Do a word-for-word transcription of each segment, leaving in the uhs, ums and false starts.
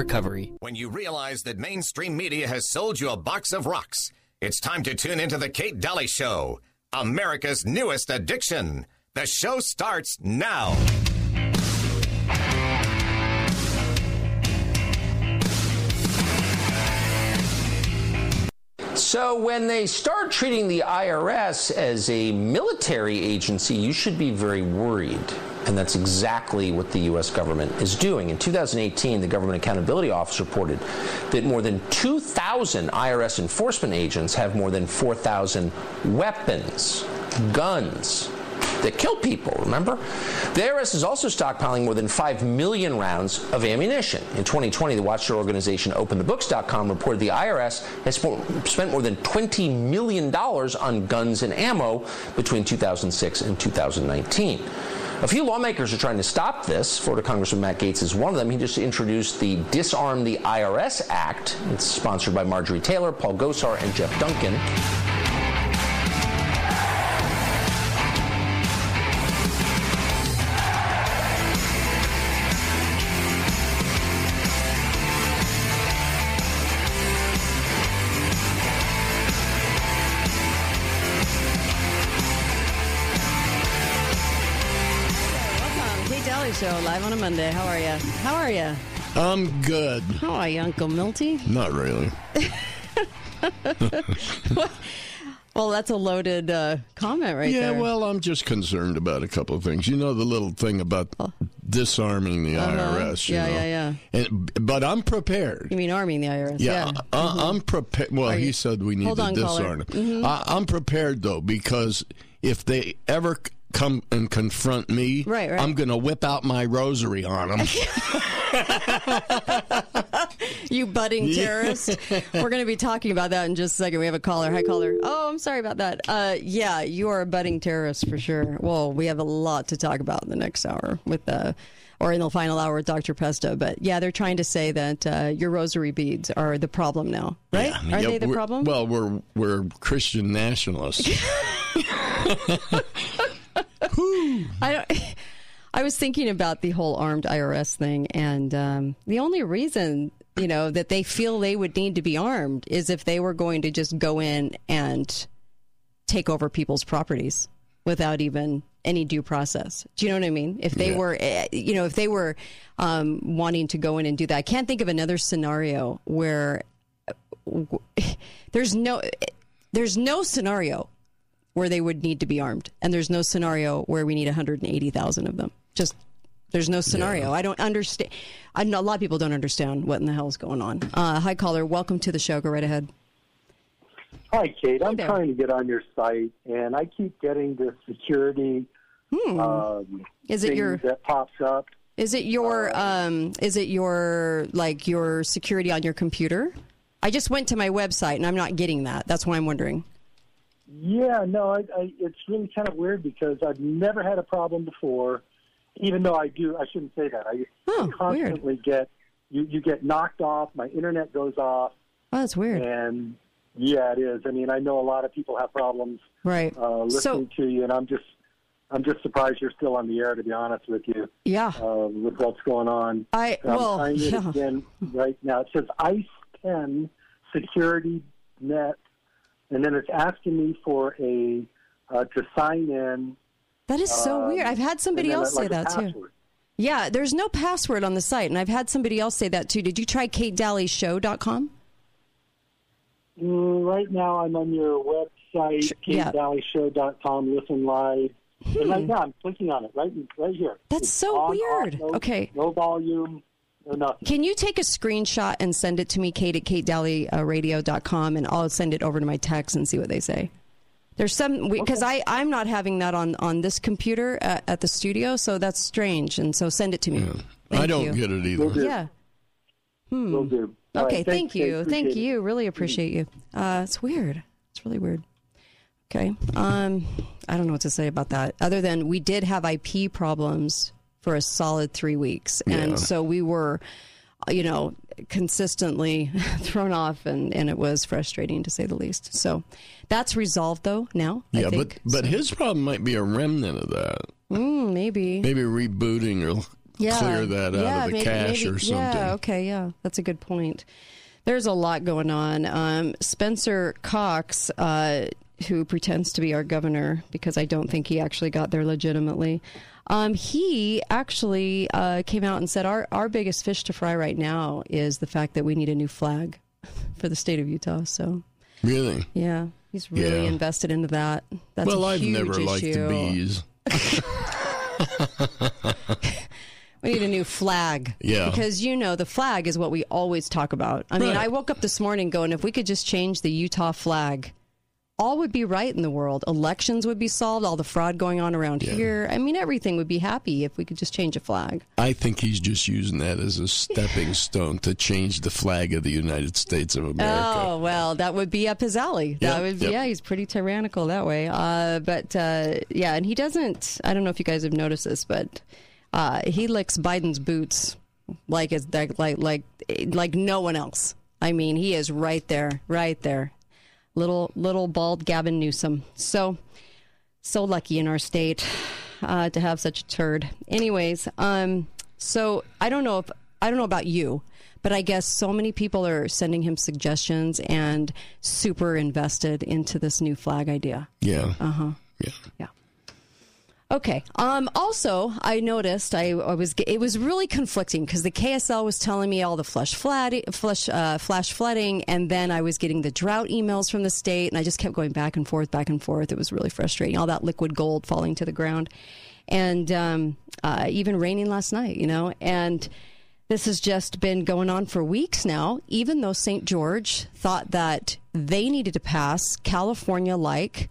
recovery. When you realize that mainstream media has sold you a box of rocks, it's time to tune into The Kate Daly Show, America's newest addiction. The show starts now. So when they start treating the I R S as a military agency, you should be very worried. And that's exactly what the U S government is doing. In two thousand eighteen, the Government Accountability Office reported that more than two thousand I R S enforcement agents have more than four thousand weapons, guns, that kill people, remember? The I R S is also stockpiling more than five million rounds of ammunition. In twenty twenty, the watchdog organization Open the Books dot com reported the I R S has spent more than twenty million dollars on guns and ammo between two thousand six and two thousand nineteen. A few lawmakers are trying to stop this. Florida Congressman Matt Gaetz is one of them. He just introduced the Disarm the I R S Act. It's sponsored by Marjorie Taylor, Paul Gosar, and Jeff Duncan. Show live on a Monday. How are you? How are you? I'm good. How are you, Uncle Milty? Not really. Well, that's a loaded uh, comment right yeah, there. Yeah, well, I'm just concerned about a couple of things. You know the little thing about oh. disarming the uh-huh. I R S. You yeah, know? yeah, yeah, and, but I'm prepared. You mean arming the I R S? Yeah, yeah. I, mm-hmm. I'm prepared. Well, you, he said we need hold to on, disarm it. Mm-hmm. I, I'm prepared, though, because if they ever come and confront me, right, right. I'm going to whip out my rosary on them. You budding terrorist. Yeah. We're going to be talking about that in just a second. We have a caller. Hi, caller. Oh, I'm sorry about that. Uh, yeah, you are a budding terrorist for sure. Well, we have a lot to talk about in the next hour with uh, or in the final hour with Doctor Pesta. But, yeah, they're trying to say that uh, your rosary beads are the problem now, right? Yeah. Are yeah, they the problem? Well, we're we're Christian nationalists. I don't, I was thinking about the whole armed I R S thing, and um, the only reason, you know, that they feel they would need to be armed is if they were going to just go in and take over people's properties without even any due process. Do you know what I mean? If they yeah. were, you know, if they were um, wanting to go in and do that. I can't think of another scenario where there's no, there's no scenario where they would need to be armed. And there's no scenario where we need one hundred eighty thousand of them. Just, there's no scenario. Yeah. I don't understand. I know a lot of people don't understand what in the hell is going on. Uh, hi, caller. Welcome to the show. Go right ahead. Hi, Kate. Hey, I'm there. Trying to get on your site, and I keep getting this security hmm. um, is it your that pops up. Is it your, uh, um, is it your, like, your security on your computer? I just went to my website, and I'm not getting that. That's why I'm wondering. Yeah, no, I, I, it's really kind of weird because I've never had a problem before, even though I do. I shouldn't say that. I oh, constantly weird. get you, you get knocked off. My internet goes off. Oh, that's weird. And yeah, it is. I mean, I know a lot of people have problems, right? Uh, listening so, to you, and I'm just I'm just surprised you're still on the air. To be honest with you, yeah, uh, with what's going on. I I'm well, trying it yeah. again right now. It says ICE ten security net. And then it's asking me for a uh, to sign in. That is so um, weird. I've had somebody else I, like say that, password. too. Yeah, there's no password on the site, and I've had somebody else say that, too. Did you try Kate Daly Show dot com? Mm, right now I'm on your website, sure, Kate Daly Show dot com, yeah. Listen Live. Hmm. And right now I'm clicking on it right, right here. That's it's so on, weird. Off, no, okay. No volume. Can you take a screenshot and send it to me, Kate, at Kate Daly Radio dot com, and I'll send it over to my text and see what they say. There's some, because okay. I'm not having that on, on this computer at, at the studio, so that's strange, and so send it to me. Yeah. I don't you. get it either. We'll do. Yeah. Hmm. We'll do. Okay, right, thank you. Thank you. It. Really appreciate you. Uh, it's weird. It's really weird. Okay. Um, I don't know what to say about that, other than we did have I P problems for a solid three weeks. And yeah. so we were, you know, consistently thrown off, and, and it was frustrating to say the least. So that's resolved, though, now. Yeah, I think. but, but so. his problem might be a remnant of that. Mm, maybe. Maybe rebooting or yeah. clear that yeah, out of the maybe, cache maybe, or something. Yeah, okay, yeah, that's a good point. There's a lot going on. Um, Spencer Cox, uh, who pretends to be our governor, because I don't think he actually got there legitimately, um, he actually uh, came out and said, our, our biggest fish to fry right now is the fact that we need a new flag for the state of Utah. So Really? Yeah, he's really yeah. invested into that. That's well, a huge I've never issue. Liked the bees. We need a new flag. Yeah. Because, you know, the flag is what we always talk about. I right. mean, I woke up this morning going, if we could just change the Utah flag, all would be right in the world. Elections would be solved, all the fraud going on around yeah. here. I mean, everything would be happy if we could just change a flag. I think he's just using that as a stepping stone to change the flag of the United States of America. Oh, well, that would be up his alley. That yep, would, yep. Yeah, he's pretty tyrannical that way. Uh, but, uh, yeah, and he doesn't, I don't know if you guys have noticed this, but uh, he licks Biden's boots like, like, like, like, like no one else. I mean, he is right there, right there. Little little bald Gavin Newsom. So, so lucky in our state uh, to have such a turd. Anyways, um, so I don't know if I don't know about you, but I guess so many people are sending him suggestions and super invested into this new flag idea. Yeah. Uh huh. Yeah. Yeah. Okay. Um, also, I noticed I, I was it was really conflicting because the K S L was telling me all the flash flooding, flash, uh, flash flooding, and then I was getting the drought emails from the state, and I just kept going back and forth, back and forth. It was really frustrating. All that liquid gold falling to the ground, and um, uh, even raining last night, you know. And this has just been going on for weeks now. Even though Saint George thought that they needed to pass California-like.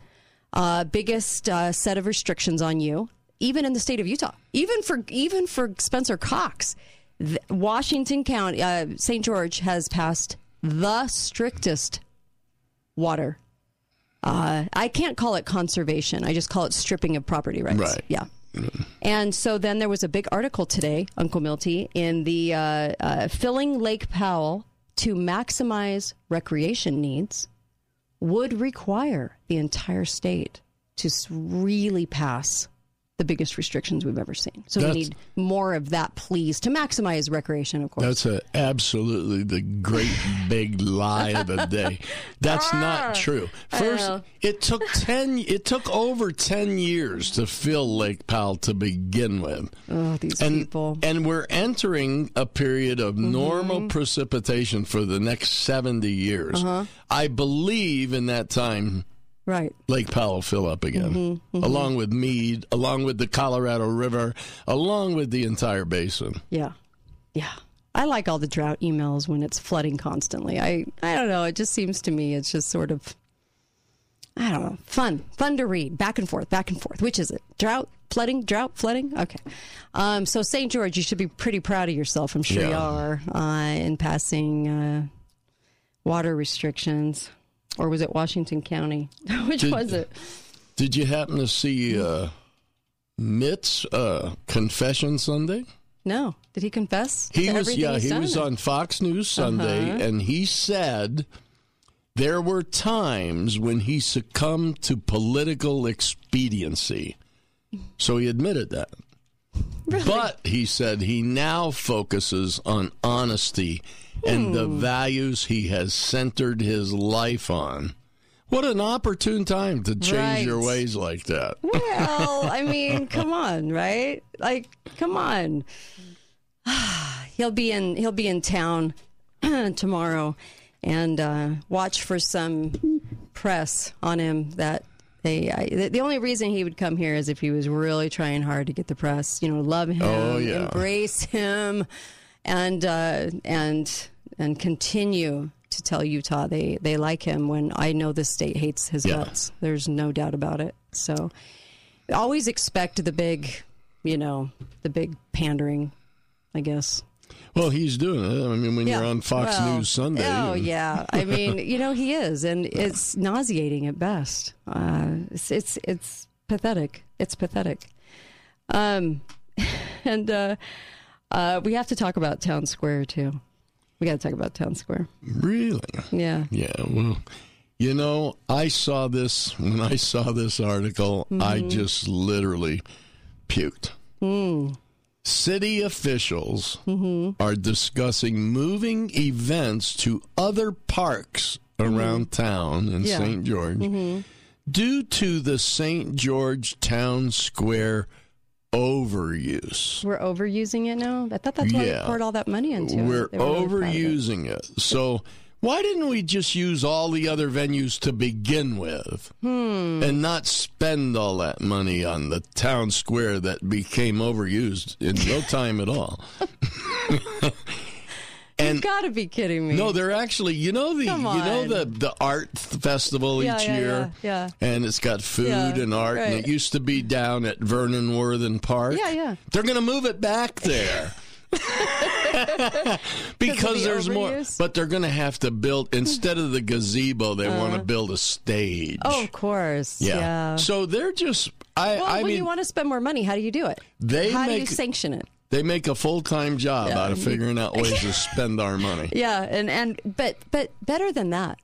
Uh, biggest uh, set of restrictions on you, even in the state of Utah, even for even for Spencer Cox, th- Washington County, uh, Saint George has passed the strictest water. Uh, I can't call it conservation. I just call it stripping of property rights. Right. Yeah. Mm-hmm. And so then there was a big article today, Uncle Milty, in the uh, uh, filling Lake Powell to maximize recreation needs. Would require the entire state to really pass the biggest restrictions we've ever seen. So that's, we need more of that, please, to maximize recreation, of course. That's a, absolutely the great big lie of the day. That's ah, not true. First, it took ten. It took over ten years to fill Lake Powell to begin with. Oh, these and, people. And we're entering a period of mm-hmm. normal precipitation for the next seventy years. Uh-huh. I believe in that time. Right. Lake Powell fill up again, mm-hmm, mm-hmm. along with Meade, along with the Colorado River, along with the entire basin. Yeah. Yeah. I like all the drought emails when it's flooding constantly. I, I don't know. It just seems to me it's just sort of, I don't know, fun. Fun to read. Back and forth, back and forth. Which is it? Drought, flooding, drought, flooding? Okay. Um, so Saint George, you should be pretty proud of yourself. I'm sure yeah. you are uh, in passing uh, water restrictions. Or was it Washington County? Which did, was it? Did you happen to see uh, Mitt's uh, confession Sunday? No. Did he confess? He was. Yeah, he was on Fox News Sunday, uh-huh. and he said there were times when he succumbed to political expediency. So he admitted that. Really? But he said he now focuses on honesty and the values he has centered his life on. What an opportune time to change right. your ways like that. Well, I mean, come on, right? Like, come on. He'll be in he'll be in town tomorrow and uh, watch for some press on him that They, I, the only reason he would come here is if he was really trying hard to get the press, you know, love him, oh, yeah. embrace him, and uh, and and continue to tell Utah they, they like him when I know this state hates his yeah. guts. There's no doubt about it. So always expect the big, you know, the big pandering, I guess. Well, he's doing it. I mean, when yeah. you're on Fox well, News Sunday. Oh, and... yeah. I mean, you know, he is. And it's nauseating at best. Uh, it's, it's it's pathetic. It's pathetic. Um, And uh, uh, we have to talk about Town Square, too. We got to talk about Town Square. Really? Yeah. Yeah. Well, you know, I saw this. When I saw this article, mm-hmm. I just literally puked. Mm. City officials mm-hmm. are discussing moving events to other parks mm-hmm. around town in yeah. Saint George mm-hmm. due to the Saint George Town Square overuse. We're overusing it now? I thought that's why yeah. we poured all that money into it. We're overusing it. it. So why didn't we just use all the other venues to begin with hmm. and not spend all that money on the town square that became overused in no time at all? And you've got to be kidding me. No, they're actually, you know, the you know the, the art festival yeah, each yeah, year? Yeah, yeah. And it's got food yeah, and art, right. and it used to be down at Vernon Worthen Park. Yeah, yeah. They're going to move it back there. because the there's overuse? more, but they're going to have to build, instead of the gazebo, they uh, want to build a stage. Oh, of course. Yeah. yeah. So they're just, I, well, I mean. Well, when you want to spend more money, how do you do it? They how make, do you sanction it? They make a full-time job yeah. out of figuring out ways to spend our money. Yeah, and, and but but better than that,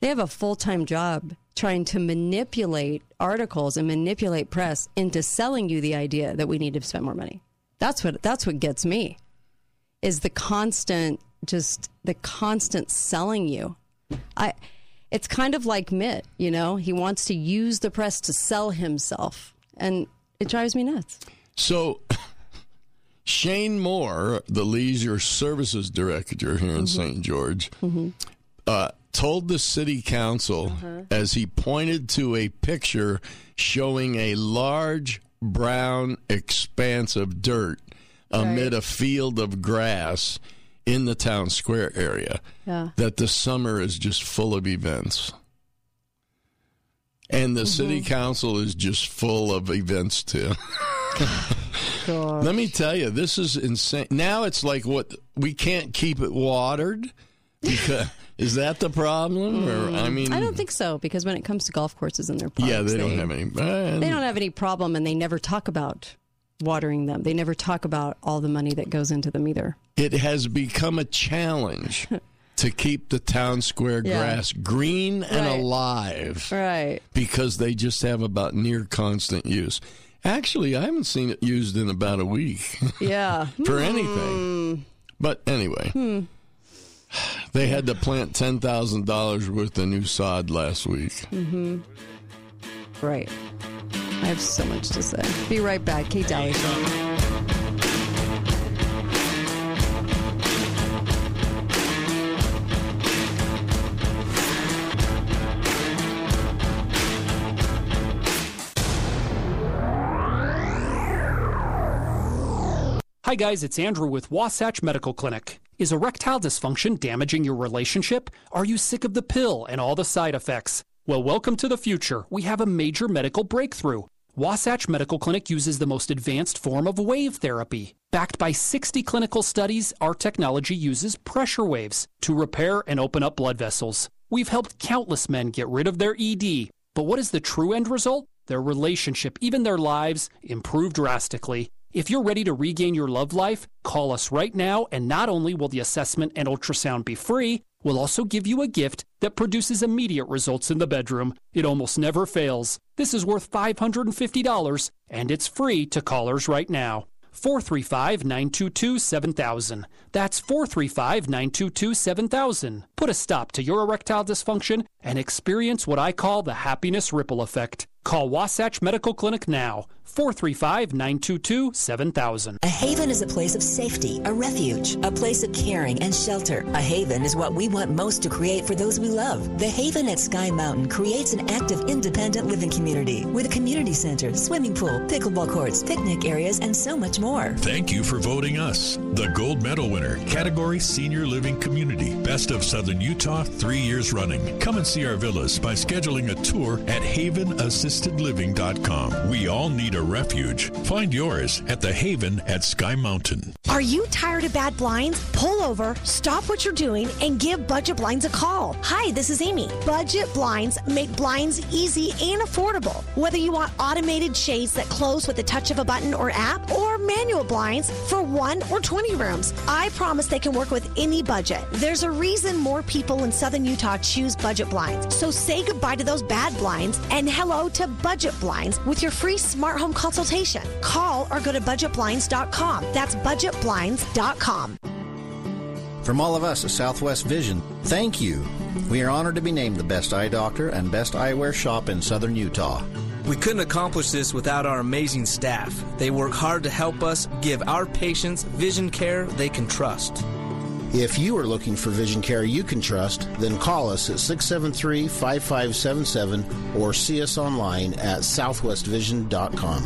they have a full-time job trying to manipulate articles and manipulate press into selling you the idea that we need to spend more money. That's what that's what gets me. Is the constant, just the constant selling you. I, it's kind of like Mitt, you know? He wants to use the press to sell himself, and it drives me nuts. So, Shane Moore, the Leisure Services Director here in mm-hmm. Saint George, mm-hmm. uh, told the city council uh-huh. as he pointed to a picture showing a large brown expanse of dirt amid right. a field of grass in the town square area, yeah. that the summer is just full of events. And the mm-hmm. city council is just full of events, too. Let me tell you, this is insane. Now it's like, what, we can't keep it watered? Because, is that the problem? Mm. Or, I mean, I don't think so, because when it comes to golf courses and their parks, yeah, they, they don't have any. Uh, they don't have any problem, and they never talk about watering them. They never talk about all the money that goes into them either. It has become a challenge to keep the town square grass yeah. green and right. alive. Right. Because they just have about near constant use. Actually, I haven't seen it used in about a week. Yeah. For mm. anything. But anyway. Hmm. They had to plant ten thousand dollars worth of new sod last week. Mm-hmm. Right. I have so much to say. Be right back. Kate Daly Show. Hi guys, it's Andrew with Wasatch Medical Clinic. Is erectile dysfunction damaging your relationship? Are you sick of the pill and all the side effects? Well, welcome to the future. We have a major medical breakthrough. Wasatch Medical Clinic uses the most advanced form of wave therapy. Backed by sixty clinical studies, our technology uses pressure waves to repair and open up blood vessels. We've helped countless men get rid of their E D. But what is the true end result? Their relationship, even their lives, improve drastically. If you're ready to regain your love life, call us right now, and not only will the assessment and ultrasound be free, we'll also give you a gift that produces immediate results in the bedroom. It almost never fails. This is worth five hundred fifty dollars, and it's free to callers right now. four three five, nine two two, seven thousand. That's four three five, nine two two, seven thousand. Put a stop to your erectile dysfunction and experience what I call the happiness ripple effect. Call Wasatch Medical Clinic now, four three five, nine two two, seven thousand. A haven is a place of safety, a refuge, a place of caring and shelter. A haven is what we want most to create for those we love. The Haven at Sky Mountain creates an active, independent living community with a community center, swimming pool, pickleball courts, picnic areas, and so much more. Thank you for voting us, the gold medal winner, category Senior Living Community, Best of Southern Utah, three years running. Come and see our villas by scheduling a tour at haven assisted living dot com. We all need a refuge. Find yours at the Haven at Sky Mountain. Are you tired of bad blinds? Pull over, stop what you're doing, and give Budget Blinds a call. Hi, this is Amy. Budget Blinds make blinds easy and affordable. Whether you want automated shades that close with the touch of a button or app, or manual blinds for one or twenty rooms, I promise they can work with any budget. There's a reason more people in Southern Utah choose Budget Blinds. So say goodbye to those bad blinds and hello to Budget Blinds with your free smart home consultation. Call or go to budget blinds dot com. That's budget blinds dot com. From all of us at Southwest Vision, thank you. We are honored to be named the best eye doctor and best eyewear shop in Southern Utah. We couldn't accomplish this without our amazing staff. They work hard to help us give our patients vision care they can trust. If you are looking for vision care you can trust, then call us at six seven three, five five seven seven or see us online at southwest vision dot com.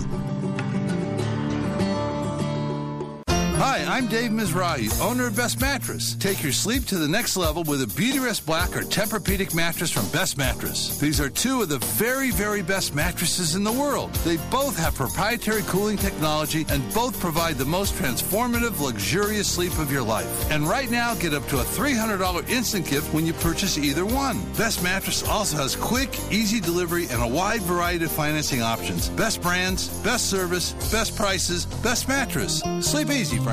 Hi, I'm Dave Mizrahi, owner of Best Mattress. Take your sleep to the next level with a Beautyrest Black or Tempur-Pedic mattress from Best Mattress. These are two of the very, very best mattresses in the world. They both have proprietary cooling technology and both provide the most transformative, luxurious sleep of your life. And right now, get up to a three hundred dollars instant gift when you purchase either one. Best Mattress also has quick, easy delivery and a wide variety of financing options. Best brands, best service, best prices, Best Mattress. Sleep easy, friends.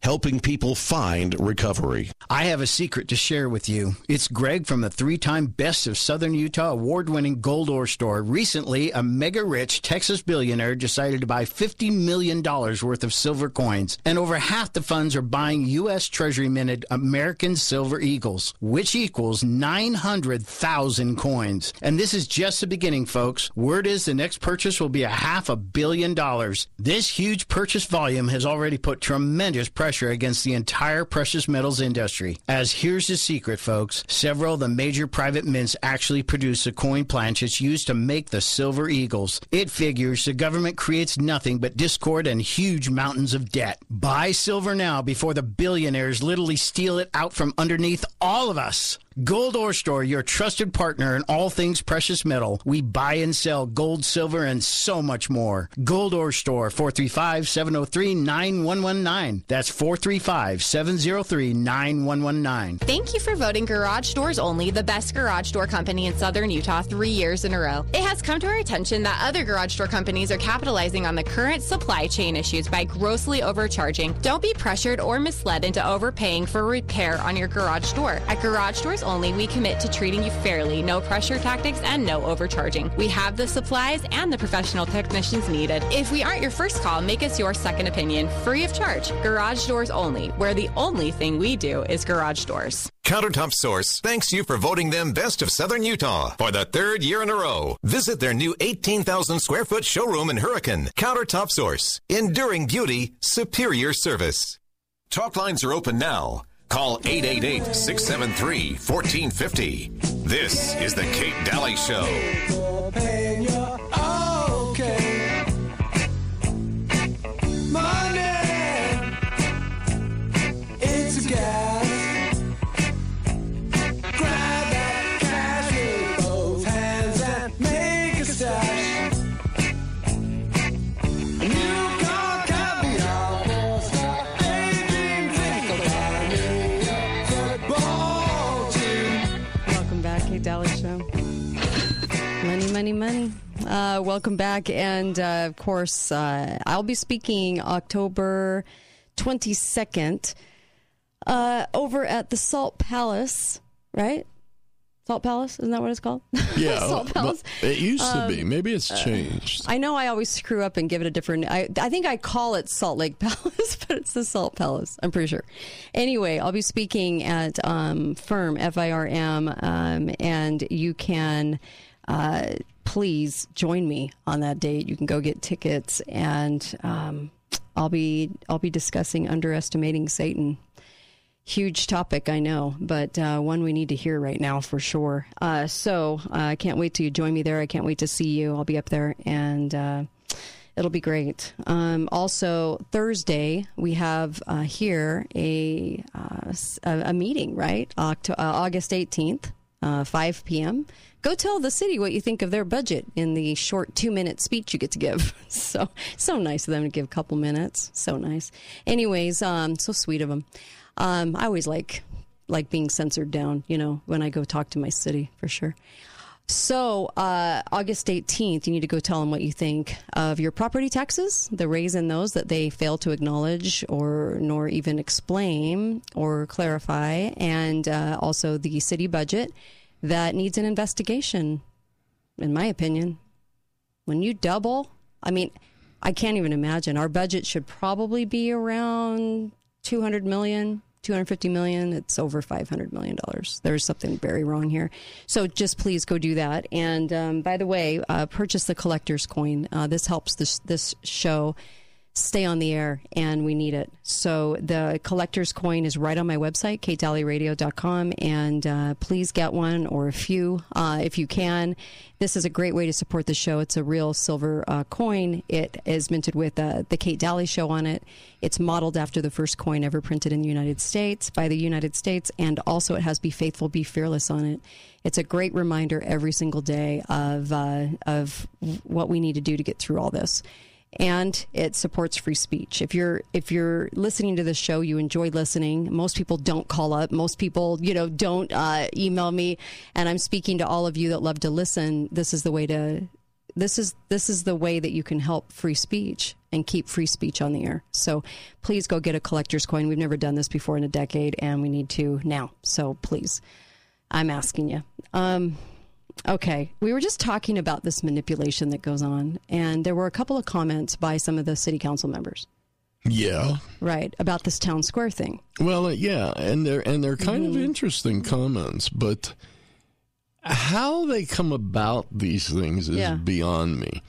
helping people find recovery. I have a secret to share with you. It's Greg from the three-time Best of Southern Utah award-winning Gold Ore Store. Recently, a mega-rich Texas billionaire decided to buy fifty million dollars worth of silver coins, and over half the funds are buying U S. Treasury-minted American Silver Eagles, which equals nine hundred thousand coins. And this is just the beginning, folks. Word is the next purchase will be a half a billion dollars. This huge purchase volume has already put tremendous pressure against the entire precious metals industry. As here's the secret, folks, several of the major private mints actually produce the coin planchets used to make the Silver Eagles. It figures the government creates nothing but discord and huge mountains of debt. Buy silver now before the billionaires literally steal it out from underneath all of us. Gold Ore Store, your trusted partner in all things precious metal. We buy and sell gold, silver, and so much more. Gold Ore Store, four three five, seven oh three, nine one one nine. That's four three five, seven oh three, nine one one nine. Thank you for voting Garage Doors Only the best garage door company in Southern Utah three years in a row. It has come to our attention that other garage door companies are capitalizing on the current supply chain issues by grossly overcharging. Don't be pressured or misled into overpaying for repair on your garage door. At Garage Doors Only, we commit to treating you fairly, no pressure tactics, and no overcharging. We have the supplies and the professional technicians needed. If we aren't your first call, make us your second opinion, free of charge. Garage Doors Only, where the only thing we do is garage doors. Countertop Source thanks you for voting them Best of Southern Utah for the third year in a row. Visit their new eighteen thousand square foot showroom in Hurricane. Countertop Source. Enduring beauty, superior service. Talk lines are open now. Call eight eight eight, six seven three, one four five zero. This is The Kate Daly Show. Money, money. Uh, welcome back. And, uh, of course, uh, I'll be speaking October twenty-second uh, over at the Salt Palace, right? Salt Palace? Isn't that what it's called? Yeah. Salt Palace. It used um, to be. Maybe it's changed. Uh, I know I always screw up and give it a different... I, I think I call it Salt Lake Palace, but it's the Salt Palace. I'm pretty sure. Anyway, I'll be speaking at um, FIRM, F I R M, um, and you can... Uh, please join me on that date. You can go get tickets, and um, I'll be I'll be discussing underestimating Satan. Huge topic, I know, but uh, one we need to hear right now for sure. Uh, so I uh, can't wait to join me there. I can't wait to see you. I'll be up there, and uh, It'll be great. Um, also, Thursday, we have uh, here a, uh, a meeting, right? Oct- uh, August eighteenth, uh, five p.m. Go tell the city what you think of their budget in the short two-minute speech you get to give. So, so nice of them to give a couple minutes. So nice. Anyways, um, so sweet of them. Um, I always like like being censored down, you know, when I go talk to my city, for sure. So, uh, August eighteenth, you need to go tell them what you think of your property taxes, the raise in those that they fail to acknowledge or nor even explain or clarify, and uh, also the city budget that needs an investigation, in my opinion. When you double, I mean, I can't even imagine. Our budget should probably be around two hundred million dollars. two hundred fifty million dollars, it's over five hundred million dollars. There's something very wrong here. So just please go do that. And um, by the way, uh, purchase the collector's coin. Uh, this helps this, this show stay on the air, and we need it. So the collector's coin is right on my website, kate daly radio dot com, and uh, please get one or a few uh, if you can. This is a great way to support the show. It's a real silver uh, coin. It is minted with uh, The Kate Daly Show on it. It's modeled after the first coin ever printed in the United States by the United States, and also it has Be Faithful, Be Fearless on it. It's a great reminder every single day of uh, of what we need to do to get through all this. And it supports free speech. If you're if you're listening to this show, you enjoy listening. Most people don't call up. Most people, you know, don't uh, email me. And I'm speaking to all of you that love to listen. This is the way to. This is this is the way that you can help free speech and keep free speech on the air. So please go get a collector's coin. We've never done this before in a decade, and we need to now. So please, I'm asking you. Um, Okay, we were just talking about this manipulation that goes on, and there were a couple of comments by some of the city council members. Yeah. Right, about this town square thing. Well, uh, yeah, and they're, and they're kind mm. of interesting comments, but how they come about these things is yeah. beyond me.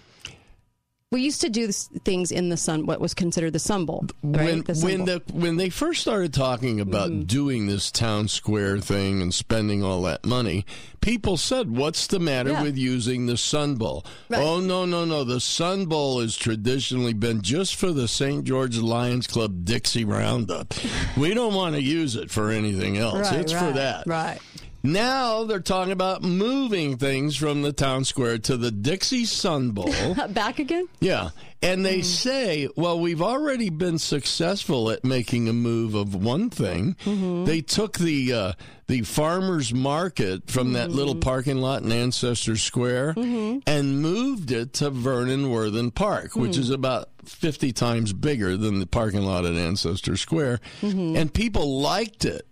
We used to do this, things in the sun, what was considered the Sun Bowl. Right? When, the sun when, Bowl. The, when they first started talking about mm. doing this town square thing and spending all that money, people said, what's the matter yeah. with using the Sun Bowl? Right. Oh, no, no, no. The Sun Bowl has traditionally been just for the Saint George Lions Club Dixie Roundup. We don't want to use it for anything else. Right, it's right, for that. Right. Now they're talking about moving things from the town square to the Dixie Sun Bowl. Back again? Yeah. And they mm. say, well, we've already been successful at making a move of one thing. Mm-hmm. They took the uh, the farmer's market from mm-hmm. that little parking lot in Ancestor Square mm-hmm. and moved it to Vernon Worthen Park, mm-hmm. which is about fifty times bigger than the parking lot at Ancestor Square. Mm-hmm. And people liked it.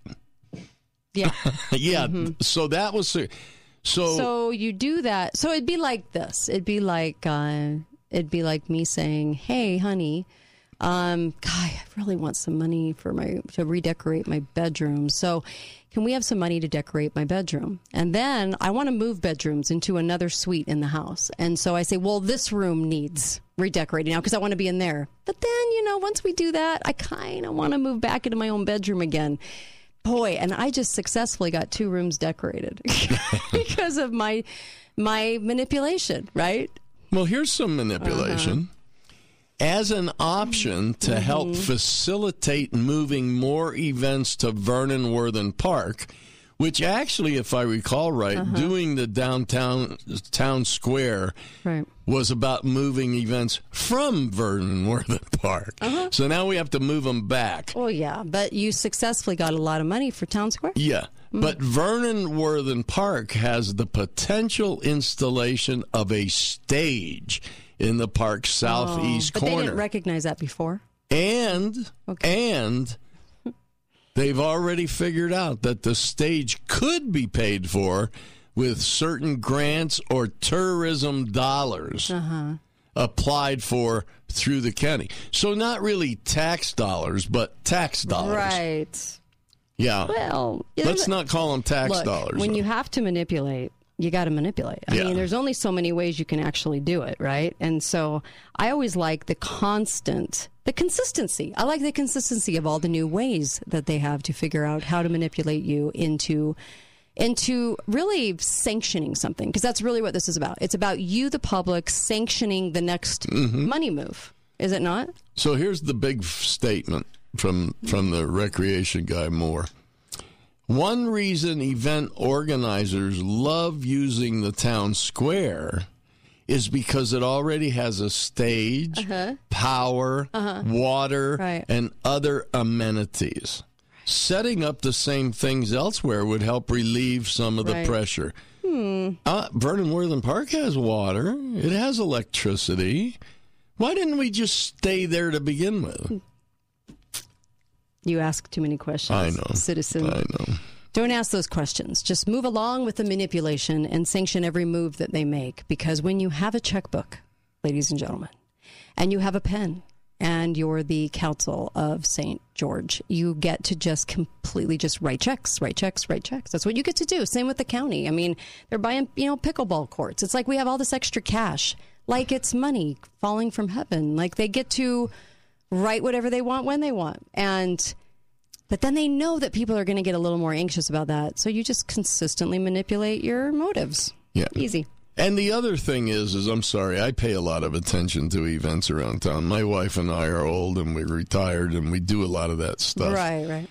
Yeah. yeah. Mm-hmm. So that was so. So you do that. So it'd be like this. It'd be like uh, it'd be like me saying, "Hey, honey, um, God, I really want some money for my to redecorate my bedroom. So can we have some money to decorate my bedroom? And then I want to move bedrooms into another suite in the house. And so I say, well, this room needs redecorating now because I want to be in there. But then you know, once we do that, I kind of want to move back into my own bedroom again." Boy, and I just successfully got two rooms decorated because of my my manipulation, right? Well, here's some manipulation. Uh-huh. As an option to mm-hmm. help facilitate moving more events to Vernon Worthen Park, which actually, if I recall right, uh-huh. doing the downtown town square right. was about moving events from Vernon Worthen Park. Uh-huh. So now we have to move them back. Oh, yeah. But you successfully got a lot of money for town square? Yeah. Mm-hmm. But Vernon Worthen Park has the potential installation of a stage in the park's southeast oh, but corner. But they didn't recognize that before. And, okay. and... They've already figured out that the stage could be paid for with certain grants or tourism dollars uh-huh. applied for through the county. So not really tax dollars, but tax dollars. Right. Yeah. Well, let's not call them tax look, dollars. When though. You have to manipulate, you got to manipulate. I yeah. mean, there's only so many ways you can actually do it, right? And so I always like the constant... The consistency. I like the consistency of all the new ways that they have to figure out how to manipulate you into into really sanctioning something, because that's really what this is about. It's about you, the public, sanctioning the next mm-hmm. money move, is it not? So here's the big statement from from the recreation guy, Moore. One reason event organizers love using the town square is because it already has a stage, uh-huh. power, uh-huh. water, right. and other amenities. Setting up the same things elsewhere would help relieve some of the right. pressure. Hmm. Uh, Vernon Worthen Park has water. It has electricity. Why didn't we just stay there to begin with? You ask too many questions, I know. Citizen. I know. Don't ask those questions. Just move along with the manipulation and sanction every move that they make. Because when you have a checkbook, ladies and gentlemen, and you have a pen, and you're the council of Saint George, you get to just completely just write checks, write checks, write checks. That's what you get to do. Same with the county. I mean, they're buying, you know, pickleball courts. It's like we have all this extra cash, like it's money falling from heaven. Like they get to write whatever they want when they want. And, but then they know that people are going to get a little more anxious about that. So you just consistently manipulate your motives. Yeah. Easy. And the other thing is, is I'm sorry, I pay a lot of attention to events around town. My wife and I are old and we're retired and we do a lot of that stuff. Right, right.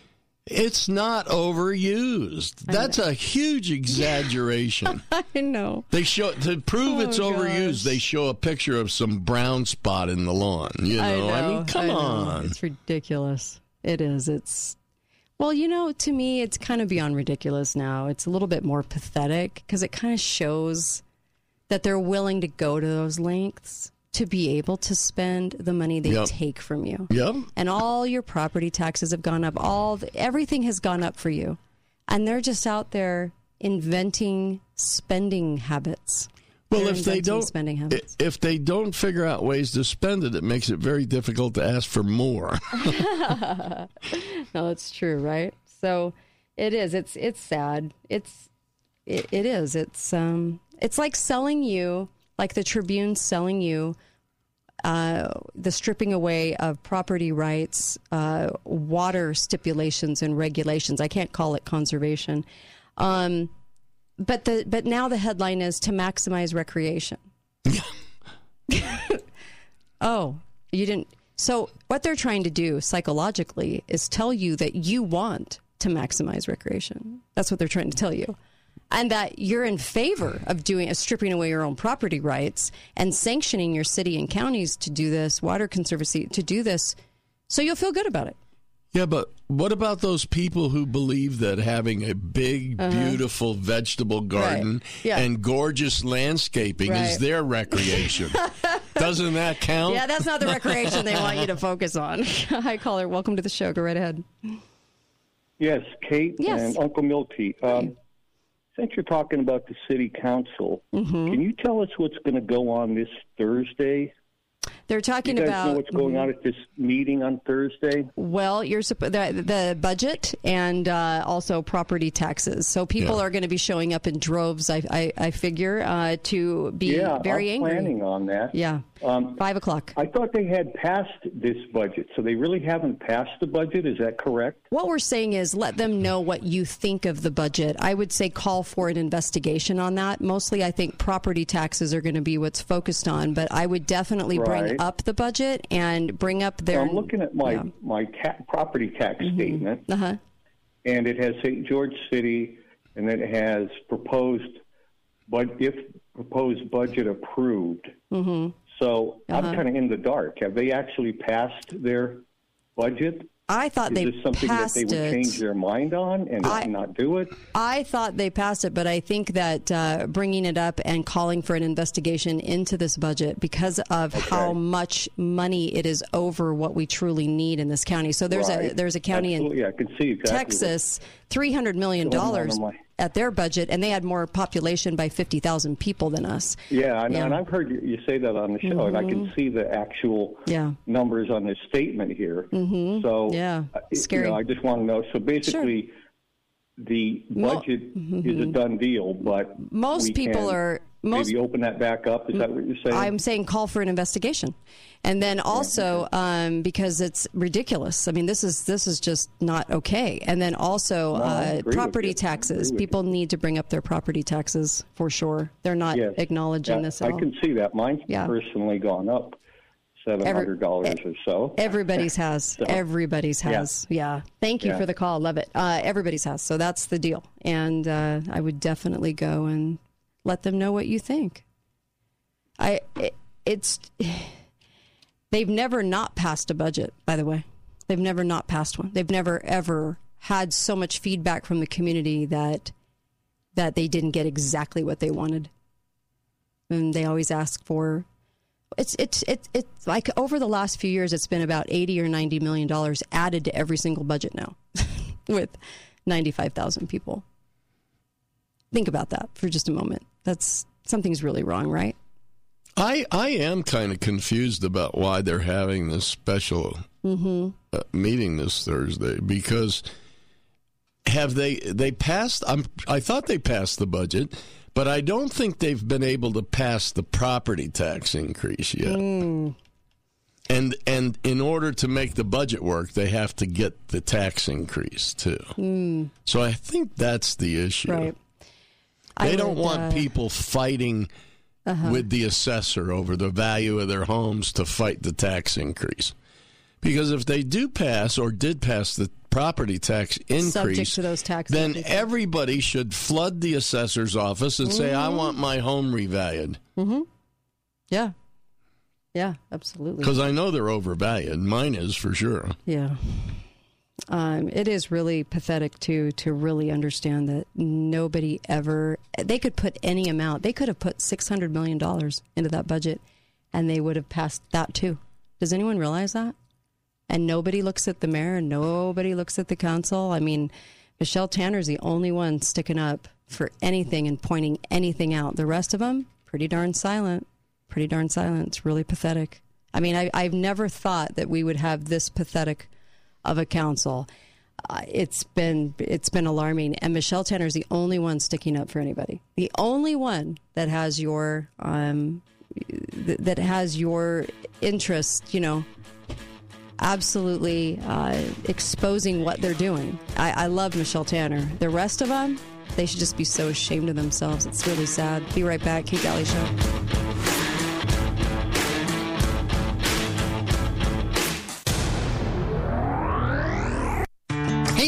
It's not overused. That's a huge exaggeration. I know. They show to prove oh, it's overused. Gosh. They show a picture of some brown spot in the lawn. You know, I, know, I mean, come I on. It's ridiculous. It is. It's. Well, you know, to me, it's kind of beyond ridiculous now. It's a little bit more pathetic because it kind of shows that they're willing to go to those lengths to be able to spend the money they yep. take from you. Yep. And all your property taxes have gone up. All the, everything has gone up for you. And they're just out there inventing spending habits. Well, they're if they don't spending habits. If they don't figure out ways to spend it, it makes it very difficult to ask for more. No, it's true, right? So it is. It's it's sad. It's it, it is. It's um It's like selling you, like the Tribune selling you, uh, the stripping away of property rights, uh, water stipulations and regulations. I can't call it conservation. Um, but the but now the headline is to maximize recreation. Oh, you didn't. So what they're trying to do psychologically is tell you that you want to maximize recreation. That's what they're trying to tell you. And that you're in favor of doing, of stripping away your own property rights and sanctioning your city and counties to do this, Water Conservancy to do this, so you'll feel good about it. Yeah, but what about those people who believe that having a big, uh-huh. beautiful vegetable garden right. yeah. and gorgeous landscaping right. is their recreation? Doesn't that count? Yeah, that's not the recreation they want you to focus on. Hi, caller. Welcome to the show. Go right ahead. Yes, Kate yes. and Uncle Milty. Um, Since you're talking about the city council, mm-hmm. can you tell us what's going to go on this Thursday? They're talking about... You guys about, know what's going mm-hmm. on at this meeting on Thursday? Well, you're the, the budget and uh, also property taxes. So people yeah. are going to be showing up in droves, I I, I figure, uh, to be yeah, very I'm angry. Yeah, I'm planning on that. Yeah, um, five o'clock. I thought they had passed this budget, so they really haven't passed the budget. Is that correct? What we're saying is let them know what you think of the budget. I would say call for an investigation on that. Mostly I think property taxes are going to be what's focused on, but I would definitely right. bring... up the budget and bring up their... So I'm looking at my, yeah. my ta- property tax mm-hmm. statement, uh-huh. and it has Saint George City, and then it has proposed, but if proposed budget approved. Mm-hmm. So uh-huh. I'm kind of in the dark. Have they actually passed their budget? I thought Is they this something passed that they would it. change their mind on and I, not do it? I thought they passed it, but I think that uh, bringing it up and calling for an investigation into this budget because of okay. how much money it is over what we truly need in this county. So there's right. a there's a county Absolutely. in yeah, I can see exactly Texas, three hundred million dollars at their budget, and they had more population by fifty thousand people than us. Yeah, and, yeah. and I've heard you say that on the show, mm-hmm. and I can see the actual yeah. numbers on this statement here. Mm-hmm. So yeah. Scary. You know, I just want to know. So basically, sure. the budget Mo- mm-hmm. is a done deal, but most people can- are... Most, maybe open that back up. Is that what you're saying? I'm saying call for an investigation. And then also, um, because it's ridiculous. I mean, this is this is just not okay. And then also no, uh, property taxes. People you. need to bring up their property taxes for sure. They're not yes. acknowledging yeah, this at I all. I can see that. Mine's yeah. personally gone up seven hundred dollars Every, or so. Everybody's has. so, everybody's has. Yeah. yeah. Thank you yeah. for the call. Love it. Uh, everybody's has. So that's the deal. And uh, I would definitely go and let them know what you think. I, it, it's, they've never not passed a budget, by the way. They've never not passed one. They've never, ever had so much feedback from the community that, that they didn't get exactly what they wanted. And they always ask for, it's, it's, it's, it's like over the last few years, it's been about eighty or ninety million dollars added to every single budget now with ninety-five thousand people. Think about that for just a moment. That's something's really wrong, right? I I am kind of confused about why they're having this special mm-hmm. uh, meeting this Thursday, because have they they passed? I'm, I thought they passed the budget, but I don't think they've been able to pass the property tax increase yet. Mm. And and in order to make the budget work, they have to get the tax increase too. Mm. So I think that's the issue. Right. They I don't would, want uh, people fighting uh-huh. with the assessor over the value of their homes to fight the tax increase. Because if they do pass or did pass the property tax increase, subject to those tax then increases. Everybody should flood the assessor's office and mm-hmm. say, I want my home revalued. Mm-hmm. Yeah. Yeah, absolutely. Because I know they're overvalued. Mine is for sure. Yeah. Um, it is really pathetic to to really understand that nobody ever, they could put any amount, they could have put six hundred million dollars into that budget and they would have passed that too. Does anyone realize that? And nobody looks at the mayor, nobody looks at the council. I mean, Michelle Tanner is the only one sticking up for anything and pointing anything out. The rest of them, pretty darn silent, pretty darn silent. It's really pathetic. I mean, I, I've never thought that we would have this pathetic of a council. Uh, it's been it's been alarming, and Michelle Tanner is the only one sticking up for anybody. The only one that has your um, th- that has your interest, you know, absolutely uh, exposing what they're doing. I-, I love Michelle Tanner. The rest of them, they should just be so ashamed of themselves. It's really sad. Be right back. Kate Daly Show.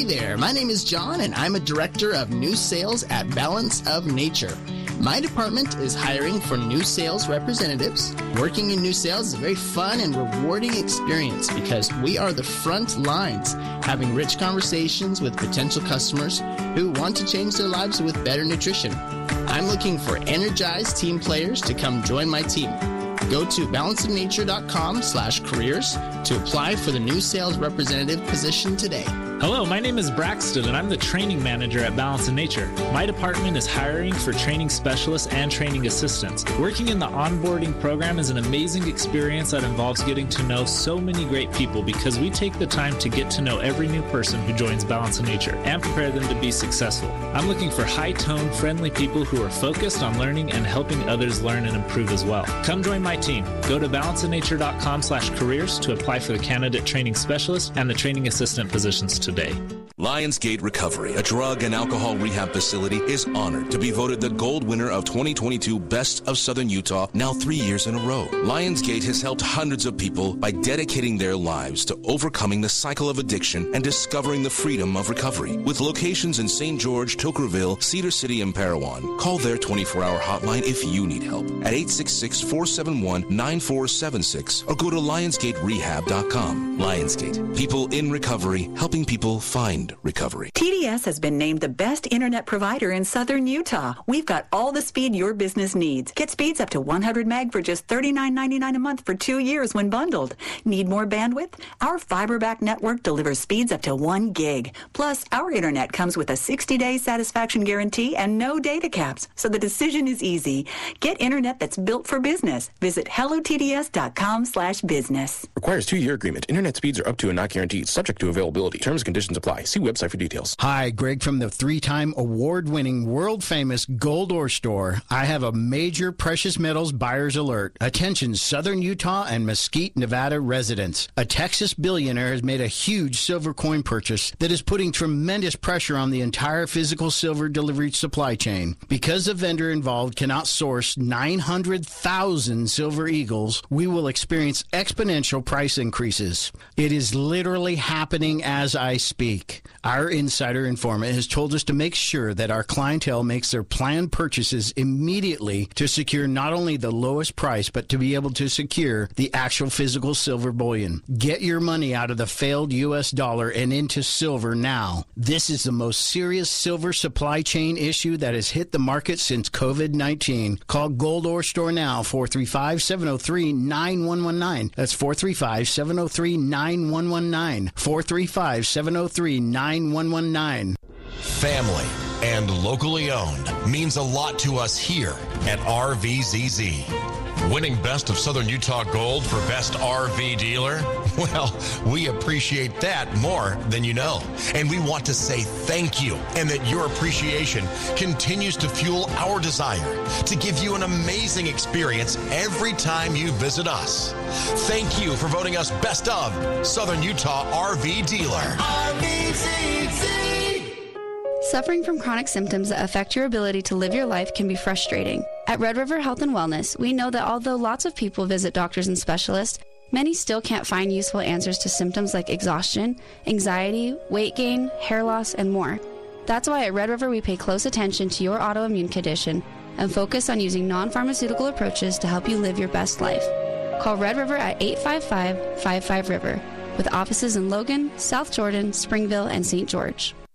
There. My name is John, and I'm a director of new sales at Balance of Nature. My department is hiring for new sales representatives. Working in new sales is a very fun and rewarding experience because we are the front lines, having rich conversations with potential customers who want to change their lives with better nutrition. I'm looking for energized team players to come join my team. Go to balanceofnature.com slash careers to apply for the new sales representative position today. Hello, my name is Braxton, and I'm the training manager at Balance of Nature. My department is hiring for training specialists and training assistants. Working in the onboarding program is an amazing experience that involves getting to know so many great people because we take the time to get to know every new person who joins Balance of Nature and prepare them to be successful. I'm looking for high-tone, friendly people who are focused on learning and helping others learn and improve as well. Come join my team. Go to balanceofnature.com slash careers to apply for the candidate training specialist and the training assistant positions too. Today. Lionsgate Recovery, a drug and alcohol rehab facility, is honored to be voted the gold winner of twenty twenty-two Best of Southern Utah now three years in a row. Lionsgate has helped hundreds of people by dedicating their lives to overcoming the cycle of addiction and discovering the freedom of recovery. With locations in Saint George, Tocqueville, Cedar City, and Parowan, call their twenty-four hour hotline if you need help at eight six six, four seven one, nine four seven six or go to lionsgate rehab dot com. Lionsgate, people in recovery, helping people find recovery. T D S has been named the best internet provider in Southern Utah. We've got all the speed your business needs. Get speeds up to one hundred meg for just thirty-nine ninety-nine a month for two years when bundled. Need more bandwidth? Our fiber-backed network delivers speeds up to one gig. Plus, our internet comes with a sixty day satisfaction guarantee and no data caps, so the decision is easy. Get internet that's built for business. Visit hello T D S dot com slash business. Requires two year agreement. Internet speeds are up to and not guaranteed. Subject to availability. Terms and conditions apply. See See website for details. Hi, Greg from the three-time award-winning, world-famous Gold Ore Store. I have a major precious metals buyer's alert. Attention, Southern Utah and Mesquite, Nevada residents. A Texas billionaire has made a huge silver coin purchase that is putting tremendous pressure on the entire physical silver delivery supply chain. Because the vendor involved cannot source nine hundred thousand silver eagles, we will experience exponential price increases. It is literally happening as I speak. Our insider informant has told us to make sure that our clientele makes their planned purchases immediately to secure not only the lowest price, but to be able to secure the actual physical silver bullion. Get your money out of the failed U S dollar and into silver now. This is the most serious silver supply chain issue that has hit the market since COVID nineteen. Call Gold Ore Store now, four three five, seven oh three, nine one one nine. That's four three five, seven oh three, nine one one nine. four three five, seven oh three, nine one one nine. Family and locally owned means a lot to us here at R V Z Z. Winning Best of Southern Utah Gold for Best R V Dealer? Well, we appreciate that more than you know. And we want to say thank you, and that your appreciation continues to fuel our desire to give you an amazing experience every time you visit us. Thank you for voting us Best of Southern Utah R V Dealer. R V Z Z. Suffering from chronic symptoms that affect your ability to live your life can be frustrating. At Red River Health and Wellness, we know that although lots of people visit doctors and specialists, many still can't find useful answers to symptoms like exhaustion, anxiety, weight gain, hair loss, and more. That's why at Red River we pay close attention to your autoimmune condition and focus on using non-pharmaceutical approaches to help you live your best life. Call Red River at eight five five, five five, RIVER, with offices in Logan, South Jordan, Springville, and Saint George.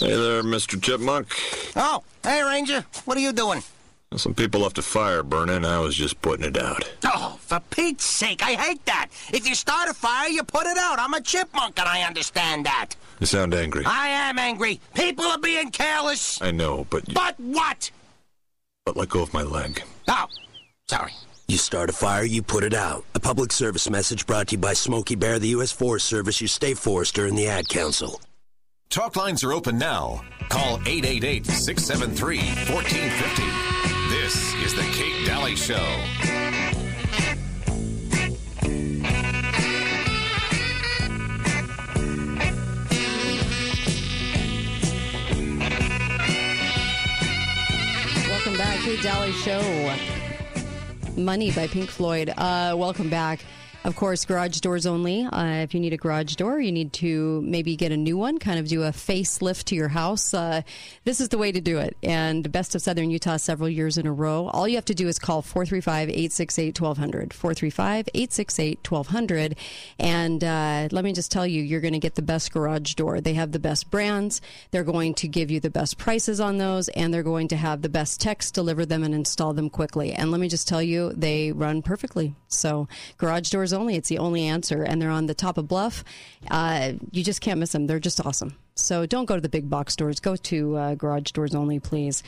Hey there, Mister Chipmunk. Oh, hey, Ranger. What are you doing? Some people left a fire burning. I was just putting it out. Oh, for Pete's sake, I hate that. If you start a fire, you put it out. I'm a chipmunk, and I understand that. You sound angry. I am angry. People are being careless. I know, but... You... But what? But let go of my leg. Oh, sorry. You start a fire, you put it out. A public service message brought to you by Smokey Bear, the U S Forest Service, your state forester, and the Ad Council. Talk lines are open now. Call eight eight eight, six seven three, one four five zero. This is The Kate Daly Show. Welcome back, Kate Daly Show. Money by Pink Floyd. Uh, welcome back. Of course, Garage Doors Only. Uh, if you need a garage door, you need to maybe get a new one, kind of do a facelift to your house. Uh, this is the way to do it. And Best of Southern Utah several years in a row. All you have to do is call four three five, eight six eight, one two zero zero, four three five, eight six eight, one two zero zero. And uh, let me just tell you, you're going to get the best garage door. They have the best brands. They're going to give you the best prices on those, and they're going to have the best techs deliver them and install them quickly. And let me just tell you, they run perfectly. So Garage Doors Only. Only it's the only answer, and they're on the top of Bluff. Uh, you just can't miss them. They're just awesome. So don't go to the big box stores. Go to uh, Garage Doors Only, please.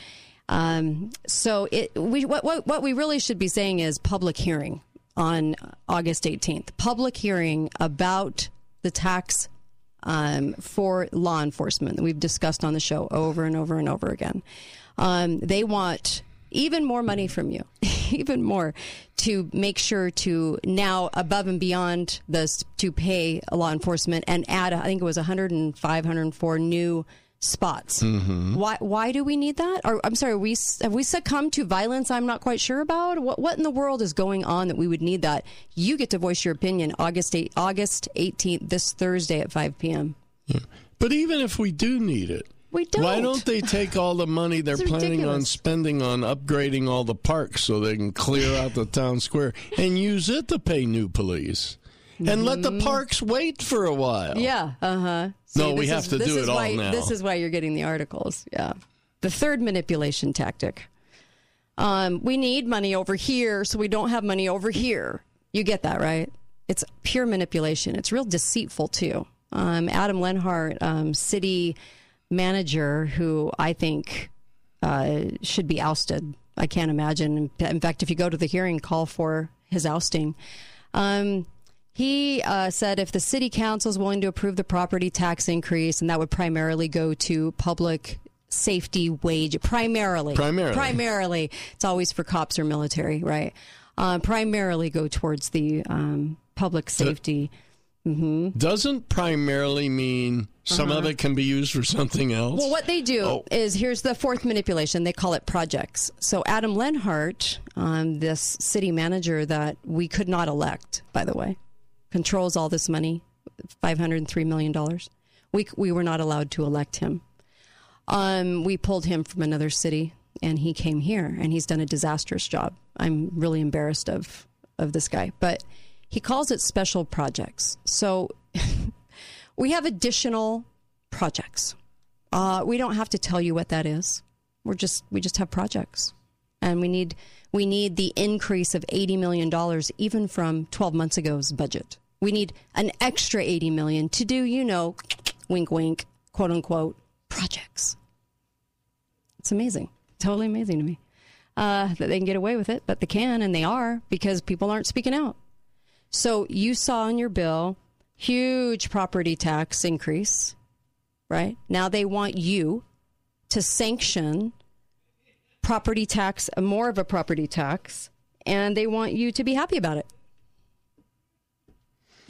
Um, so it, we, what, what, what we really should be saying is public hearing on August eighteenth. Public hearing about the tax um, for law enforcement that we've discussed on the show over and over and over again. Um, they want even more money from you, even more, to make sure to now above and beyond this to pay law enforcement and add, I think it was one hundred five, one hundred four new spots. Mm-hmm. Why Why do we need that? Or, I'm sorry, we have we succumbed to violence I'm not quite sure about? What What in the world is going on that we would need that? You get to voice your opinion August eight, August eighteenth, this Thursday at five p.m. Yeah. But even if we do need it, we don't. Why don't they take all the money they're planning ridiculous. on spending on upgrading all the parks so they can clear out the town square and use it to pay new police? and mm-hmm. let the parks wait for a while. Yeah. Uh-huh. See, no, we have is, to do it all why, now. This is why you're getting the articles. Yeah. The third manipulation tactic. Um, we need money over here, so we don't have money over here. You get that, right? It's pure manipulation. It's real deceitful, too. Um, Adam Lenhardt, um, city manager, who I think uh, should be ousted. I can't imagine. In fact, if you go to the hearing, call for his ousting. Um, he uh, said if the city council is willing to approve the property tax increase, and that would primarily go to public safety wage, primarily. Primarily. Primarily. It's always for cops or military, right? Uh, primarily go towards the um, public safety. Mm-hmm. Doesn't primarily mean some uh-huh. of it can be used for something else? Well, what they do oh. is, here's the fourth manipulation. They call it projects. So Adam Lenhardt, um, this city manager that we could not elect, by the way, controls all this money, five hundred three million dollars. We, we were not allowed to elect him. Um, we pulled him from another city, and he came here, and he's done a disastrous job. I'm really embarrassed of, of this guy. But he calls it special projects. So we have additional projects. Uh, we don't have to tell you what that is. We're just we just have projects. And we need we need the increase of eighty million dollars even from twelve months ago's budget. We need an extra eighty million dollars to do, you know, wink, wink, quote, unquote, projects. It's amazing. Totally amazing to me uh, that they can get away with it, but they can, and they are, because people aren't speaking out. So you saw in your bill, huge property tax increase, right? Now they want you to sanction property tax, more of a property tax, and they want you to be happy about it.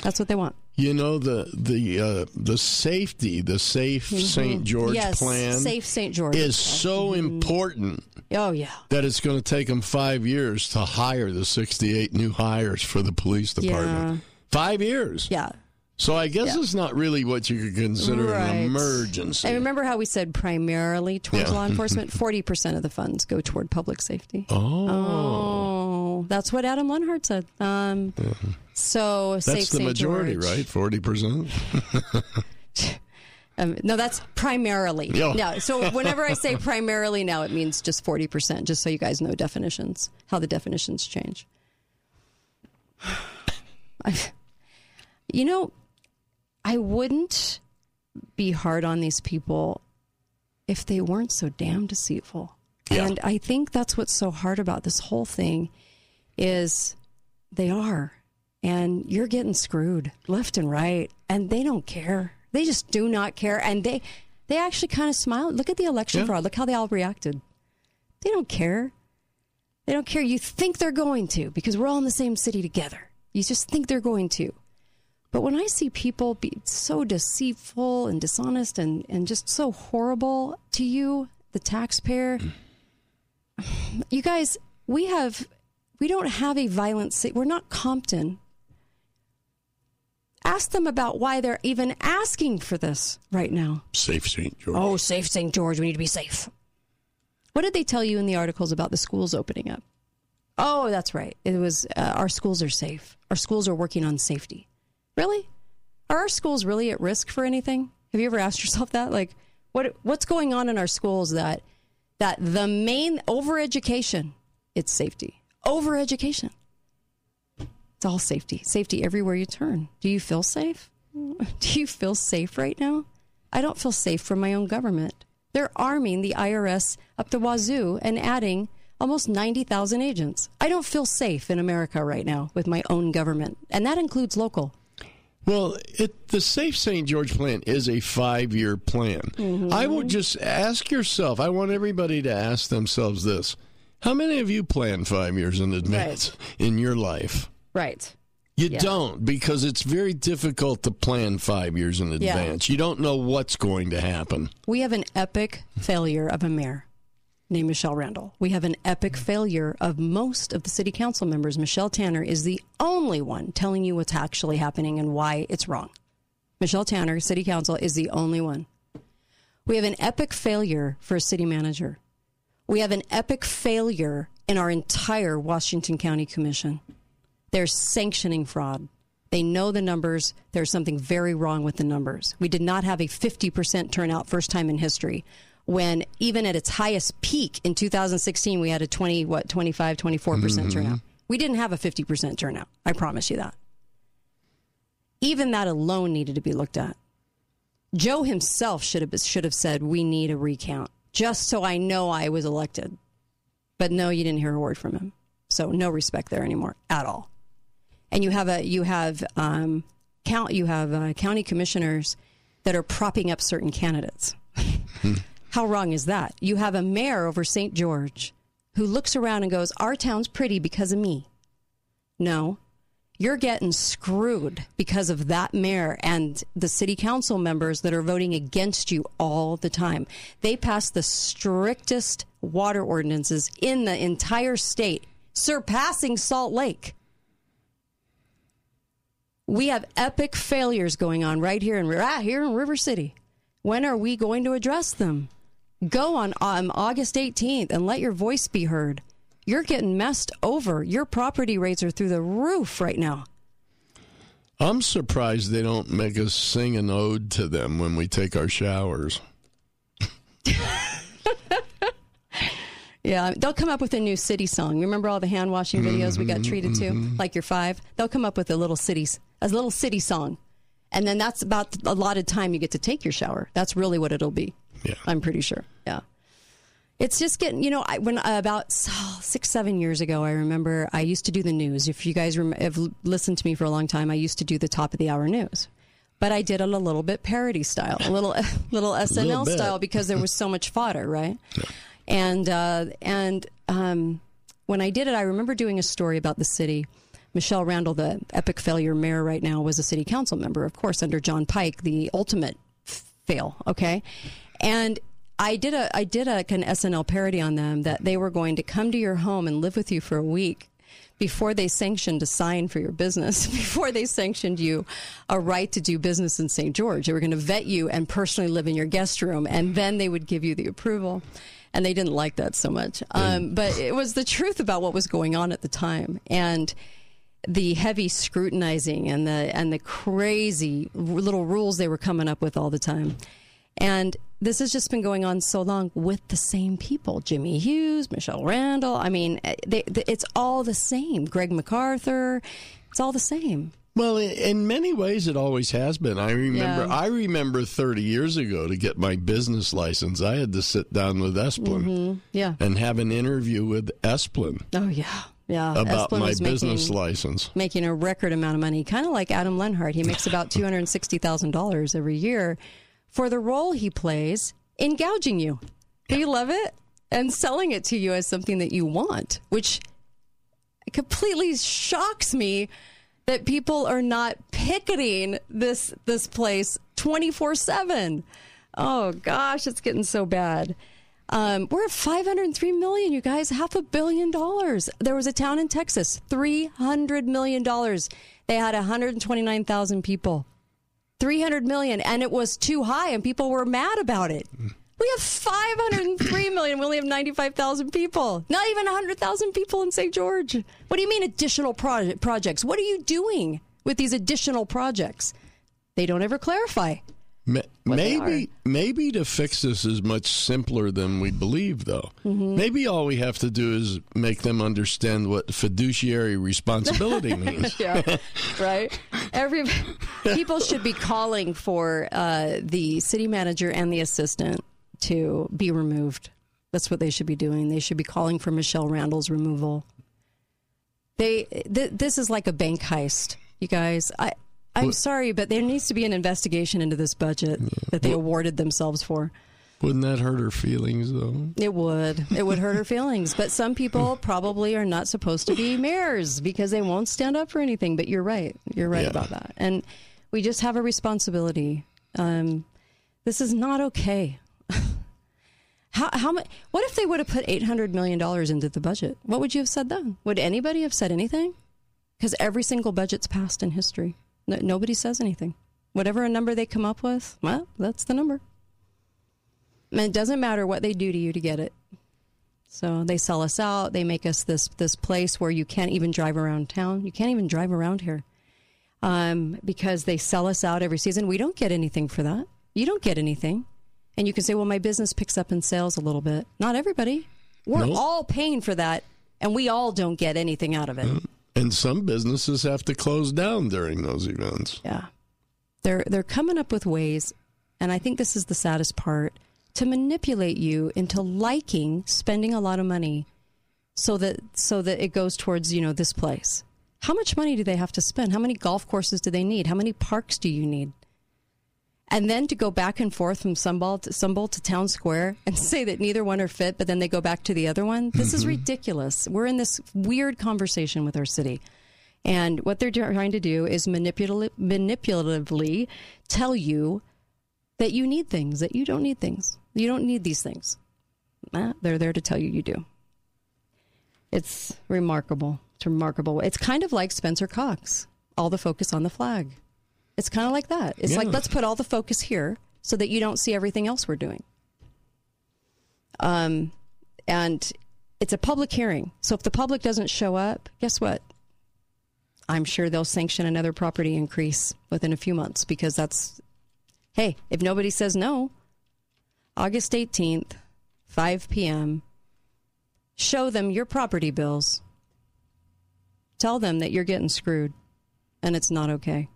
That's what they want. You know, the the uh, the safety, the Safe mm-hmm. Saint George yes, plan Safe Saint George is so mm-hmm. important. Oh, yeah. That it's going to take them five years to hire the sixty-eight new hires for the police department. Yeah. Five years. Yeah. So I guess yeah. it's not really what you could consider right. an emergency. And remember how we said primarily towards yeah. law enforcement? forty percent of the funds go toward public safety. Oh. Oh. That's what Adam Lenhardt said. Um, yeah. So that's safe, the Saint majority, George. Right? forty percent? um, no, that's primarily. Yeah. No, so whenever I say primarily now, it means just forty percent, just so you guys know definitions, how the definitions change. I've, you know... I wouldn't be hard on these people if they weren't so damn deceitful. Yeah. And I think that's what's so hard about this whole thing is they are. And you're getting screwed left and right. And they don't care. They just do not care. And they they actually kind of smile. Look at the election yeah. fraud. Look how they all reacted. They don't care. They don't care. You think they're going to, because we're all in the same city together. You just think they're going to. But when I see people be so deceitful and dishonest and, and just so horrible to you, the taxpayer, you guys, we have, we don't have a violent city. We're not Compton. Ask them about why they're even asking for this right now. Safe Saint George. Oh, Safe Saint George. We need to be safe. What did they tell you in the articles about the schools opening up? Oh, that's right. It was uh, our schools are safe. Our schools are working on safety. Really? Are our schools really at risk for anything? Have you ever asked yourself that? Like, what what's going on in our schools that that the main overeducation, it's safety. Overeducation. It's all safety. Safety everywhere you turn. Do you feel safe? Do you feel safe right now? I don't feel safe from my own government. They're arming the I R S up the wazoo and adding almost ninety thousand agents. I don't feel safe in America right now with my own government, and that includes local. Well, it, the Safe Saint George plan is a five-year plan. Mm-hmm. I would just ask yourself, I want everybody to ask themselves this. How many of you plan five years in advance right. in your life? Right. You yeah. don't, because it's very difficult to plan five years in advance. Yeah. You don't know what's going to happen. We have an epic failure of a mayor named Michelle Randall. We have an epic failure of most of the city council members. Michelle Tanner is the only one telling you what's actually happening and why it's wrong. Michelle Tanner, city council, is the only one. We have an epic failure for a city manager. We have an epic failure in our entire Washington County Commission. They're sanctioning fraud. They know the numbers. There's something very wrong with the numbers. We did not have a fifty percent turnout, first time in history, when even at its highest peak in two thousand sixteen, we had a twenty, what, twenty-five, twenty-four percent mm-hmm. turnout. We didn't have a fifty percent turnout. I promise you that. Even that alone needed to be looked at. Joe himself should have should have said, we need a recount, just so I know I was elected. But no, you didn't hear a word from him. So no respect there anymore at all. And you have a you have um, count you have uh, county commissioners that are propping up certain candidates. How wrong is that? You have a mayor over Saint George who looks around and goes, "Our town's pretty because of me." No, you're getting screwed because of that mayor and the city council members that are voting against you all the time. They passed the strictest water ordinances in the entire state, surpassing Salt Lake. We have epic failures going on right here in, right here in River City. When are we going to address them? Go on, on August eighteenth and let your voice be heard. You're getting messed over. Your property rates are through the roof right now. I'm surprised they don't make us sing an ode to them when we take our showers. Yeah, they'll come up with a new city song. Remember all the hand washing videos mm-hmm, we got treated mm-hmm. to, like your five? They'll come up with a little cities, a little city song, and then that's about a lot of time you get to take your shower. That's really what it'll be. Yeah, I'm pretty sure. Yeah, it's just getting. You know, I, when uh, about oh, six, seven years ago, I remember I used to do the news. If you guys rem- have listened to me for a long time, I used to do the top of the hour news. But I did it a little bit parody style, a little little S N L little style, because there was so much fodder, right? Yeah. And uh, and um, when I did it, I remember doing a story about the city. Michelle Randall, the epic failure mayor right now, was a city council member, of course, under John Pike, the ultimate fail. Okay, and I did a I did a an S N L parody on them that they were going to come to your home and live with you for a week before they sanctioned a sign for your business, before they sanctioned you a right to do business in Saint George. They were going to vet you and personally live in your guest room, and then they would give you the approval. And they didn't like that so much. Um, but it was the truth about what was going on at the time. And the heavy scrutinizing and the and the crazy little rules they were coming up with all the time. And this has just been going on so long with the same people. Jimmy Hughes, Michelle Randall. I mean, they, they, it's all the same. Greg MacArthur. It's all the same. Well, in many ways, it always has been. I remember yeah. I remember thirty years ago, to get my business license, I had to sit down with Esplin mm-hmm. yeah. and have an interview with Esplin. Oh, yeah. Yeah. About Esplin my business making, license. Making a record amount of money, kind of like Adam Lenhardt. He makes about two hundred sixty thousand dollars every year for the role he plays in gouging you. Do you love it? And selling it to you as something that you want, which completely shocks me. That people are not picketing this this place twenty-four seven. Oh, gosh, it's getting so bad. Um, we're at five hundred three million dollars, you guys, half a billion dollars. There was a town in Texas, three hundred million dollars. They had one hundred twenty-nine thousand people, three hundred million dollars, and it was too high, and people were mad about it. We have five hundred three million. We only have ninety-five thousand people. Not even one hundred thousand people in Saint George. What do you mean additional pro- projects? What are you doing with these additional projects? They don't ever clarify. Ma- maybe maybe to fix this is much simpler than we believe, though. Mm-hmm. Maybe all we have to do is make them understand what fiduciary responsibility means. Yeah, right? Every people should be calling for uh, the city manager and the assistant to be removed. That's what they should be doing. They should be calling for Michelle Randall's removal. They th- this is like a bank heist, you guys. I, I'm what, sorry, but there needs to be an investigation into this budget yeah, that they what, awarded themselves for. Wouldn't that hurt her feelings, though? It would. It would hurt her feelings. But some people probably are not supposed to be mayors because they won't stand up for anything. But you're right. You're right yeah. about that. And we just have a responsibility. Um, this is not okay. How how much? What if they would have put eight hundred million dollars into the budget? What would you have said then? Would anybody have said anything? Because every single budget's passed in history. No, nobody says anything. Whatever a number they come up with, well, that's the number. And it doesn't matter what they do to you to get it. So they sell us out. They make us this this place where you can't even drive around town. You can't even drive around here. um, because they sell us out every season. We don't get anything for that. You don't get anything. And you can say, well, my business picks up in sales a little bit. Not everybody. We're nope. all paying for that, and we all don't get anything out of it. Mm. And some businesses have to close down during those events. Yeah. They're they're coming up with ways, and I think this is the saddest part, to manipulate you into liking spending a lot of money so that so that it goes towards, you know, this place. How much money do they have to spend? How many golf courses do they need? How many parks do you need? And then to go back and forth from Sunbelt to, Sunbelt to Town Square and say that neither one are fit, but then they go back to the other one. This mm-hmm. is ridiculous. We're in this weird conversation with our city. And what they're trying to do is manipul- manipulatively tell you that you need things, that you don't need things. You don't need these things. Nah, they're there to tell you you do. It's remarkable. It's remarkable. It's kind of like Spencer Cox, all the focus on the flag. It's kind of like that. It's yeah. like, let's put all the focus here so that you don't see everything else we're doing. Um, and it's a public hearing. So if the public doesn't show up, guess what? I'm sure they'll sanction another property increase within a few months because that's, hey, if nobody says no, August eighteenth, five p.m., show them your property bills. Tell them that you're getting screwed and it's not okay.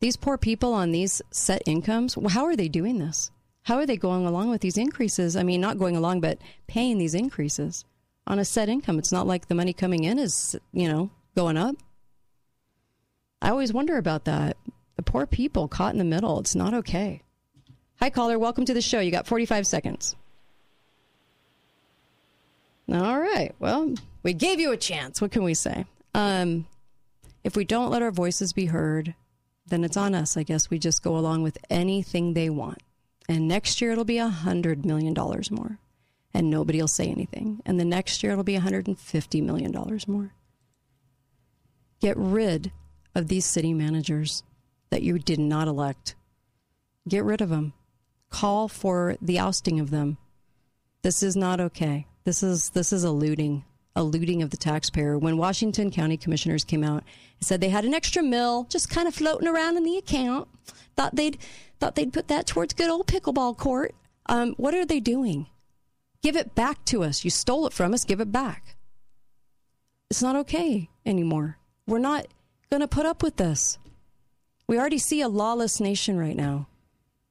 These poor people on these set incomes, how are they doing this? How are they going along with these increases? I mean, not going along, but paying these increases on a set income. It's not like the money coming in is, you know, going up. I always wonder about that. The poor people caught in the middle. It's not okay. Hi, caller. Welcome to the show. You got forty-five seconds. All right. Well, we gave you a chance. What can we say? Um, if we don't let our voices be heard, then it's on us. I guess we just go along with anything they want. And next year it'll be one hundred million dollars more. And nobody will say anything. And the next year it'll be one hundred fifty million dollars more. Get rid of these city managers that you did not elect. Get rid of them. Call for the ousting of them. This is not okay. This is this is a looting. A looting of the taxpayer. When Washington County commissioners came out and said they had an extra mill just kind of floating around in the account, thought they'd thought they'd put that towards good old pickleball court. Um, what are they doing? Give it back to us. You stole it from us. Give it back. It's not okay anymore. We're not going to put up with this. We already see a lawless nation right now,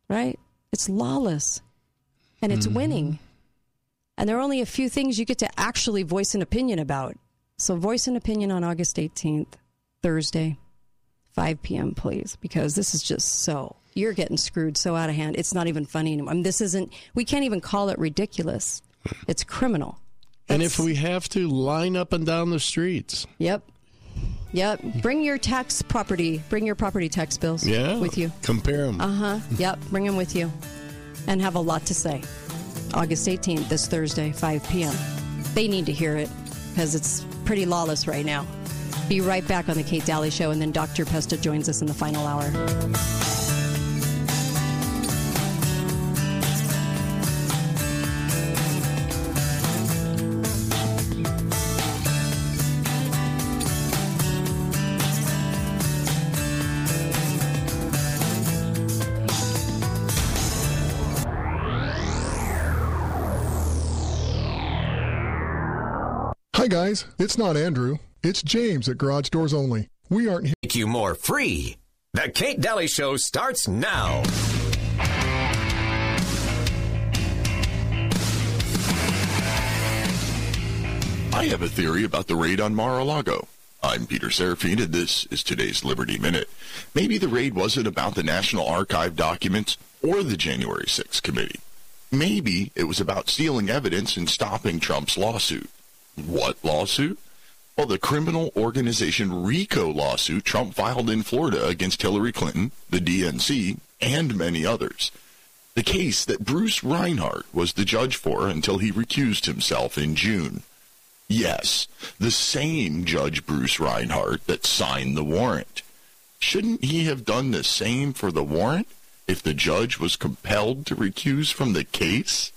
right? It's lawless, and it's mm-hmm. winning. And there are only a few things you get to actually voice an opinion about. So voice an opinion on August eighteenth, Thursday, five p.m., please, because this is just so, you're getting screwed so out of hand. It's not even funny anymore. I mean, this isn't, we can't even call it ridiculous. It's criminal. That's, and if we have to, line up and down the streets. Yep. Yep. Bring your tax property, bring your property tax bills yeah, with you. Compare them. Uh-huh. Yep. Bring them with you and have a lot to say. August eighteenth, this Thursday, five p.m. They need to hear it because it's pretty lawless right now. Be right back on The Kate Daly Show, and then Doctor Pesta joins us in the final hour. Guys, it's not Andrew. It's James at Garage Doors Only. We aren't here. Make you more free. The Kate Daly Show starts now. I have a theory about the raid on Mar-a-Lago. I'm Peter Serafine, and this is today's Liberty Minute. Maybe the raid wasn't about the National Archive documents or the January sixth committee. Maybe it was about stealing evidence and stopping Trump's lawsuit. What lawsuit? Well, the criminal organization RICO lawsuit Trump filed in Florida against Hillary Clinton, the D N C, and many others. The case that Bruce Reinhardt was the judge for until he recused himself in June. Yes, the same Judge Bruce Reinhardt that signed the warrant. Shouldn't he have done the same for the warrant if the judge was compelled to recuse from the case?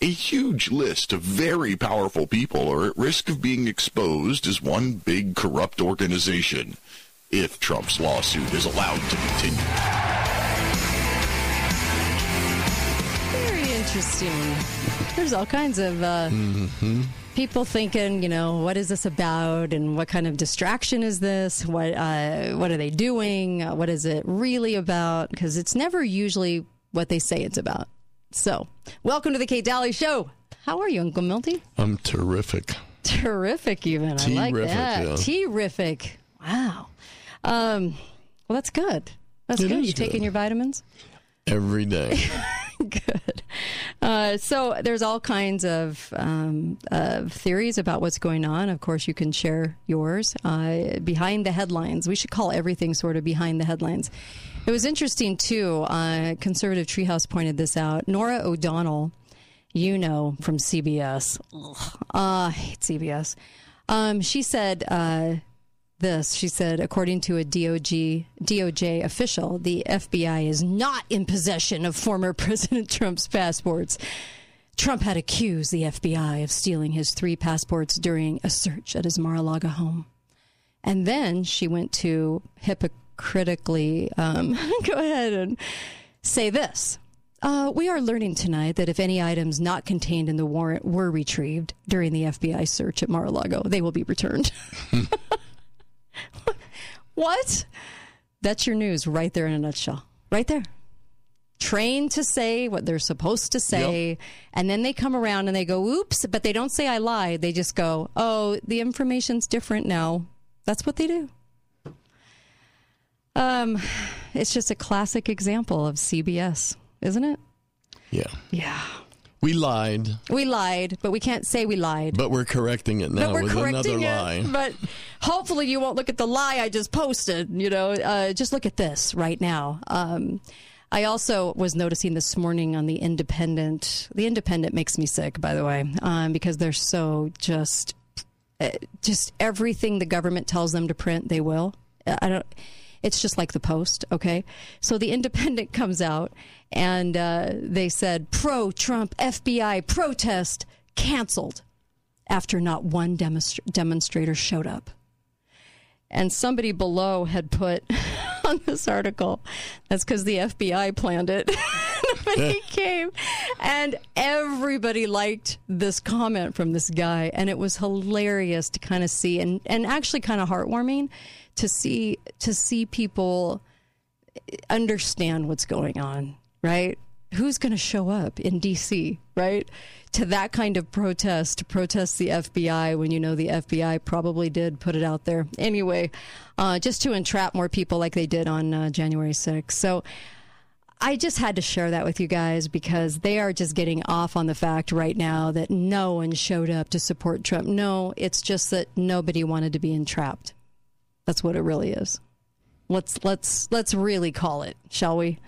A huge list of very powerful people are at risk of being exposed as one big corrupt organization. if Trump's lawsuit is allowed to continue. Very interesting. There's all kinds of uh, mm-hmm. people thinking, you know, what is this about and what kind of distraction is this? What uh, what are they doing? What is it really about? Because it's never usually what they say it's about. So, welcome to the Kate Daly Show. How are you, Uncle Milty? I'm terrific. Terrific, even. Terrific, I like that. Yeah. Terrific. Wow. Um, well, that's good. That's it good. You taking your vitamins? Every day. Good. Uh, so there's all kinds of, um, of theories about what's going on. Of course, you can share yours. Uh, behind the headlines. We should call everything sort of behind the headlines. It was interesting, too. Uh, Conservative Treehouse pointed this out. Nora O'Donnell, you know, from C B S. Ugh, I hate C B S. Um, she said... Uh, This, she said, according to a D O G, D O J official, the F B I is not in possession of former President Trump's passports. Trump had accused the F B I of stealing his three passports during a search at his Mar-a-Lago home. And then she went to hypocritically um, go ahead and say this. Uh, we are learning tonight that if any items not contained in the warrant were retrieved during the F B I search at Mar-a-Lago, they will be returned. What? That's your news right there in a nutshell. Right there. Trained to say what they're supposed to say. Yep. And then they come around and they go, oops, but they don't say I lied. They just go, oh, the information's different now. That's what they do. Um, it's just a classic example of C B S, isn't it? Yeah. Yeah. We lied. We lied, but we can't say we lied. But we're correcting it now but we're with correcting another it, lie. But hopefully you won't look at the lie I just posted. You know, uh, just look at this right now. Um, I also was noticing this morning on The Independent. The Independent makes me sick, by the way, um, because they're so just, uh, just everything the government tells them to print, they will. I don't. It's just like the Post, okay? So The Independent comes out, and uh, they said, pro-Trump F B I protest canceled after not one demonstr- demonstrator showed up. And somebody below had put on this article, that's because the F B I planned it. Nobody came. And everybody liked this comment from this guy, and it was hilarious to kind of see, and, and actually kind of heartwarming, to see to see people understand what's going on, right? Who's going to show up in D C, right? To that kind of protest, to protest the F B I when you know the F B I probably did put it out there. Anyway, uh, just to entrap more people like they did on uh, January sixth. So I just had to share that with you guys because they are just getting off on the fact right now that no one showed up to support Trump. No, it's just that nobody wanted to be entrapped. That's what it really is. Let's let's let's really call it, shall we?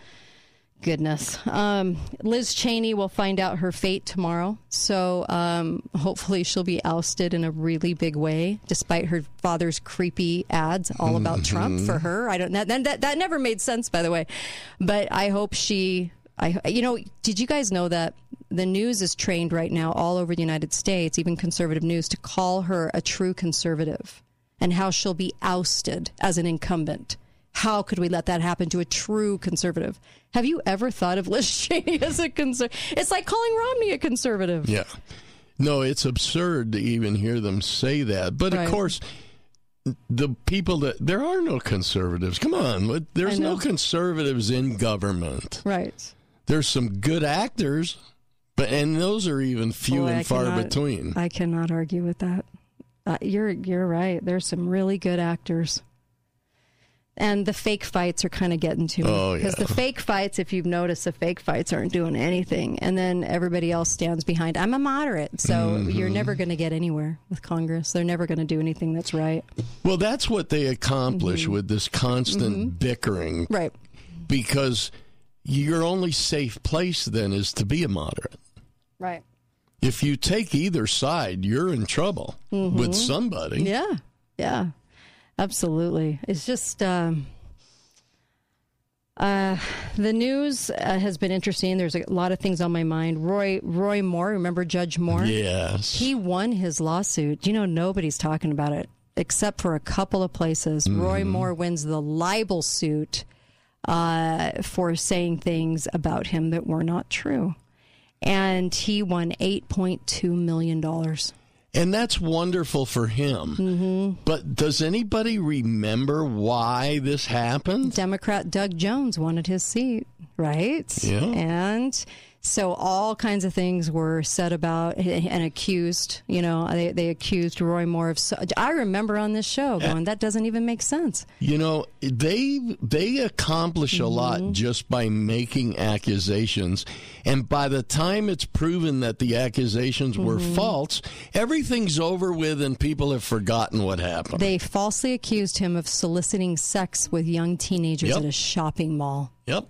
Goodness. Um, Liz Cheney will find out her fate tomorrow. So um, hopefully she'll be ousted in a really big way, despite her father's creepy ads all about mm-hmm. Trump for her. I don't that, that that never made sense, by the way. But I hope she. I you know, did you guys know that the news is trained right now all over the United States, even conservative news, to call her a true conservative? And how she'll be ousted as an incumbent. How could we let that happen to a true conservative? Have you ever thought of Liz Cheney as a conservative? It's like calling Romney a conservative. Yeah. No, it's absurd to even hear them say that. But, right. Of course, the people that... There are no conservatives. Come on. There's no conservatives in government. Right. There's some good actors, but and those are even few Boy, and I far cannot, between. I cannot argue with that. Uh, you're you're right. There's some really good actors. And the fake fights are kind of getting to me. Oh, yeah. Because the fake fights, if you've noticed, the fake fights aren't doing anything. And then everybody else stands behind. I'm a moderate, so mm-hmm. you're never going to get anywhere with Congress. They're never going to do anything that's right. Well, that's what they accomplish mm-hmm. with this constant mm-hmm. bickering. Right. Because your only safe place then is to be a moderate. Right. If you take either side, you're in trouble mm-hmm. with somebody. Yeah, yeah, absolutely. It's just um, uh, the news uh, has been interesting. There's a lot of things on my mind. Roy Roy Moore, remember Judge Moore? Yes. He won his lawsuit. You know, nobody's talking about it. except for a couple of places. Mm-hmm. Roy Moore wins the libel suit uh, for saying things about him that were not true. And he won eight point two million dollars. And that's wonderful for him. Mm-hmm. But does anybody remember why this happened? Democrat Doug Jones wanted his seat, right? Yeah. And so all kinds of things were said about and accused, you know, they, they accused Roy Moore of, I remember on this show going, that doesn't even make sense. You know, they they accomplish mm-hmm. a lot just by making accusations. And by the time it's proven that the accusations mm-hmm. were false, everything's over with and people have forgotten what happened. They falsely accused him of soliciting sex with young teenagers yep. at a shopping mall. Yep.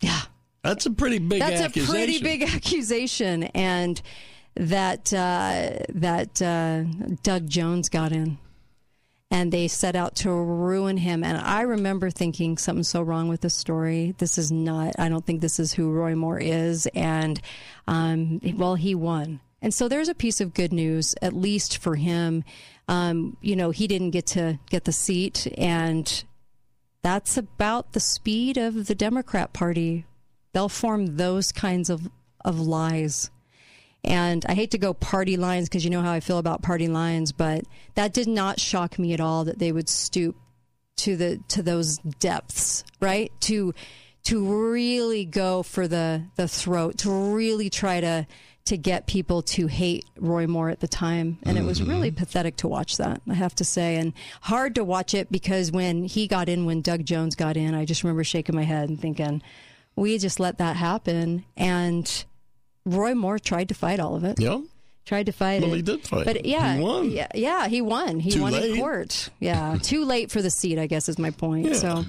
Yeah. That's a pretty big That's accusation. That's a pretty big accusation, and that uh, that uh, Doug Jones got in, and they set out to ruin him. And I remember thinking, something's so wrong with the story. This is not, I don't think this is who Roy Moore is, and, um, well, he won. And so there's a piece of good news, at least for him. Um, you know, he didn't get to get the seat, and that's about the speed of the Democrat Party. They'll form those kinds of, of lies. And I hate to go party lines because you know how I feel about party lines, but that did not shock me at all that they would stoop to the to those depths, right? To to really go for the, the throat, to really try to, to get people to hate Roy Moore at the time. And mm-hmm. it was really pathetic to watch that, I have to say. And hard to watch it because when he got in, when Doug Jones got in, I just remember shaking my head and thinking, we just let that happen, and Roy Moore tried to fight all of it. Yeah. Tried to fight well, it. Well, he did fight. But yeah, he won. Yeah, yeah he won. He Too won late. in court. Yeah. Too late for the seat, I guess, is my point. Yeah. So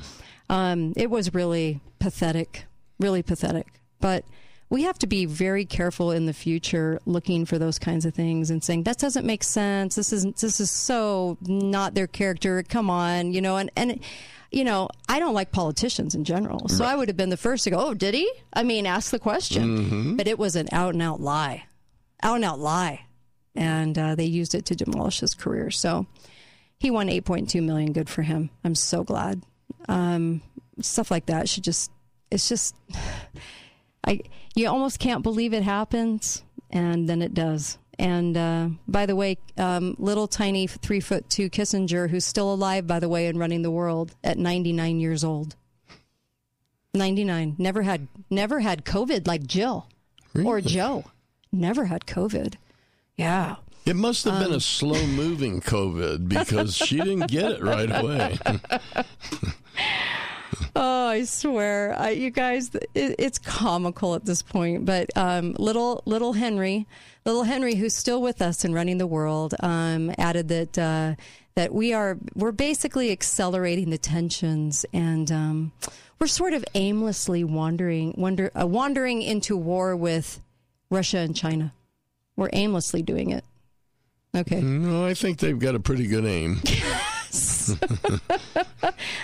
um, it was really pathetic, really pathetic. But we have to be very careful in the future looking for those kinds of things and saying, that doesn't make sense. This isn't, this is so not their character. Come on, you know, and, and, it, you know, I don't like politicians in general. So right. I would have been the first to go, oh, did he? I mean, ask the question. Mm-hmm. But it was an out-and-out lie. Out-and-out lie. And uh, they used it to demolish his career. So he won eight point two million dollars. Good for him. I'm so glad. Um, stuff like that should just, it's just, I you almost can't believe it happens. And then it does. And uh, by the way, um, little tiny three foot two Kissinger, who's still alive, by the way, and running the world at ninety-nine years old. ninety-nine, never had never had COVID like Jill really? or Joe. Never had COVID. Yeah. It must have um, been a slow moving COVID because she didn't get it right away. Oh, I swear, I, you guys, it, it's comical at this point. But um, little little Henry, little Henry, who's still with us and running the world, um, added that uh, that we are we're basically accelerating the tensions, and um, we're sort of aimlessly wandering wander, uh, wandering into war with Russia and China. We're aimlessly doing it. Okay. No, I think they've got a pretty good aim.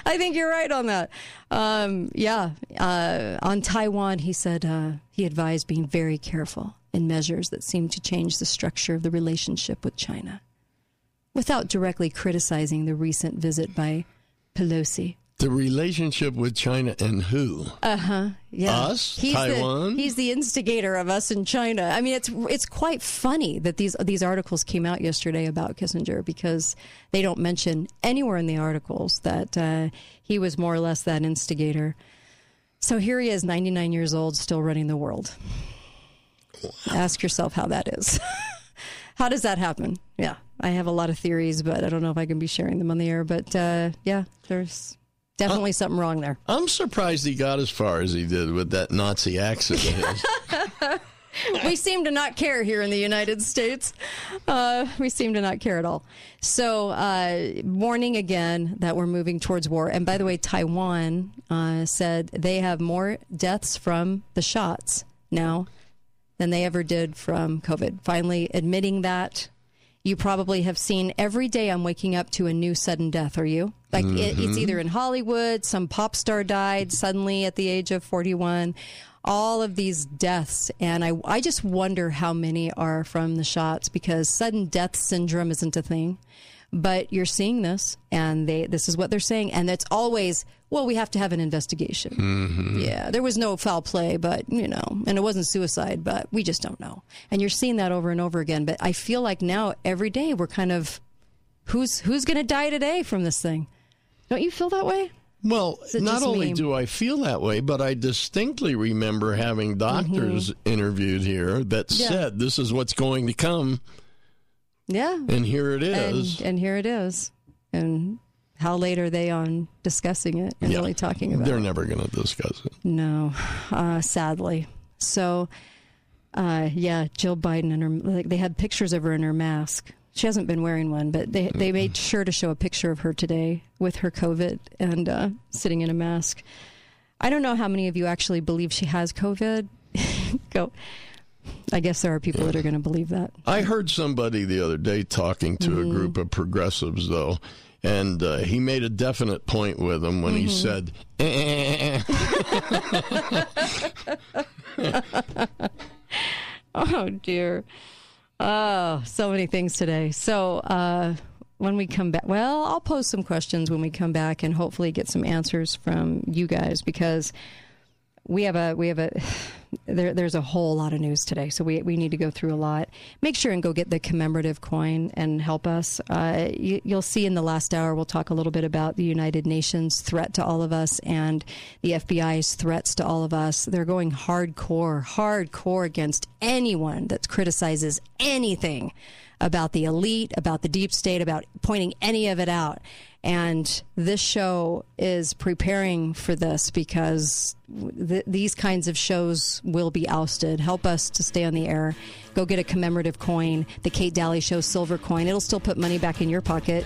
I think you're right on that. Um, yeah. Uh, on Taiwan, he said uh, he advised being very careful in measures that seem to change the structure of the relationship with China without directly criticizing the recent visit by Pelosi. The relationship with China and who? Uh-huh. Yeah. Us? He's Taiwan? The, he's the instigator of us in China. I mean, it's it's quite funny that these these articles came out yesterday about Kissinger because they don't mention anywhere in the articles that uh, he was more or less that instigator. So here he is, ninety-nine years old, still running the world. Wow. Ask yourself how that is. How does that happen? Yeah. I have a lot of theories, but I don't know if I can be sharing them on the air. But, uh, yeah, there's... Definitely I'm, something wrong there. I'm surprised he got as far as he did with that Nazi accent of his. We seem to not care here in the United States. Uh, we seem to not care at all. So, uh, warning again that we're moving towards war. And by the way, Taiwan uh, said they have more deaths from the shots now than they ever did from COVID. Finally admitting that. You probably have seen every day I'm waking up to a new sudden death, are you? Like mm-hmm. it, it's either in Hollywood, some pop star died suddenly at the age of forty-one, all of these deaths. And I, I just wonder how many are from the shots because sudden death syndrome isn't a thing. But you're seeing this, and they this is what they're saying. And it's always, well, we have to have an investigation. Mm-hmm. Yeah, there was no foul play, but, you know, and it wasn't suicide, but we just don't know. And you're seeing that over and over again. But I feel like now every day we're kind of, who's who's going to die today from this thing? Don't you feel that way? Well, not only me? do I feel that way, but I distinctly remember having doctors mm-hmm. interviewed here that yeah. said this is what's going to come. Yeah. And here it is. And, and here it is. And how late are they on discussing it and yeah. really talking about They're it? They're never going to discuss it. No, uh, sadly. So, uh, yeah, Jill Biden, and her, like, they had pictures of her in her mask. She hasn't been wearing one, but they they made sure to show a picture of her today with her COVID and uh, sitting in a mask. I don't know how many of you actually believe she has COVID. Go. I guess there are people yeah. that are going to believe that. I heard somebody the other day talking to mm-hmm. a group of progressives, though, and uh, he made a definite point with them when mm-hmm. he said, eh. Oh, dear. Oh, so many things today. So uh, when we come back, well, I'll pose some questions when we come back and hopefully get some answers from you guys, because we have a, we have a, there, there's a whole lot of news today. So we, we need to go through a lot. Make sure and go get the commemorative coin and help us. Uh, you, you'll see in the last hour, we'll talk a little bit about the United Nations threat to all of us and the F B I's threats to all of us. They're going hardcore, hardcore against anyone that criticizes anything about the elite, about the deep state, about pointing any of it out. And this show is preparing for this, because th- these kinds of shows will be ousted. Help us to stay on the air. Go get a commemorative coin, the Kate Daly Show silver coin. It'll still put money back in your pocket.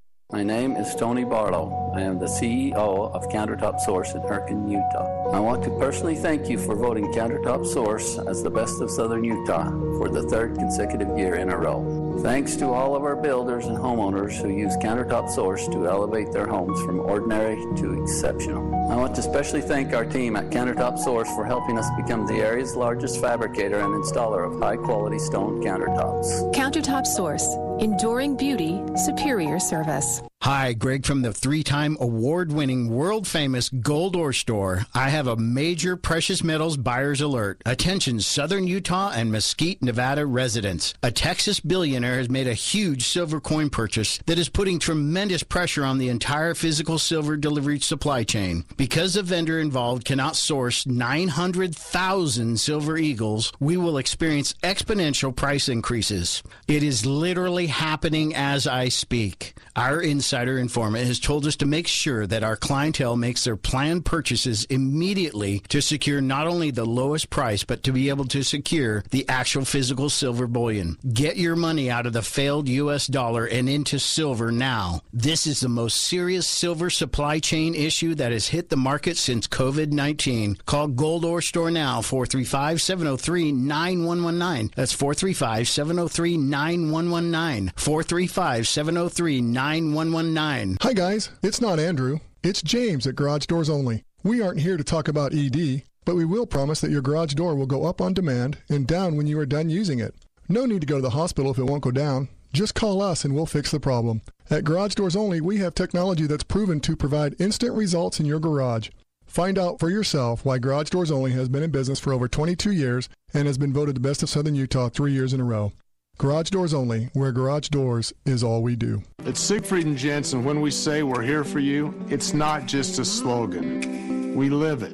My name is Tony Barlow. I am the C E O of Countertop Source in Erkin, Utah. I want to personally thank you for voting Countertop Source as the best of Southern Utah for the third consecutive year in a row. Thanks to all of our builders and homeowners who use Countertop Source to elevate their homes from ordinary to exceptional. I want to especially thank our team at Countertop Source for helping us become the area's largest fabricator and installer of high-quality stone countertops. Countertop Source. Enduring beauty, superior service. Hi, Greg from the three-time award-winning, world-famous Gold Ore Store. I have a major precious metals buyer's alert. Attention, Southern Utah and Mesquite, Nevada residents. A Texas billionaire has made a huge silver coin purchase that is putting tremendous pressure on the entire physical silver delivery supply chain. Because the vendor involved cannot source nine hundred thousand silver eagles, we will experience exponential price increases. It is literally happening as I speak. Our insider informant has told us to make sure that our clientele makes their planned purchases immediately to secure not only the lowest price, but to be able to secure the actual physical silver bullion. Get your money out of the failed U S dollar and into silver now. This is the most serious silver supply chain issue that has hit the market since COVID nineteen. Call Gold Ore Store now, four three five, seven oh three, nine one one nine. That's four three five, seven oh three, nine one one nine. four three five, seven oh three, nine one one nine. Hi guys, it's not Andrew, it's James at Garage Doors Only. We aren't here to talk about E D, but we will promise that your garage door will go up on demand and down when you are done using it. No need to go to the hospital if it won't go down. Just call us and we'll fix the problem. At Garage Doors Only, we have technology that's proven to provide instant results in your garage. Find out for yourself why Garage Doors Only has been in business for over twenty-two years and has been voted the best of Southern Utah three years in a row. Garage Doors Only, where garage doors is all we do. At Siegfried and Jensen, when we say we're here for you, it's not just a slogan. We live it.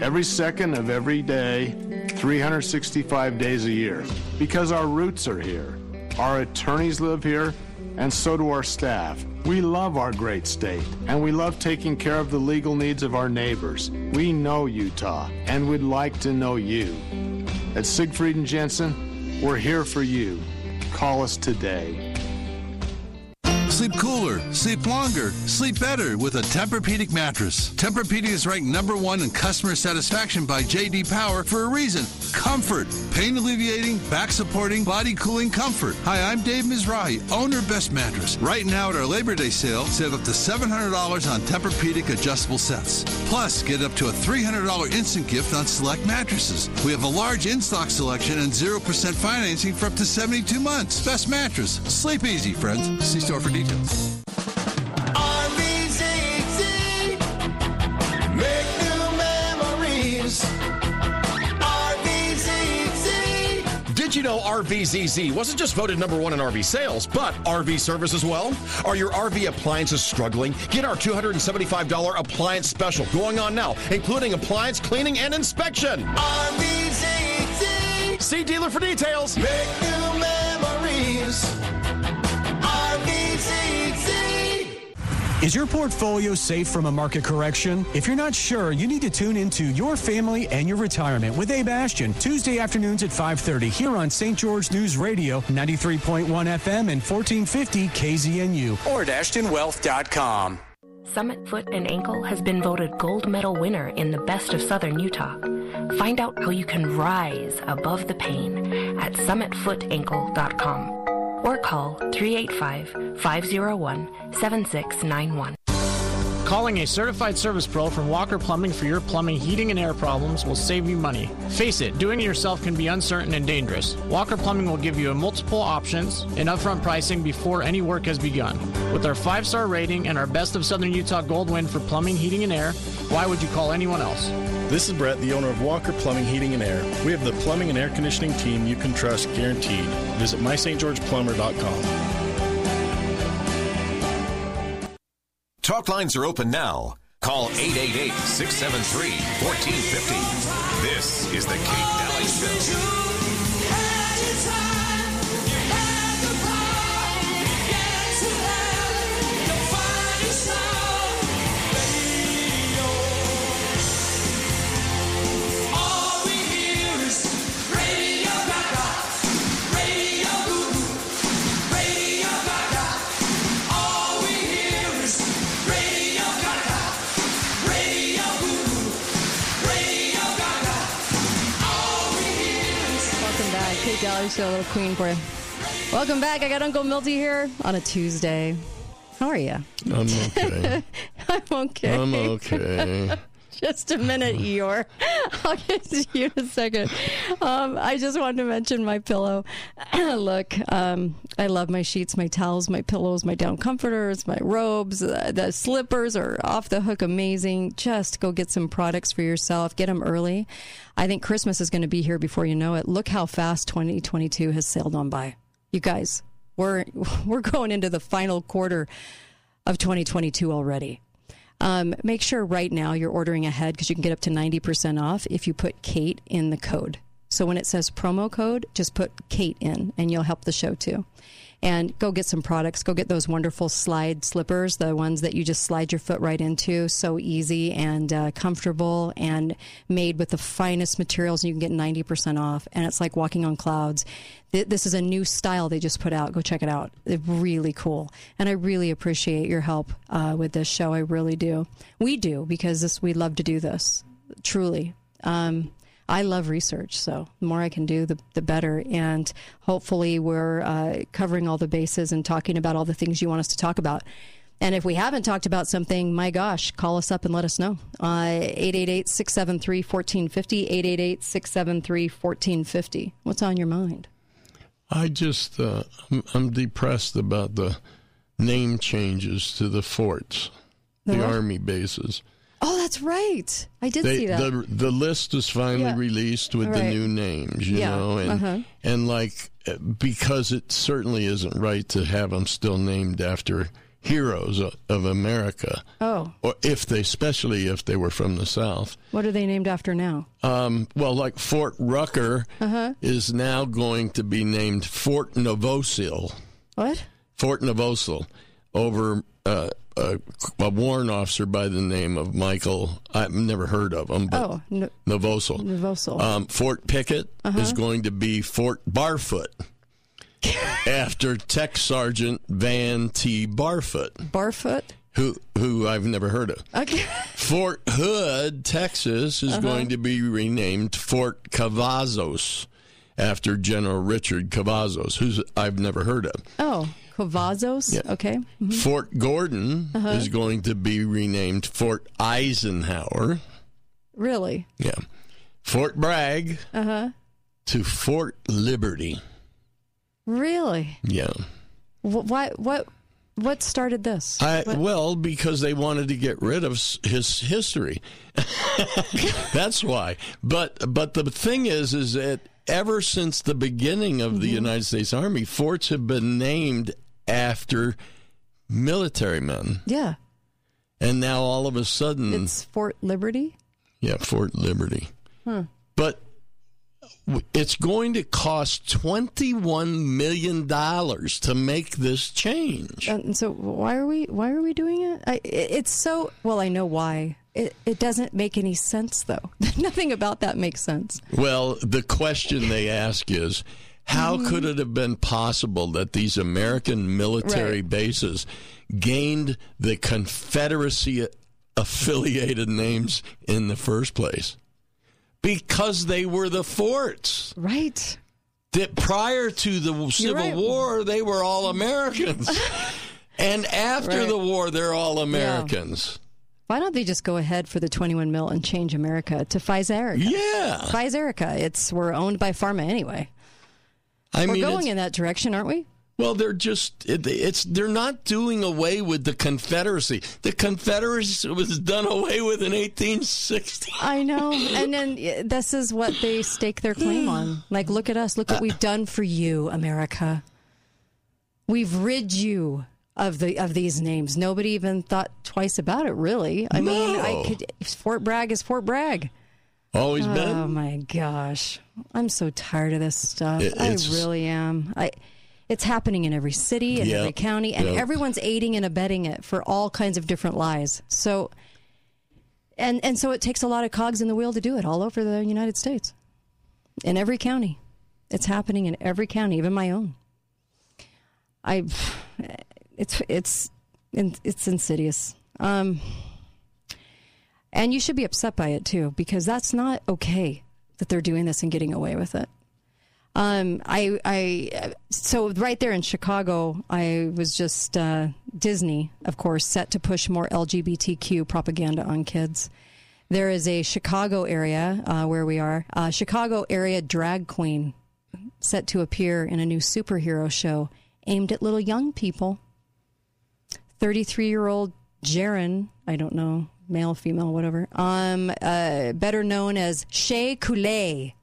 Every second of every day, three hundred sixty-five days a year. Because our roots are here. Our attorneys live here, and so do our staff. We love our great state, and we love taking care of the legal needs of our neighbors. We know Utah, and we'd like to know you. At Siegfried and Jensen, we're here for you. Call us today. Sleep cooler, sleep longer, sleep better with a Tempur-Pedic mattress. Tempur-Pedic is ranked number one in customer satisfaction by J D Power for a reason. Comfort, pain alleviating, back supporting, body cooling comfort. Hi, I'm Dave Mizrahi, owner of Best Mattress. Right now at our Labor Day sale, save up to seven hundred dollars on Tempur-Pedic adjustable sets. Plus, get up to a three hundred dollars instant gift on select mattresses. We have a large in-stock selection and zero percent financing for up to seventy-two months. Best Mattress. Sleep easy, friends. See store for details. R V Z Z, make new memories. R V Z Z. Did you know R V Z Z wasn't just voted number one in R V sales, but R V service as well? Are your R V appliances struggling? Get our two hundred seventy-five dollars appliance special going on now, including appliance cleaning and inspection. R V Z Z. See dealer for details. Make new memories. Is your portfolio safe from a market correction? If you're not sure, you need to tune into Your Family and Your Retirement with Abe Ashton, Tuesday afternoons at five thirty here on Saint George News Radio, ninety-three point one F M and fourteen fifty K Z N U or at ashton wealth dot com. Summit Foot and Ankle has been voted gold medal winner in the Best of Southern Utah. Find out how you can rise above the pain at summit foot ankle dot com. Or call three eight five, five oh one, seven six nine one. Calling a certified service pro from Walker Plumbing for your plumbing, heating, and air problems will save you money. Face it, doing it yourself can be uncertain and dangerous. Walker Plumbing will give you multiple options and upfront pricing before any work has begun. With our five-star rating and our Best of Southern Utah Gold win for plumbing, heating, and air, why would you call anyone else? This is Brett, the owner of Walker Plumbing, Heating, and Air. We have the plumbing and air conditioning team you can trust guaranteed. Visit my Saint George plumber dot com. Talk lines are open now. Call eight eight eight, six seven three, one four five zero. This is the Kate Daly Show. Show, a little Queen for you. Welcome back. I got Uncle Milty here on a Tuesday. How are you? I'm okay. I'm okay. I'm okay. Just a minute, Eeyore. I'll get to you in a second. Um, I just wanted to mention my pillow. Look, um, I love my sheets, my towels, my pillows, my down comforters, my robes. Uh, the slippers are off the hook amazing. Just go get some products for yourself. Get them early. I think Christmas is going to be here before you know it. Look how fast twenty twenty-two has sailed on by. You guys, we're, we're going into the final quarter of twenty twenty-two already. Um, make sure right now you're ordering ahead because you can get up to ninety percent off if you put Kate in the code. So when it says promo code, just put Kate in and you'll help the show too. And go get some products. Go get those wonderful slide slippers, the ones that you just slide your foot right into. So easy and uh, comfortable and made with the finest materials. And you can get ninety percent off. And it's like walking on clouds. Th- this is a new style they just put out. Go check it out. It's really cool. And I really appreciate your help uh, with this show. I really do. We do because this, we love to do this, truly. Um I love research, so the more I can do, the, the better. And hopefully we're uh, covering all the bases and talking about all the things you want us to talk about. And if we haven't talked about something, my gosh, call us up and let us know. Uh, eight eight eight, six seven three, one four five zero, eight eight eight, six seven three, one four five zero. What's on your mind? I just, uh, I'm, I'm depressed about the name changes to the forts, the, the Army bases. Oh, that's right. I did they, see that. The, the list is finally yeah. released with right. the new names, you yeah. know, and, uh-huh. and like, because it certainly isn't right to have them still named after heroes of America. Oh. Or if they, especially if they were from the South. What are they named after now? Um, well, like Fort Rucker uh-huh. is now going to be named Fort Novosil. What? Fort Novosil over... Uh, A, a warrant officer by the name of Michael, I've never heard of him, but oh, no, Novosil. Novosil. Um, Fort Pickett uh-huh. is going to be Fort Barfoot. after Tech Sergeant Van T. Barfoot. Barfoot? Who who I've never heard of. Okay. Fort Hood, Texas, is uh-huh. going to be renamed Fort Cavazos after General Richard Cavazos, who I've never heard of. Oh, Cavazos? Yeah. Okay. Mm-hmm. Fort Gordon uh-huh. is going to be renamed Fort Eisenhower. Really? Yeah. Fort Bragg uh-huh. to Fort Liberty. Really? Yeah. Why? What? What started this? I, well, because they wanted to get rid of his history. That's why. But but the thing is, is that ever since the beginning of mm-hmm. the United States Army, forts have been named after military men. Yeah. And now all of a sudden... It's Fort Liberty? Yeah, Fort Liberty. Huh. But it's going to cost twenty-one million dollars to make this change. And so why are we why are we doing it? I, it's so, well, I know why. It, it doesn't make any sense, though. Nothing about that makes sense. Well, the question they ask is, how mm-hmm. could it have been possible that these American military right. bases gained the Confederacy-affiliated names in the first place? Because they were the forts. Right. That prior to the Civil right. War, they were all Americans. And after right. the war, they're all Americans. Yeah. Why don't they just go ahead for the twenty-one mil and change America to Physaerica? Yeah. Physaerica. It's, we're owned by pharma anyway. I we're mean, going in that direction, aren't we? Well, they're just, it, it's, they're not doing away with the Confederacy. The Confederacy was done away with in eighteen sixty. I know. And then this is what they stake their claim on. Like, look at us. Look what we've done for you, America. We've rid you of the of these names. Nobody even thought twice about it, really. I no. mean, I could, Fort Bragg is Fort Bragg. Always oh, been. Oh, my gosh. I'm so tired of this stuff. It, I really am. I... It's happening in every city and yep. every county, and yep. everyone's aiding and abetting it for all kinds of different lies. So, and and so it takes a lot of cogs in the wheel to do it all over the United States, in every county. It's happening in every county, even my own. I, it's it's it's insidious, um, and you should be upset by it too, because that's not okay that they're doing this and getting away with it. Um, I, I, so right there in Chicago, I was just, uh, Disney, of course, set to push more L G B T Q propaganda on kids. There is a Chicago area, uh, where we are, uh, Chicago area drag queen set to appear in a new superhero show aimed at little young people. thirty-three year old Jaren, I don't know, male, female, whatever, um, uh, better known as Shea Coulee.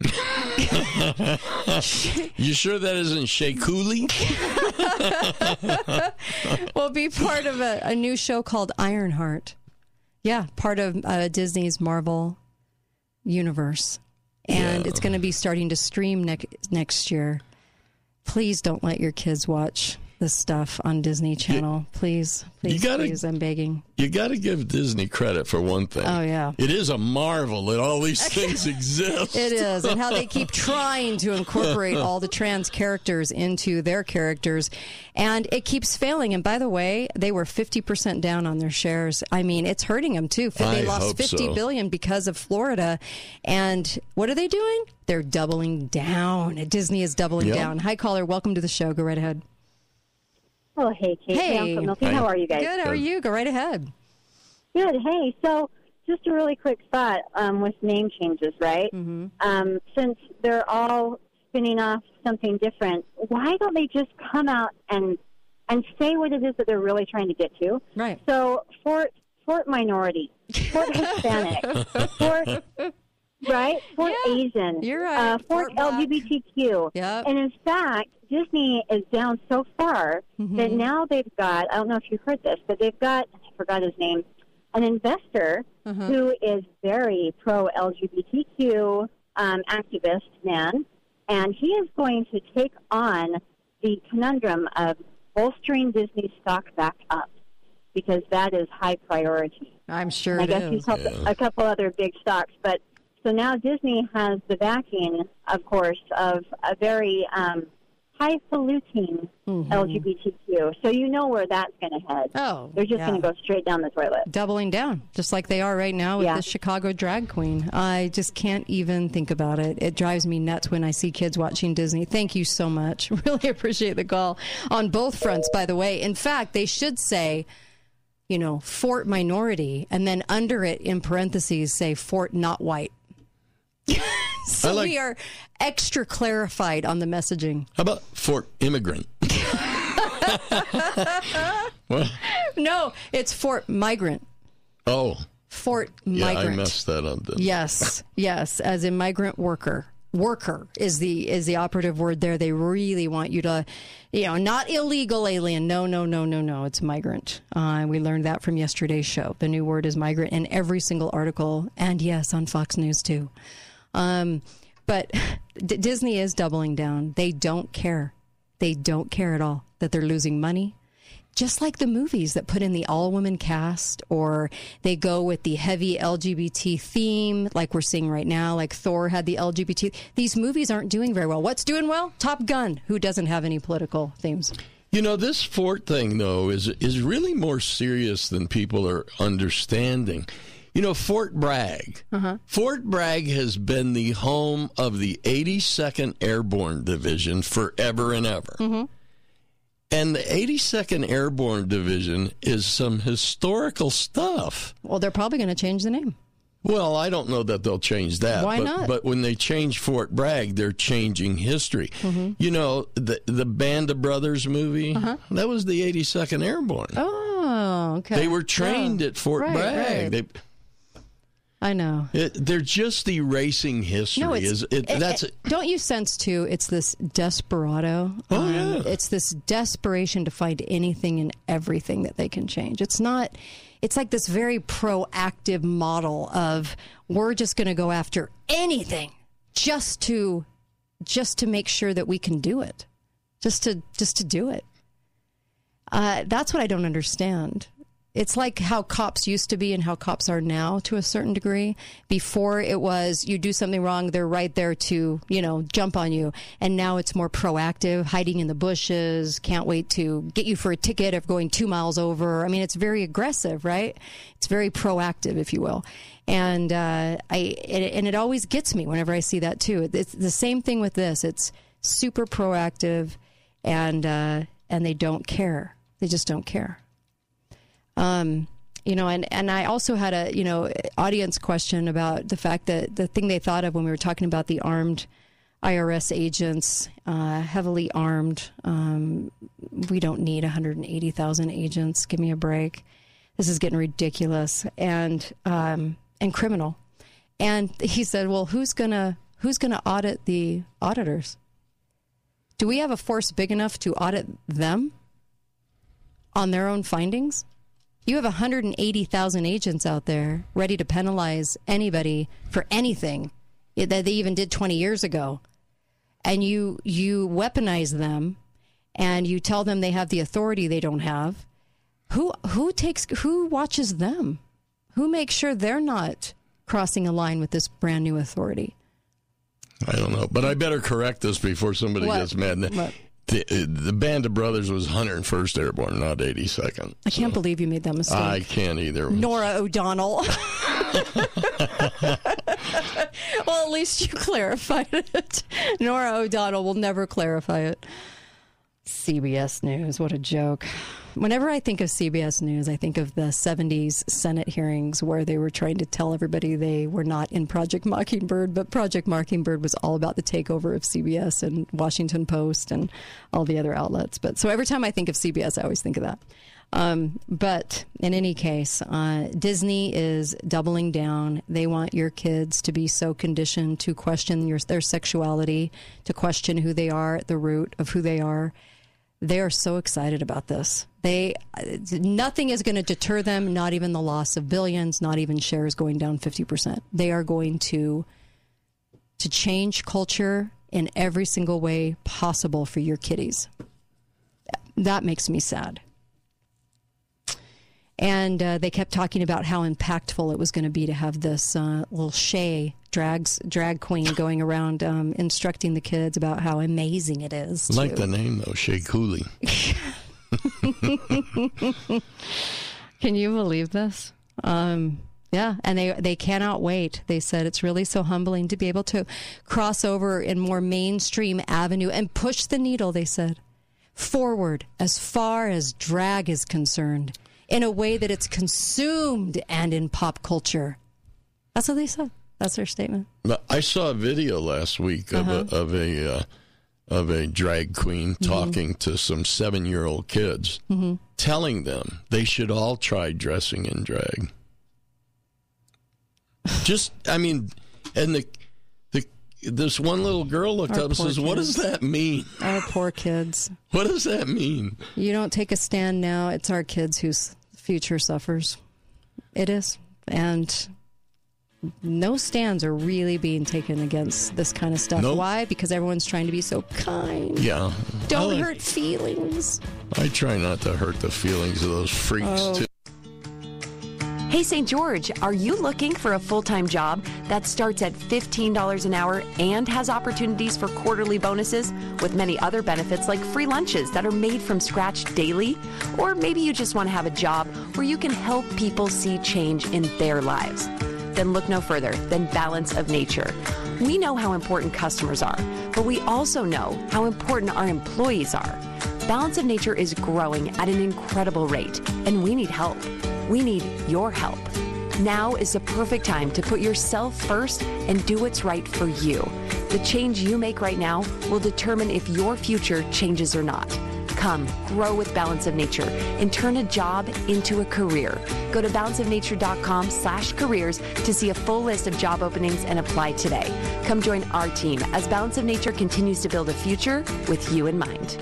You sure that isn't Shea Coulee? Will be part of a, a new show called Ironheart. Yeah, part of uh, Disney's Marvel universe. And yeah. it's going to be starting to stream ne- next year. Please don't let your kids watch this stuff on Disney Channel. You, please, please, you gotta, please, I'm begging. You got to give Disney credit for one thing. Oh, yeah. It is a marvel that all these things exist. It is, and how they keep trying to incorporate all the trans characters into their characters, and it keeps failing. And by the way, they were fifty percent down on their shares. I mean, it's hurting them, too. They I lost fifty billion dollars because of Florida, and what are they doing? They're doubling down. Disney is doubling yep. down. Hi, caller. Welcome to the show. Go right ahead. Oh, hey, Kate. Hey, hey Uncle Milky. Hi. How are you guys? Good. How are you? Go right ahead. Good. Hey, so just a really quick thought um, with name changes, right? Mm-hmm. Um, since they're all spinning off something different, why don't they just come out and and say what it is that they're really trying to get to? Right. So Fort Fort Minority, Fort Hispanic, Fort... Right? Fort yeah, Asian. You're right. Uh, Fort, Fort L G B T Q. Yep. And in fact, Disney is down so far mm-hmm. that now they've got, I don't know if you heard this, but they've got, I forgot his name, an investor uh-huh. who is very pro-L G B T Q um, activist man, and he is going to take on the conundrum of bolstering Disney stock back up, because that is high priority. I'm sure and it is. I guess he's helped yeah. a couple other big stocks, but so now Disney has the backing, of course, of a very um, highfalutin mm-hmm. L G B T Q. So you know where that's going to head. Oh, They're just yeah. going to go straight down the toilet. Doubling down, just like they are right now with yeah. the Chicago drag queen. I just can't even think about it. It drives me nuts when I see kids watching Disney. Thank you so much. Really appreciate the call on both fronts, by the way. In fact, they should say, you know, Fort Minority, and then under it, in parentheses, say Fort Not White. So like, we are extra clarified on the messaging. How about Fort Immigrant? What? No, it's Fort Migrant. Oh. Fort Migrant. Yeah, I messed that up. Then. Yes, yes, as in migrant worker. Worker is the is the operative word there. They really want you to, you know, not illegal alien. No, no, no, no, no. It's migrant. Uh, we learned that from yesterday's show. The new word is migrant in every single article. And yes, on Fox News, too. Um, but D- Disney is doubling down. They don't care. They don't care at all that they're losing money. Just like the movies that put in the all-woman cast, or they go with the heavy L G B T theme, like we're seeing right now, like Thor had the L G B T. These movies aren't doing very well. What's doing well? Top Gun, who doesn't have any political themes. You know, this Fort thing, though, is is really more serious than people are understanding. You know, Fort Bragg. Uh-huh. Fort Bragg has been the home of the eighty-second Airborne Division forever and ever. Mm-hmm. And the eighty-second Airborne Division is some historical stuff. Well, they're probably going to change the name. Well, I don't know that they'll change that. Why but, not? But when they change Fort Bragg, they're changing history. Mm-hmm. You know, the the Band of Brothers movie, uh-huh. that was the eighty-second Airborne. Oh, okay. They were trained yeah. at Fort right, Bragg. Right. They, I know. It, they're just erasing history. No, it's, it, it, that's it, it. Don't you sense, too, it's this desperado. Oh, um, yeah. It's this desperation to find anything and everything that they can change. It's not, it's like this very proactive model of we're just going to go after anything just to, just to make sure that we can do it. Just to, just to do it. Uh, that's what I don't understand. It's like how cops used to be and how cops are now to a certain degree. Before it was, you do something wrong, they're right there to, you know, jump on you. And now it's more proactive, hiding in the bushes, can't wait to get you for a ticket of going two miles over. I mean, it's very aggressive, right? It's very proactive, if you will. And uh, I it, and it always gets me whenever I see that, too. It's the same thing with this. It's super proactive, and uh, and they don't care. They just don't care. Um, you know, and, and I also had a, you know, audience question about the fact that the thing they thought of when we were talking about the armed I R S agents, uh, heavily armed. Um, we don't need one hundred eighty thousand agents. Give me a break. This is getting ridiculous and, um, and criminal. And he said, well, who's gonna, who's gonna audit the auditors? Do we have a force big enough to audit them on their own findings? You have one hundred eighty thousand agents out there ready to penalize anybody for anything that they even did twenty years ago. And you you weaponize them, and you tell them they have the authority they don't have. Who who takes who watches them? Who makes sure they're not crossing a line with this brand new authority? I don't know, but I better correct this before somebody what? gets mad. What? The, the Band of Brothers was one hundred first Airborne, not eighty-second. I can't so. believe you made that mistake. I can't either. Nora O'Donnell. Well, at least you clarified it. Nora O'Donnell will never clarify it. C B S News, what a joke. Whenever I think of C B S News, I think of the seventies Senate hearings where they were trying to tell everybody they were not in Project Mockingbird, but Project Mockingbird was all about the takeover of C B S and Washington Post and all the other outlets. But so every time I think of C B S, I always think of that. Um, but in any case, uh, Disney is doubling down. They want your kids to be so conditioned to question your, their sexuality, to question who they are at the root of who they are. They are so excited about this. They nothing is going to deter them, not even the loss of billions, not even shares going down fifty percent. They are going to to change culture in every single way possible for your kiddies. That makes me sad. And uh, they kept talking about how impactful it was going to be to have this uh, little Shay drags drag queen going around um, instructing the kids about how amazing it is. I like the name, though, Shea Cooley. Can you believe this? Um, yeah, and they they cannot wait. They said it's really so humbling to be able to cross over in more mainstream avenue and push the needle, they said, forward as far as drag is concerned in a way that it's consumed and in pop culture. That's what they said. That's their statement. I saw a video last week of uh-huh. a of a, uh, of a drag queen talking mm-hmm. to some seven-year-old kids, mm-hmm. telling them they should all try dressing in drag. Just, I mean, and the the this one little girl looked Our up and says, kids. "What does that mean?" Our poor kids. What does that mean? You don't take a stand now. It's our kids whose future suffers. It is, and. No stands are really being taken against this kind of stuff. Nope. Why? Because everyone's trying to be so kind. Yeah. Don't like, hurt feelings. I try not to hurt the feelings of those freaks, oh. too. Hey, Saint George, are you looking for a full-time job that starts at fifteen dollars an hour and has opportunities for quarterly bonuses with many other benefits like free lunches that are made from scratch daily? Or maybe you just want to have a job where you can help people see change in their lives. Then look no further than Balance of Nature. We know how important customers are, but we also know how important our employees are. Balance of Nature is growing at an incredible rate, and we need help. We need your help. Now is the perfect time to put yourself first and do what's right for you. The change you make right now will determine if your future changes or not. Come, grow with Balance of Nature and turn a job into a career. Go to balanceofnature.com slash careers to see a full list of job openings and apply today. Come join our team as Balance of Nature continues to build a future with you in mind.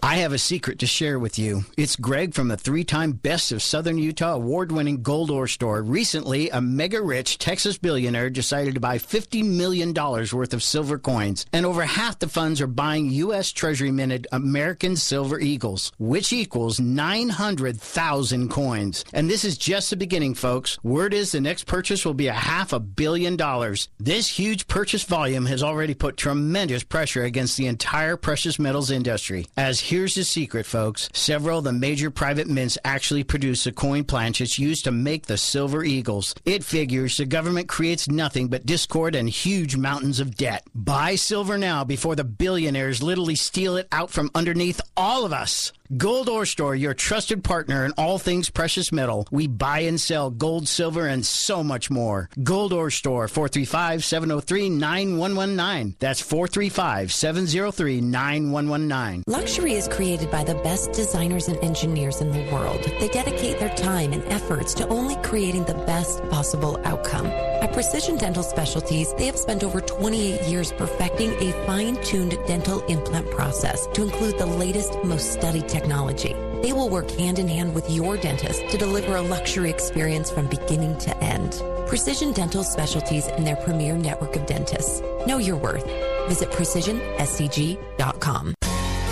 I have a secret to share with you. It's Greg from the three-time Best of Southern Utah award-winning Gold Ore Store. Recently, a mega-rich Texas billionaire decided to buy fifty million dollars worth of silver coins, and over half the funds are buying U S. Treasury-minted American Silver Eagles, which equals nine hundred thousand coins. And this is just the beginning, folks. Word is the next purchase will be a half a billion dollars. This huge purchase volume has already put tremendous pressure against the entire precious metals industry. As here Here's the secret, folks. Several of the major private mints actually produce the coin planchets used to make the Silver Eagles. It figures the government creates nothing but discord and huge mountains of debt. Buy silver now before the billionaires literally steal it out from underneath all of us. Gold Ore Store, your trusted partner in all things precious metal. We buy and sell gold, silver, and so much more. Gold Ore Store, four three five, seven oh three, nine one one nine. That's four three five, seven oh three, nine one one nine. Luxury is created by the best designers and engineers in the world. They dedicate their time and efforts to only creating the best possible outcome. At Precision Dental Specialties, they have spent over twenty-eight years perfecting a fine-tuned dental implant process to include the latest, most studied technology. Technology. They will work hand in hand with your dentist to deliver a luxury experience from beginning to end. Precision Dental Specialties and their premier network of dentists. Know your worth. Visit precision s c g dot com.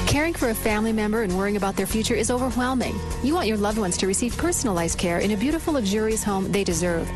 Caring for a family member and worrying about their future is overwhelming. You want your loved ones to receive personalized care in a beautiful, luxurious home they deserve.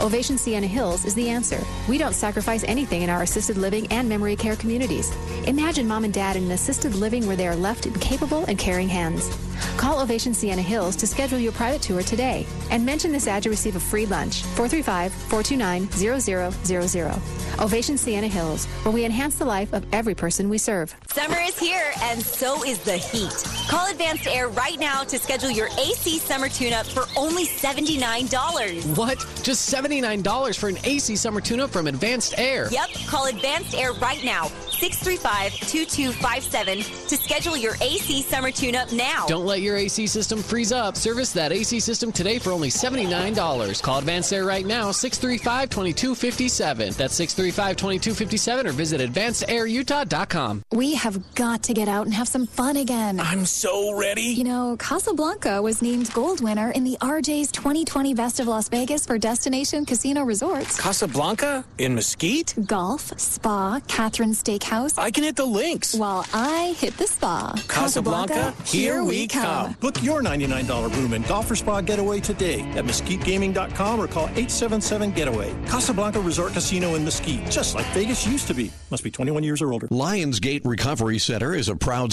Ovation Sienna Hills is the answer. We don't sacrifice anything in our assisted living and memory care communities. Imagine mom and dad in an assisted living where they are left in capable and caring hands. Call Ovation Sienna Hills to schedule your private tour today and mention this ad to receive a free lunch. four three five, four two nine, zero zero zero zero. Ovation Sienna Hills, where we enhance the life of every person we serve. Summer is here and so So is the heat. Call Advanced Air right now to schedule your A C summer tune-up for only seventy-nine dollars. What? Just seventy-nine dollars for an A C summer tune-up from Advanced Air? Yep. Call Advanced Air right now, six three five, two two five seven, to schedule your A C summer tune-up now. Don't let your A C system freeze up. Service that A C system today for only seventy-nine dollars. Call Advanced Air right now, six three five, two two five seven. That's six three five, two two five seven, or visit advanced air utah dot com. We have got to get out and have some some fun again. I'm so ready. You know, Casablanca was named gold winner in the R J's twenty twenty Best of Las Vegas for Destination Casino Resorts. Casablanca? In Mesquite? Golf, spa, Catherine's Steakhouse. I can hit the links. While I hit the spa. Casablanca, Casablanca here, here we come. come. Book your ninety-nine dollars room and golf or spa getaway today at mesquite gaming dot com or call eight seven seven getaway. Casablanca Resort Casino in Mesquite, just like Vegas used to be. Must be twenty-one years or older. Lionsgate Recovery Center is a proud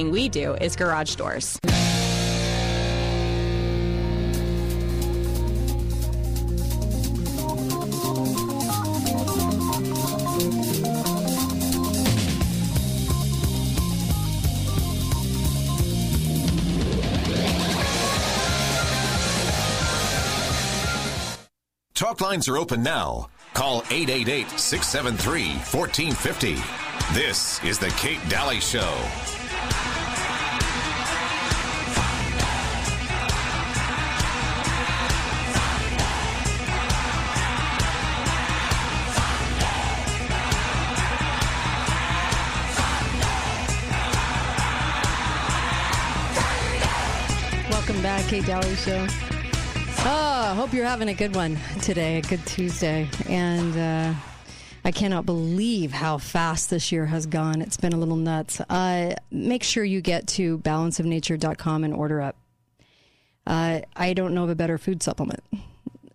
we do is garage doors. Talk lines are open now. Call eight eight eight, six seven three, one four five zero. This is the Kate Daly Show. Back, Kate Daly Show. Oh, hope you're having a good one today, a good Tuesday. And uh, I cannot believe how fast this year has gone. It's been a little nuts. Uh, make sure you get to balance of nature dot com and order up. Uh, I don't know of a better food supplement.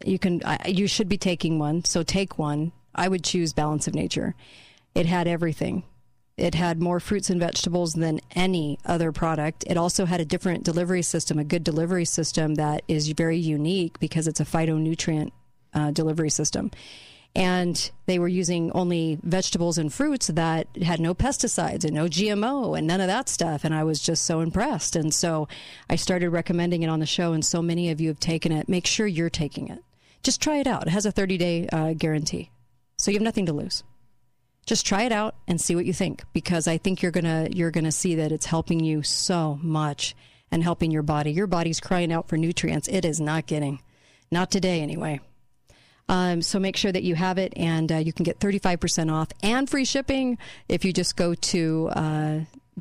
You can. Uh, you should be taking one, so take one. I would choose Balance of Nature. It had everything. It had more fruits and vegetables than any other product. It also had a different delivery system, a good delivery system that is very unique because it's a phytonutrient uh, delivery system. And they were using only vegetables and fruits that had no pesticides and no G M O and none of that stuff. And I was just so impressed. And so I started recommending it on the show, and so many of you have taken it. Make sure you're taking it. Just try it out. It has a thirty-day uh, guarantee. So you have nothing to lose. Just try it out and see what you think, because I think you're gonna you're gonna see that it's helping you so much and helping your body. Your body's crying out for nutrients. It is not getting, not today anyway. Um, so make sure that you have it, and uh, you can get thirty-five percent off and free shipping if you just go to uh,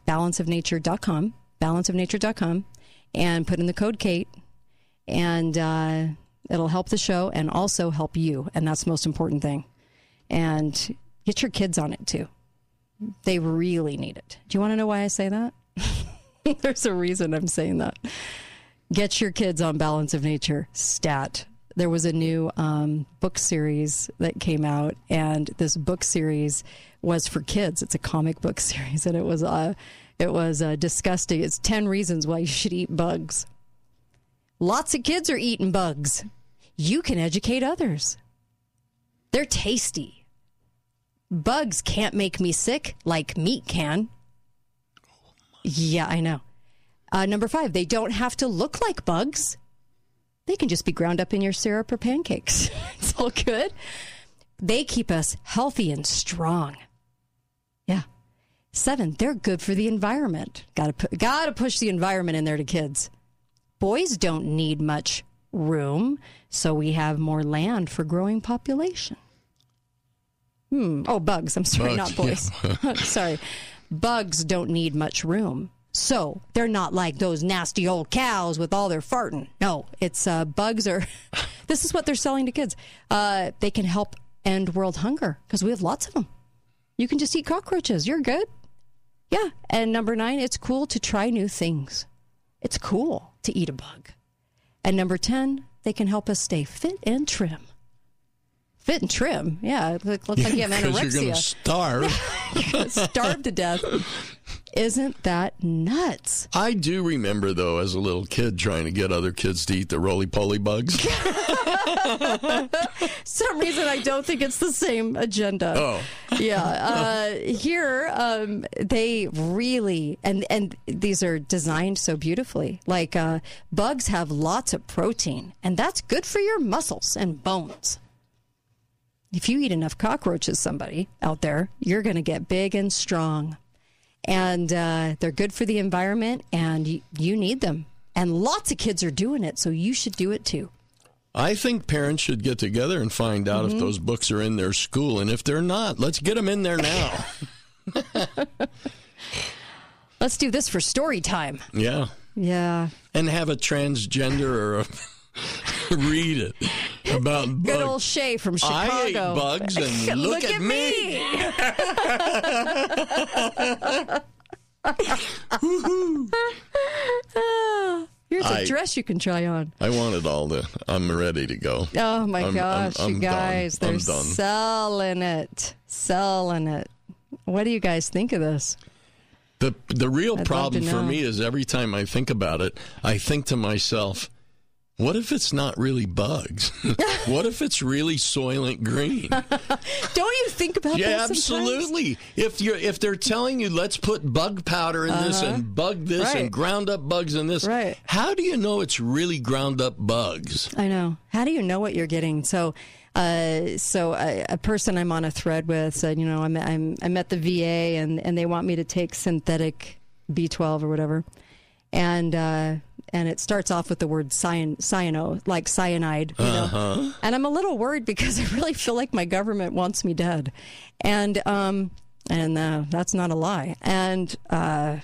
balance of nature dot com, balance of nature dot com, and put in the code Kate, and uh, it'll help the show and also help you, and that's the most important thing. And get your kids on it, too. They really need it. Do you want to know why I say that? There's a reason I'm saying that. Get your kids on Balance of Nature, stat. There was a new um, book series that came out, and this book series was for kids. It's a comic book series, and it was uh, it was uh, disgusting. It's ten reasons why you should eat bugs. Lots of kids are eating bugs. You can educate others. They're tasty. Bugs can't make me sick like meat can. Oh, yeah, I know. Uh, number five, they don't have to look like bugs. They can just be ground up in your syrup or pancakes. It's all good. They keep us healthy and strong. Yeah. Seven, they're good for the environment. Gotta pu- gotta push the environment in there to kids. Boys don't need much room, so we have more land for growing population. Hmm. Oh, bugs. I'm sorry, bugs, not boys. Yeah. Sorry. Bugs don't need much room. So they're not like those nasty old cows with all their farting. No, it's uh, bugs are, this is what they're selling to kids. Uh, they can help end world hunger because we have lots of them. You can just eat cockroaches. You're good. Yeah. And number nine, it's cool to try new things. It's cool to eat a bug. And number ten, they can help us stay fit and trim. Fit and trim. Yeah, it looks like you have anorexia. Because you're going to starve. You're going to starve to death. Isn't that nuts? I do remember, though, as a little kid trying to get other kids to eat the roly-poly bugs. Some reason I don't think it's the same agenda. Oh. Yeah. Uh, here, um, they really, and, and these are designed so beautifully. Like, uh, bugs have lots of protein, and that's good for your muscles and bones. If you eat enough cockroaches, somebody out there, you're going to get big and strong. And uh, they're good for the environment, and you, you need them. And lots of kids are doing it, so you should do it too. I think parents should get together and find out mm-hmm. if those books are in their school. And if they're not, let's get them in there now. Let's do this for story time. Yeah. Yeah. And have a transgender or a... Read it about bugs. Good old Shay from Chicago. I ate bugs and look, look at, at me. Here's I, a dress you can try on. I wanted all the. I'm ready to go. Oh my I'm, gosh, I'm, I'm you guys! Done. They're selling it, selling it. What do you guys think of this? The the real I'd problem for me is every time I think about it, I think to myself. What if it's not really bugs? What if it's really Soylent Green? Don't you think about yeah, that Yeah, absolutely. If you're if they're telling you, let's put bug powder in uh-huh. this and bug this right. and ground up bugs in this, right. how do you know it's really ground up bugs? I know. How do you know what you're getting? So uh, so a, a person I'm on a thread with said, you know, I'm, I'm, I'm at the V A and, and they want me to take synthetic B twelve or whatever. And uh, and it starts off with the word cyan, cyano, like cyanide. You know? Uh-huh. And I'm a little worried because I really feel like my government wants me dead. And um and uh, that's not a lie. And uh,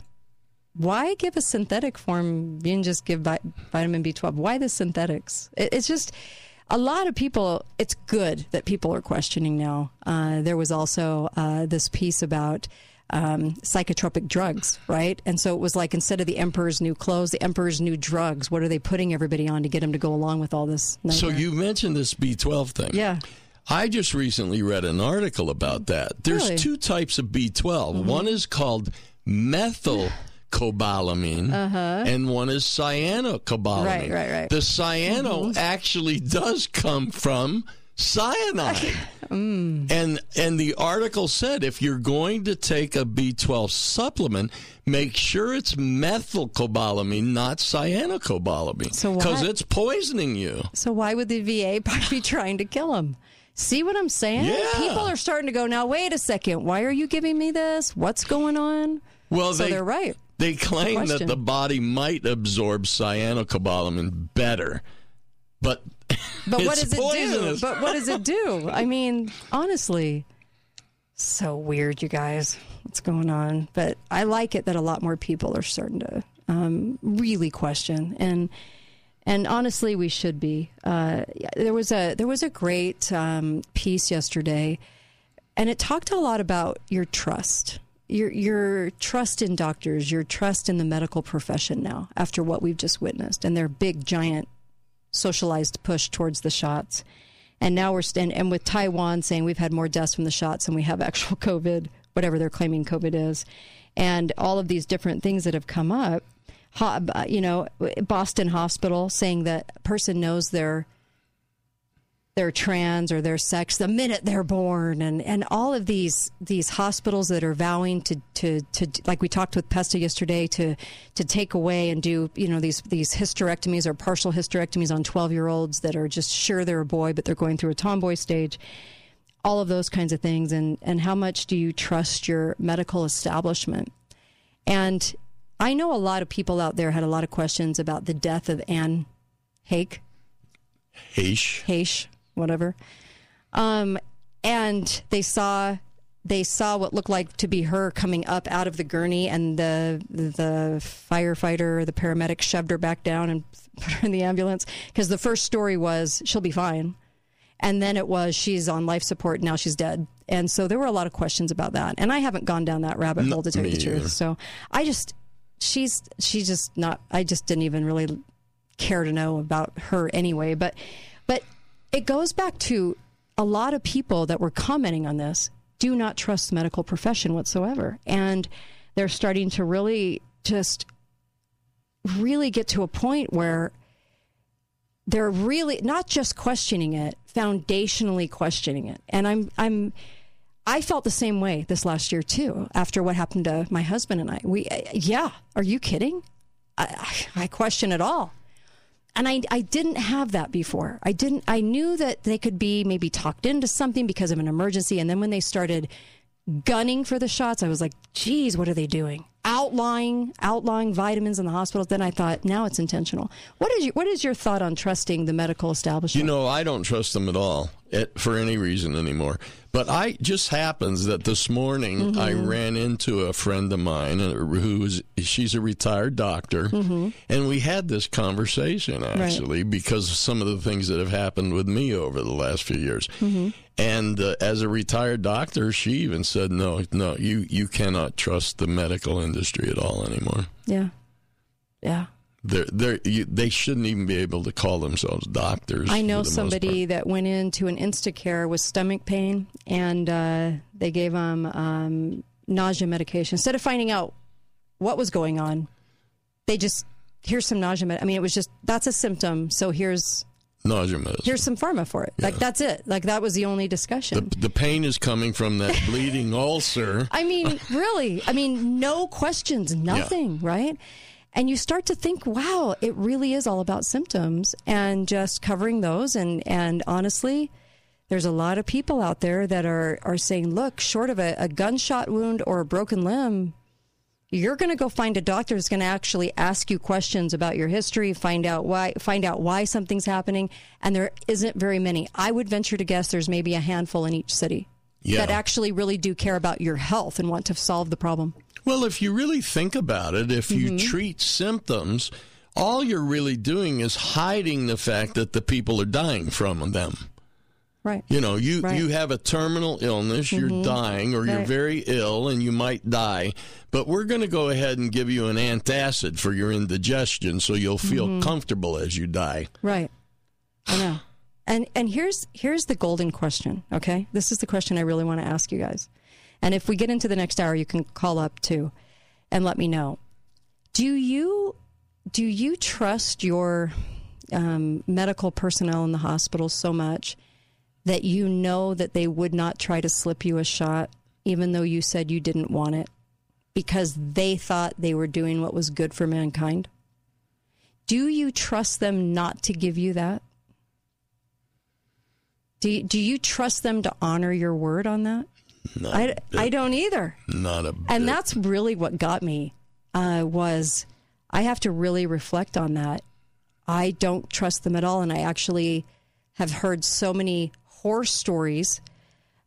why give a synthetic form? You can just give vi- vitamin B twelve. Why the synthetics? It, it's just a lot of people. It's good that people are questioning now. Uh, there was also uh, this piece about. Um, psychotropic drugs, right? And so it was like, instead of the emperor's new clothes, the emperor's new drugs, what are they putting everybody on to get them to go along with all this nightmare? So you mentioned this B twelve thing. Yeah. I just recently read an article about that. There's really? two types of B twelve. Mm-hmm. One is called methylcobalamin, uh-huh. and one is cyanocobalamin. Right, right, right. The cyano mm-hmm. actually does come from... cyanide. mm. And and the article said if you're going to take a B twelve supplement, make sure it's methylcobalamin, not cyanocobalamin, so because it's poisoning you. So why would the V A be trying to kill him? See what I'm saying? Yeah. People are starting to go, now, wait a second. Why are you giving me this? What's going on? Well, so they, they're right. They claim that the body might absorb cyanocobalamin better. But, but what does poisonous. it do? But what does it do? I mean, honestly, so weird, you guys. What's going on? But I like it that a lot more people are starting to um, really question, and and honestly, we should be. Uh, there was a there was a great um, piece yesterday, and it talked a lot about your trust, your your trust in doctors, your trust in the medical profession now after what we've just witnessed, and their big giant. Socialized push towards the shots, and now we're st- and, and with Taiwan saying we've had more deaths from the shots than we have actual COVID, whatever they're claiming COVID is, and all of these different things that have come up. Ha, you know, Boston Hospital saying that a person knows their their trans or their sex the minute they're born, and, and all of these these hospitals that are vowing to to to like we talked with Pesta yesterday to to take away and do you know these these hysterectomies or partial hysterectomies on twelve year olds that are just sure they're a boy but they're going through a tomboy stage, all of those kinds of things, and and how much do you trust your medical establishment? And I know a lot of people out there had a lot of questions about the death of Anne Hake. Haish. Haish. Whatever, um, and they saw they saw what looked like to be her coming up out of the gurney, and the the firefighter, the paramedic, shoved her back down and put her in the ambulance because the first story was she'll be fine, and then it was she's on life support, now she's dead, and so there were a lot of questions about that, and I haven't gone down that rabbit hole to tell you the truth. So I just she's she's just not I just didn't even really care to know about her anyway, but but. It goes back to a lot of people that were commenting on this do not trust the medical profession whatsoever. And they're starting to really just really get to a point where they're really not just questioning it, foundationally questioning it. And I'm, I'm, I felt the same way this last year too, after what happened to my husband and I. We, yeah, are you kidding? I, I question it all. And I, I didn't have that before. I didn't, I knew that they could be maybe talked into something because of an emergency. And then when they started gunning for the shots, I was like, geez, what are they doing? Outlawing, outlawing vitamins in the hospitals. Then I thought, now it's intentional. What is your, what is your thought on trusting the medical establishment? You know, I don't trust them at all at, for any reason anymore. But I just happens that this morning mm-hmm. I ran into a friend of mine who's she's a retired doctor, mm-hmm. and we had this conversation actually right. because of some of the things that have happened with me over the last few years. Mm-hmm. And uh, as a retired doctor, she even said, "No, no, you you cannot trust the medical industry." industry at all anymore. Yeah. Yeah. They're, they're, you, they shouldn't even be able to call themselves doctors. I know somebody that went into an Instacare with stomach pain, and uh, they gave him um, nausea medication. Instead of finding out what was going on, they just, here's some nausea. Med- I mean, it was just, that's a symptom, so here's nausea medicine. Here's some pharma for it. Yeah. Like, that's it. Like, that was the only discussion. The, the pain is coming from that bleeding ulcer. I mean, really. I mean, no questions, nothing, yeah. right? And you start to think, wow, it really is all about symptoms and just covering those. And, and honestly, there's a lot of people out there that are, are saying, look, short of a, a gunshot wound or a broken limb, you're going to go find a doctor that's going to actually ask you questions about your history, find out why, find out why something's happening. And there isn't very many. I would venture to guess there's maybe a handful in each city yeah. that actually really do care about your health and want to solve the problem. Well, if you really think about it, if you mm-hmm. treat symptoms, all you're really doing is hiding the fact that the people are dying from them. Right. You know, you, right. you have a terminal illness, you're mm-hmm. dying, or right. you're very ill and you might die, but we're going to go ahead and give you an antacid for your indigestion so you'll feel mm-hmm. comfortable as you die. Right. I know. And and here's here's the golden question, okay? This is the question I really want to ask you guys. And if we get into the next hour, you can call up too and let me know. Do you do you trust your um, medical personnel in the hospital so much that you know that they would not try to slip you a shot, even though you said you didn't want it, because they thought they were doing what was good for mankind? Do you trust them not to give you that? Do you, do you trust them to honor your word on that? Not I, I don't either. Not a bit. And that's really what got me, uh, was I have to really reflect on that. I don't trust them at all, and I actually have heard so many horror stories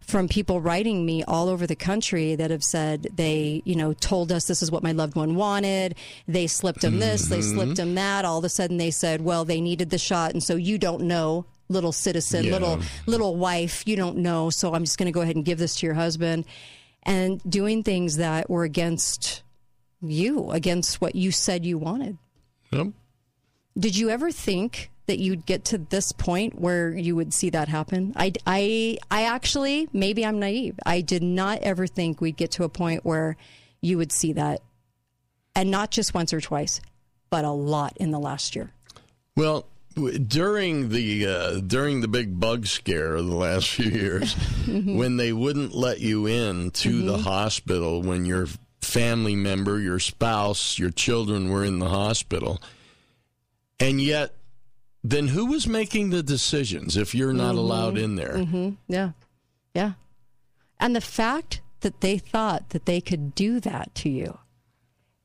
from people writing me all over the country that have said they, you know, told us this is what my loved one wanted. They slipped him this, mm-hmm. they slipped him that. All of a sudden they said, well, they needed the shot. And so you don't know, little citizen, yeah. little, little wife, you don't know. So I'm just going to go ahead and give this to your husband, and doing things that were against you, against what you said you wanted. Yep. Did you ever think that you'd get to this point where you would see that happen? I, I, I actually, maybe I'm naive. I did not ever think we'd get to a point where you would see that. And not just once or twice, but a lot in the last year. Well, during the uh, during the big bug scare of the last few years, mm-hmm. when they wouldn't let you in to mm-hmm. the hospital, when your family member, your spouse, your children were in the hospital, and yet, then who was making the decisions if you're not mm-hmm. allowed in there? Mm-hmm. Yeah. Yeah. And the fact that they thought that they could do that to you,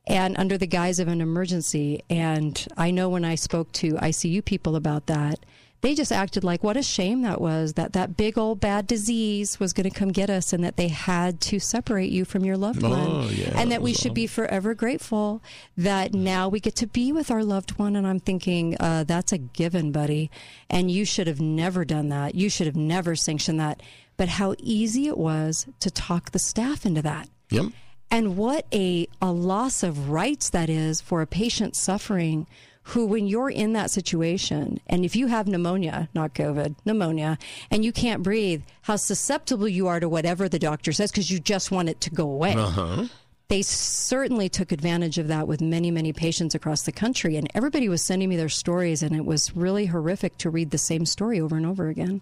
and under the guise of an emergency. And I know when I spoke to I C U people about that, they just acted like, what a shame that was, that that big old bad disease was going to come get us, and that they had to separate you from your loved one. Oh, yeah, and that we should awful. be forever grateful that now we get to be with our loved one. And I'm thinking, uh, that's a given, buddy. And you should have never done that. You should have never sanctioned that. But how easy it was to talk the staff into that. Yep. And what a, a loss of rights that is for a patient suffering, who, when you're in that situation, and if you have pneumonia, not COVID, pneumonia, and you can't breathe, how susceptible you are to whatever the doctor says, because you just want it to go away. Uh-huh. they certainly took advantage of that with many, many patients across the country. And everybody was sending me their stories, and it was really horrific to read the same story over and over again.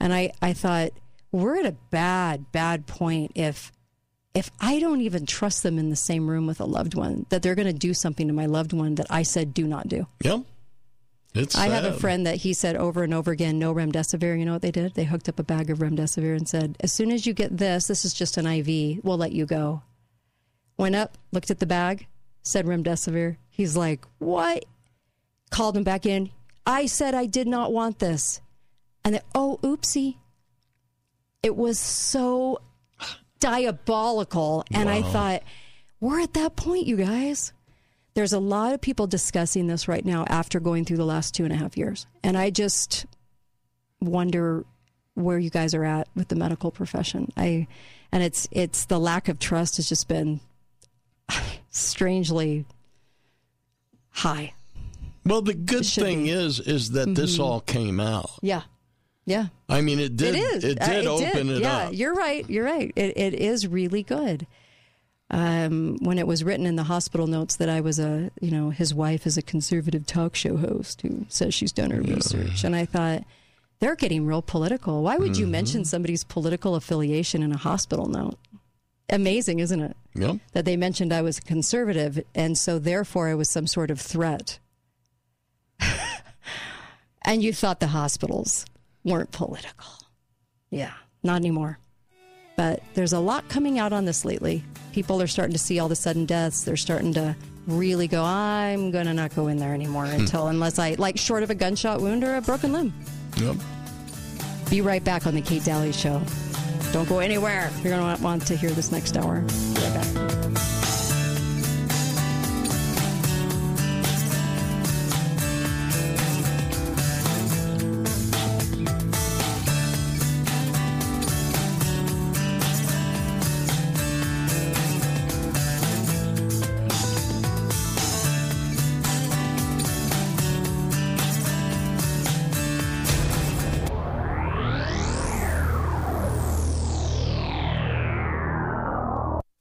And I, I thought, we're at a bad, bad point if if I don't even trust them in the same room with a loved one, that they're going to do something to my loved one that I said do not do. Yep. It's I sad. have a friend that he said over and over again, no remdesivir. You know what they did? They hooked up a bag of remdesivir and said, as soon as you get this, this is just an I V, we'll let you go. Went up, looked at the bag, said remdesivir. He's like, what? Called him back in. I said I did not want this. And then, oh, oopsie. It was so diabolical. And wow. I thought, we're at that point, you guys. There's a lot of people discussing this right now after going through the last two and a half years. And I just wonder where you guys are at with the medical profession. I and it's it's the lack of trust has just been strangely high. Well, the good thing be. is is that mm-hmm. this all came out. Yeah. Yeah. I mean, it did. It, is. it did uh, it open did. it yeah, up. Yeah, you're right. You're right. It It is really good. Um, when it was written in the hospital notes that I was a, you know, his wife is a conservative talk show host who says she's done her yeah. research. And I thought, they're getting real political. Why would mm-hmm. you mention somebody's political affiliation in a hospital note? Amazing, isn't it? Yep. That they mentioned I was a conservative, and so therefore I was some sort of threat. And you thought the hospitals weren't political. Yeah, not anymore. But there's a lot coming out on this lately. People are starting to see all the sudden deaths. They're starting to really go, I'm going to not go in there anymore until unless I, like, short of a gunshot wound or a broken limb. Yep. Be right back on The Kate Daly Show. Don't go anywhere. You're going to want to hear this next hour. Be right back.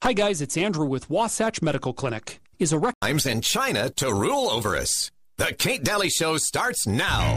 Hi guys, it's Andrew with Wasatch Medical Clinic. Is a rec- times in China to rule over us. The Kate Daly Show starts now.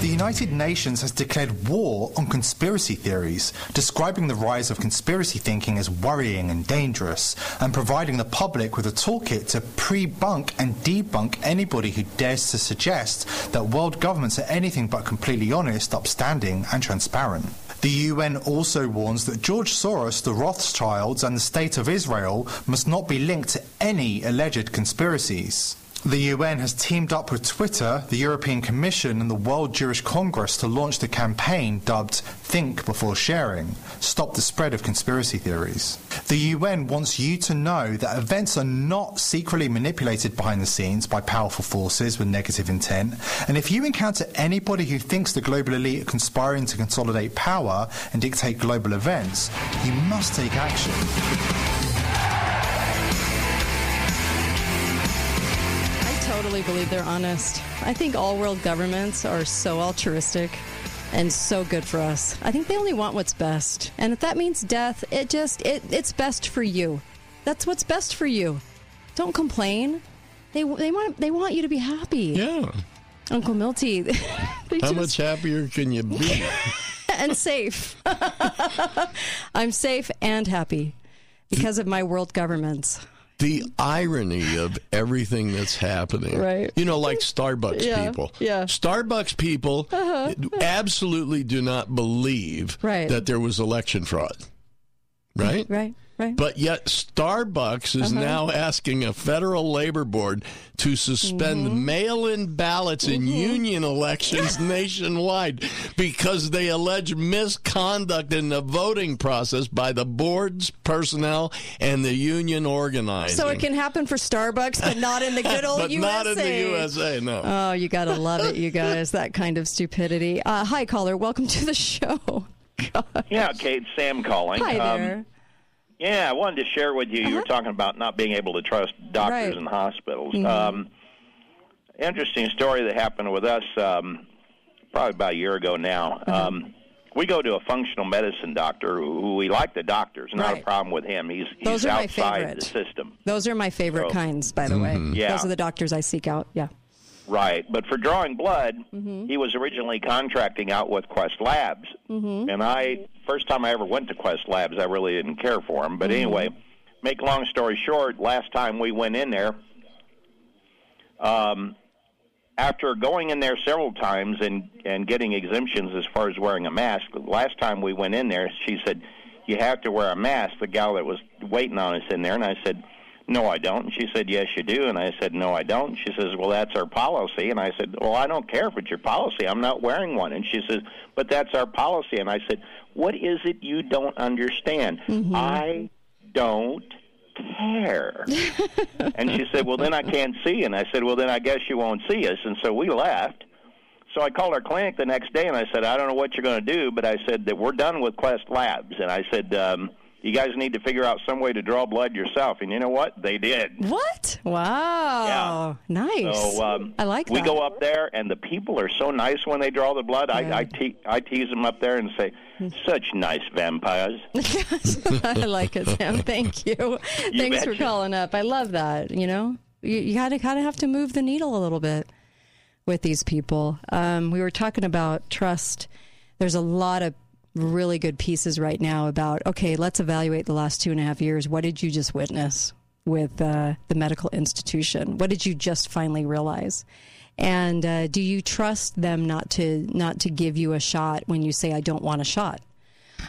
The United Nations has declared war on conspiracy theories, describing the rise of conspiracy thinking as worrying and dangerous, and providing the public with a toolkit to pre-bunk and debunk anybody who dares to suggest that world governments are anything but completely honest, upstanding, and transparent. The U N also warns that George Soros, the Rothschilds, and the State of Israel must not be linked to any alleged conspiracies. The U N has teamed up with Twitter, the European Commission and the World Jewish Congress to launch the campaign dubbed Think Before Sharing, Stop the Spread of Conspiracy Theories. The U N wants you to know that events are not secretly manipulated behind the scenes by powerful forces with negative intent, and if you encounter anybody who thinks the global elite are conspiring to consolidate power and dictate global events, you must take action. I believe they're honest. I think all world governments are so altruistic and so good for us. I think they only want what's best. And if that means death, it just, it, it's best for you. That's what's best for you. Don't complain. They they want they want you to be happy. Yeah. Uncle Milty. How just... much happier can you be? And safe. I'm safe and happy because of my world governments. The irony of everything that's happening. Right. You know, like Starbucks yeah, people. Yeah. Starbucks people uh-huh. absolutely do not believe right. that there was election fraud. Right? Right, right. But yet Starbucks is uh-huh. now asking a federal labor board to suspend mm-hmm. mail-in ballots mm-hmm. in union elections nationwide because they allege misconduct in the voting process by the board's personnel and the union organizing. So it can happen for Starbucks, but not in the good old but U S A. But not in the U S A, no. Oh, you got to love it, you guys, that kind of stupidity. Uh, hi, caller. Welcome to the show. Gosh. Yeah, Kate, Sam calling. Hi there. Um, yeah, I wanted to share with you, uh-huh. you were talking about not being able to trust doctors right. and hospitals. Mm-hmm. Um, interesting story that happened with us. Um, probably about a year ago now. Mm-hmm. Um, we go to a functional medicine doctor who we like the doctors. Not right. a problem with him. He's, Those he's are outside my the system. Those are my favorite so, kinds, by the mm-hmm. way. Yeah. Those are the doctors I seek out, yeah. Right. But for drawing blood, mm-hmm. he was originally contracting out with Quest Labs. Mm-hmm. And I, first time I ever went to Quest Labs, I really didn't care for him. But mm-hmm. anyway, make long story short, last time we went in there, um, after going in there several times and, and getting exemptions as far as wearing a mask, last time we went in there, she said, you have to wear a mask, the gal that was waiting on us in there. And I said, no, I don't. And she said, yes, you do. And I said, no, I don't. She says, well, that's our policy. And I said, well, I don't care if it's your policy. I'm not wearing one. And she says, but that's our policy. And I said, what is it you don't understand? Mm-hmm. I don't care. And she said, well, then I can't see. And I said, well, then I guess you won't see us. And so we left. So I called our clinic the next day, and I said, I don't know what you're going to do, but I said that we're done with Quest Labs. And I said, um, you guys need to figure out some way to draw blood yourself. And you know what? They did. What? Wow. Yeah. Nice. So, um, I like that. We go up there, and the people are so nice when they draw the blood. I, I, te- I tease them up there and say, such nice vampires. I like it, Sam. Thank you. you Thanks betcha. for calling up. I love that. You know, you, you kind of have to move the needle a little bit with these people. Um, we were talking about trust. There's a lot of really good pieces right now about, okay, let's evaluate the last two and a half years. What did you just witness with uh, the medical institution? What did you just finally realize? And uh, do you trust them not to not to give you a shot when you say, I don't want a shot?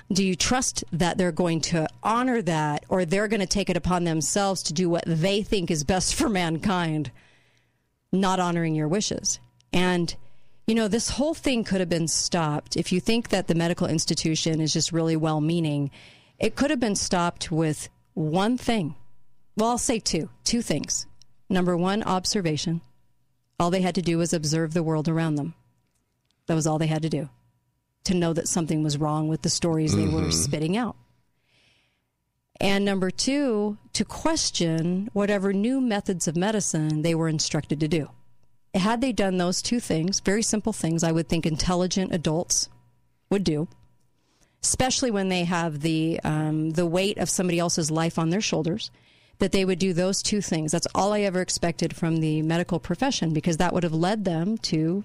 Do you trust that they're going to honor that, or they're going to take it upon themselves to do what they think is best for mankind, not honoring your wishes? And you know, this whole thing could have been stopped. If you think that the medical institution is just really well-meaning, it could have been stopped with one thing. Well, I'll say two. Two things. Number one, observation. All they had to do was observe the world around them. That was all they had to do to know that something was wrong with the stories mm-hmm. they were spitting out. And number two, to question whatever new methods of medicine they were instructed to do. Had they done those two things, very simple things, I would think intelligent adults would do, especially when they have the um, the weight of somebody else's life on their shoulders, that they would do those two things. That's all I ever expected from the medical profession, because that would have led them to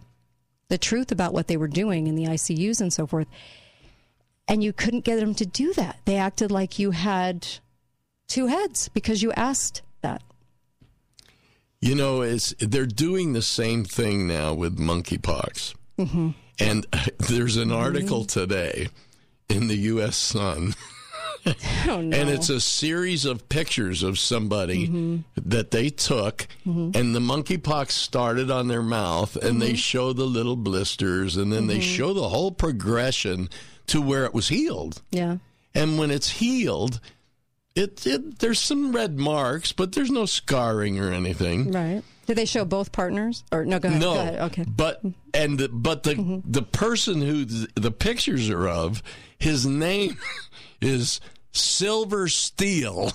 the truth about what they were doing in the I C Us and so forth. And you couldn't get them to do that. They acted like you had two heads because you asked that. You know, it's, they're doing the same thing now with monkeypox. Mm-hmm. And there's an article today in the U S Sun. Oh, no. And it's a series of pictures of somebody mm-hmm. that they took, mm-hmm. and the monkeypox started on their mouth, and mm-hmm. they show the little blisters, and then mm-hmm. they show the whole progression to where it was healed. Yeah. And when it's healed, It, it there's some red marks, but there's no scarring or anything. Right? Did they show both partners? Or no? Go ahead. No. Go ahead. Okay. But and the, but the mm-hmm. the person who the, the pictures are of, his name is Silver Steel.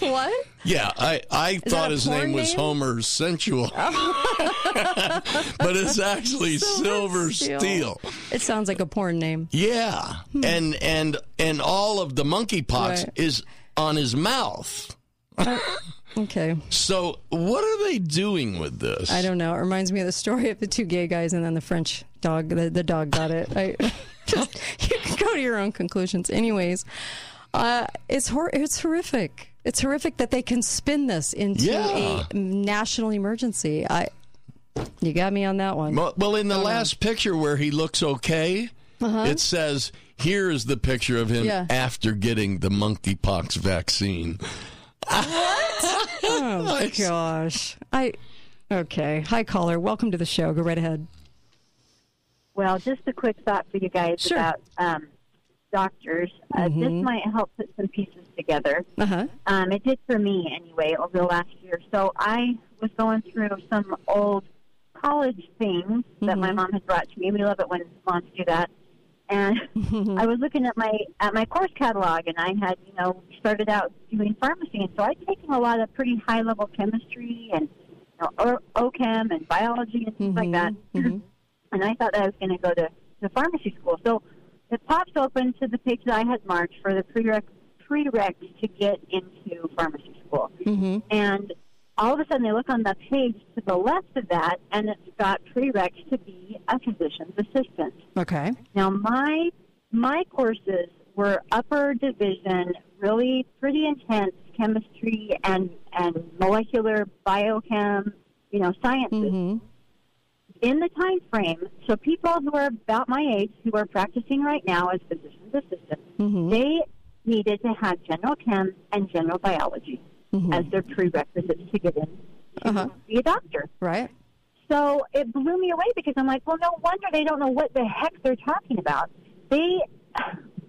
What? Yeah, I, I thought his name, name was Homer Sensual. Oh. But it's actually Silver, Silver Steel. Steel. It sounds like a porn name. Yeah. Hmm. And and and all of the monkeypox right. is on his mouth. Uh, okay. So what are they doing with this? I don't know. It reminds me of the story of the two gay guys and then the French dog. The, the dog got it. I, just, you can go to your own conclusions. Anyways, uh, it's hor- it's horrific. It's horrific that they can spin this into yeah. a national emergency. I, you got me on that one. Well, well in the oh, last no. picture where he looks okay, uh-huh. it says, here is the picture of him yeah. after getting the monkeypox vaccine. What? Oh, my gosh. I Okay. Hi, caller. Welcome to the show. Go right ahead. Well, just a quick thought for you guys sure. about um, doctors. Uh, mm-hmm. This might help put some pieces together. Uh-huh. Um, it did for me, anyway, over the last year. So I was going through some old college things mm-hmm. that my mom had brought to me. We love it when moms do that. And mm-hmm. I was looking at my at my course catalog, and I had, you know, started out doing pharmacy. And so I'd taken a lot of pretty high-level chemistry and you know, O-chem and biology and things mm-hmm. like that. Mm-hmm. and I thought I was going to go to the pharmacy school. So it pops open to the page that I had marked for the prereq prereqs to get into pharmacy school. Mm-hmm. And all of a sudden, they look on the page to the left of that, and it's got prereqs to be a physician's assistant. Okay. Now, my my courses were upper division, really pretty intense chemistry and, and molecular biochem, you know, sciences. Mm-hmm. In the time frame, so people who are about my age who are practicing right now as physician's assistants, mm-hmm. they needed to have general chem and general biology mm-hmm. as their prerequisites to get in to uh-huh. be a doctor. Right. So it blew me away because I'm like, well, no wonder they don't know what the heck they're talking about. They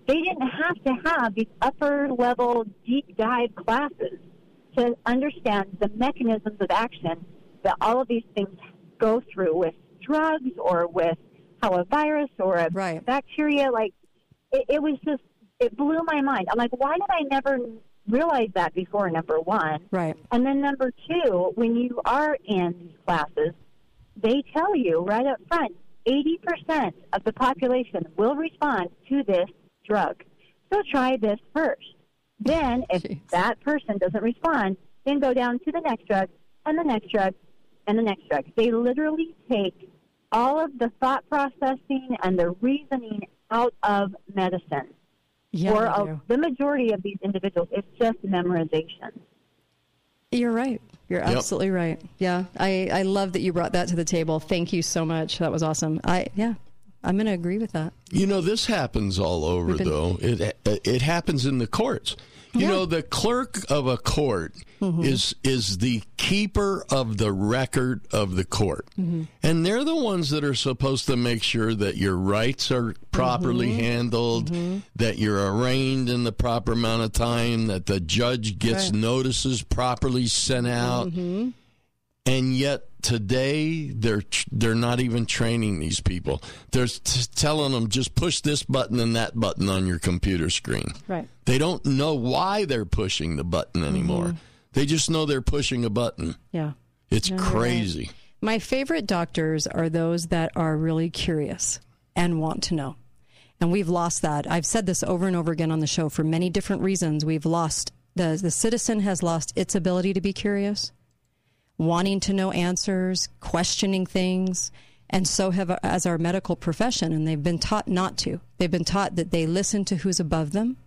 they didn't have to have these upper-level deep dive classes to understand the mechanisms of action that all of these things go through with drugs or with how a virus or a right. bacteria, like, it, it was just, it blew my mind. I'm like, why did I never realize that before, number one? Right. And then number two, when you are in these classes, they tell you right up front, eighty percent of the population will respond to this drug. So try this first. Then if Jeez. That person doesn't respond, then go down to the next drug and the next drug. And the next drug. They literally take all of the thought processing and the reasoning out of medicine. Yeah, For a, the majority of these individuals, it's just memorization. You're right. You're yep. absolutely right. Yeah. I, I love that you brought that to the table. Thank you so much. That was awesome. I Yeah. I'm going to agree with that. You know, this happens all over, been, though. It it happens in the courts. You yeah. know, the clerk of a court mm-hmm. is is the keeper of the record of the court. Mm-hmm. And they're the ones that are supposed to make sure that your rights are properly mm-hmm. handled, mm-hmm. that you're arraigned in the proper amount of time, that the judge gets right. notices properly sent out. Mm-hmm. And yet today they're they're not even training these people. They're t- telling them just push this button and that button on your computer screen. Right. They don't know why they're pushing the button anymore. Mm-hmm. They just know they're pushing a button. Yeah. It's no, crazy. Right. My favorite doctors are those that are really curious and want to know. And we've lost that. I've said this over and over again on the show for many different reasons. We've lost the the citizen has lost its ability to be curious, wanting to know answers, questioning things, and so have as our medical profession, and they've been taught not to. They've been taught that they listen to who's above them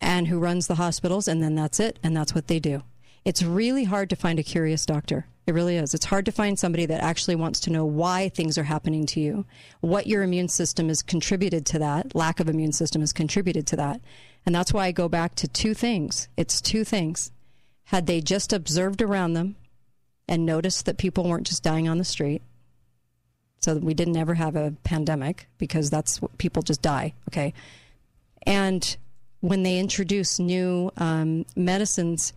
and who runs the hospitals, and then that's it, and that's what they do. It's really hard to find a curious doctor. It really is. It's hard to find somebody that actually wants to know why things are happening to you, what your immune system has contributed to that, lack of immune system has contributed to that. And that's why I go back to two things. It's two things. Had they just observed around them and noticed that people weren't just dying on the street, so that we didn't ever have a pandemic, because that's what people just die, okay? And when they introduce new um, medicines,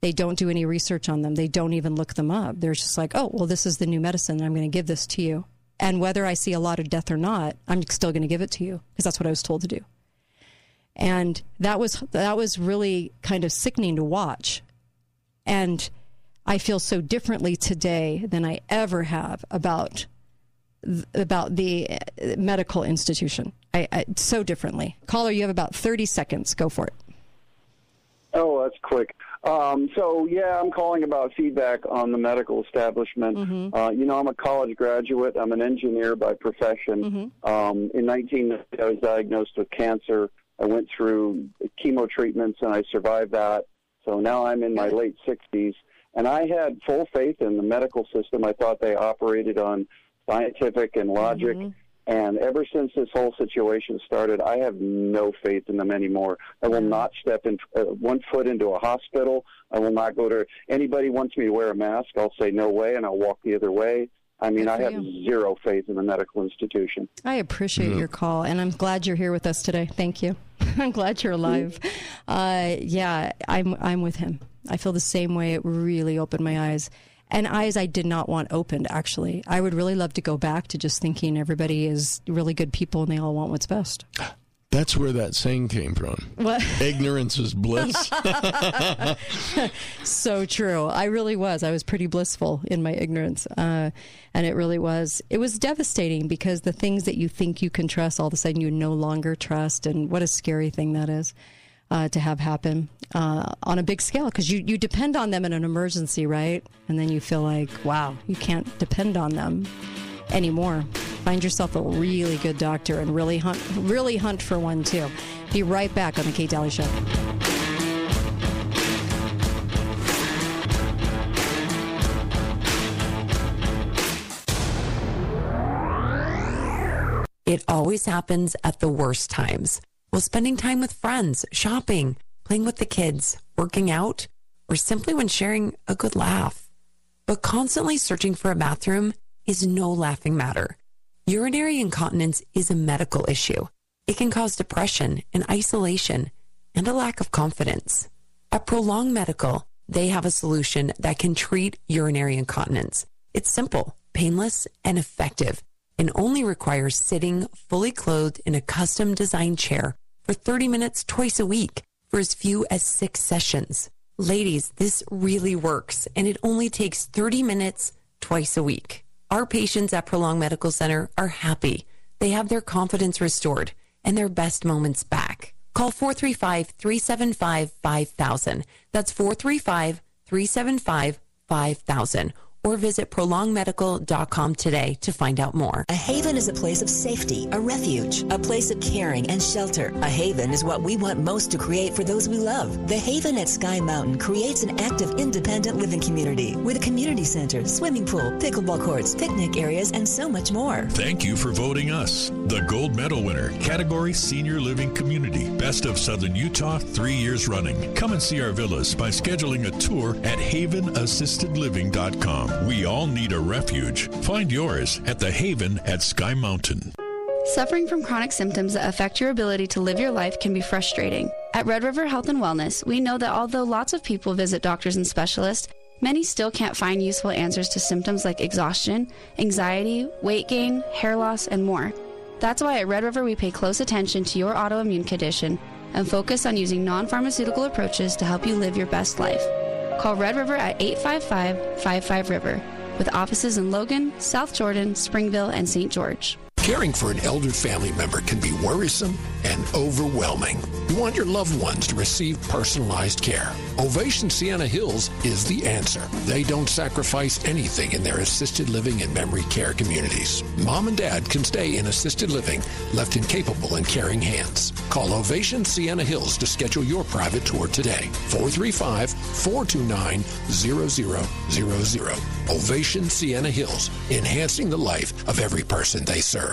they don't do any research on them. They don't even look them up. They're just like, oh, well, this is the new medicine, and I'm going to give this to you. And whether I see a lot of death or not, I'm still going to give it to you, because that's what I was told to do. And that was that was really kind of sickening to watch. And I feel so differently today than I ever have about about the medical institution. I, I so differently. Caller, you have about thirty seconds. Go for it. Oh, that's quick. Um, so, yeah, I'm calling about feedback on the medical establishment. Mm-hmm. Uh, you know, I'm a college graduate. I'm an engineer by profession. Mm-hmm. Um, in nineteen ninety, I was diagnosed with cancer. I went through chemo treatments, and I survived that. So now I'm in my late sixties, and I had full faith in the medical system. I thought they operated on scientific and logic, mm-hmm. and ever since this whole situation started, I have no faith in them anymore. I will not step in uh, one foot into a hospital. I will not go to – anybody wants me to wear a mask, I'll say no way, and I'll walk the other way. I mean, I have you. zero faith in the medical institution. I appreciate yeah. your call, and I'm glad you're here with us today. Thank you. I'm glad you're alive. Uh, yeah, I'm I'm with him. I feel the same way. It really opened my eyes, and eyes I did not want opened, actually. I would really love to go back to just thinking everybody is really good people and they all want what's best. That's where that saying came from. What? Ignorance is bliss. So true. I really was. I was pretty blissful in my ignorance. Uh, and it really was. It was devastating because the things that you think you can trust, all of a sudden you no longer trust. And what a scary thing that is uh, to have happen uh, on a big scale. Because you, you depend on them in an emergency, right? And then you feel like, wow, you can't depend on them anymore. Find yourself a really good doctor and really hunt really hunt for one, too. Be right back on The Kate Daly Show. It always happens at the worst times. While spending time with friends, shopping, playing with the kids, working out, or simply when sharing a good laugh. But constantly searching for a bathroom is no laughing matter. Urinary incontinence is a medical issue. It can cause depression and isolation and a lack of confidence. At Prolong Medical, they have a solution that can treat urinary incontinence. It's simple, painless, and effective, and only requires sitting fully clothed in a custom-designed chair for thirty minutes twice a week for as few as six sessions. Ladies, this really works, and it only takes thirty minutes twice a week. Our patients at Prolong Medical Center are happy. They have their confidence restored and their best moments back. Call four three five, three seven five, five thousand. That's four three five, three seven five, five thousand. Or visit prolong medical dot com today to find out more. A haven is a place of safety, a refuge, a place of caring and shelter. A haven is what we want most to create for those we love. The Haven at Sky Mountain creates an active, independent living community with a community center, swimming pool, pickleball courts, picnic areas, and so much more. Thank you for voting us, the gold medal winner, category Senior Living Community, Best of Southern Utah, three years running. Come and see our villas by scheduling a tour at haven assisted living dot com. We all need a refuge. Find yours at The Haven at Sky Mountain. Suffering from chronic symptoms that affect your ability to live your life can be frustrating. At Red River Health and Wellness, we know that although lots of people visit doctors and specialists, many still can't find useful answers to symptoms like exhaustion, anxiety, weight gain, hair loss, and more. That's why at Red River we pay close attention to your autoimmune condition and focus on using non-pharmaceutical approaches to help you live your best life. Call Red River at eight five five, five five, RIVER, with offices in Logan, South Jordan, Springville, and Saint George. Caring for an elder family member can be worrisome and overwhelming. You want your loved ones to receive personalized care. Ovation Sienna Hills is the answer. They don't sacrifice anything in their assisted living and memory care communities. Mom and dad can stay in assisted living, left incapable in caring hands. Call Ovation Sienna Hills to schedule your private tour today. four three five, four two nine, zero zero zero zero. Ovation Sienna Hills, enhancing the life of every person they serve.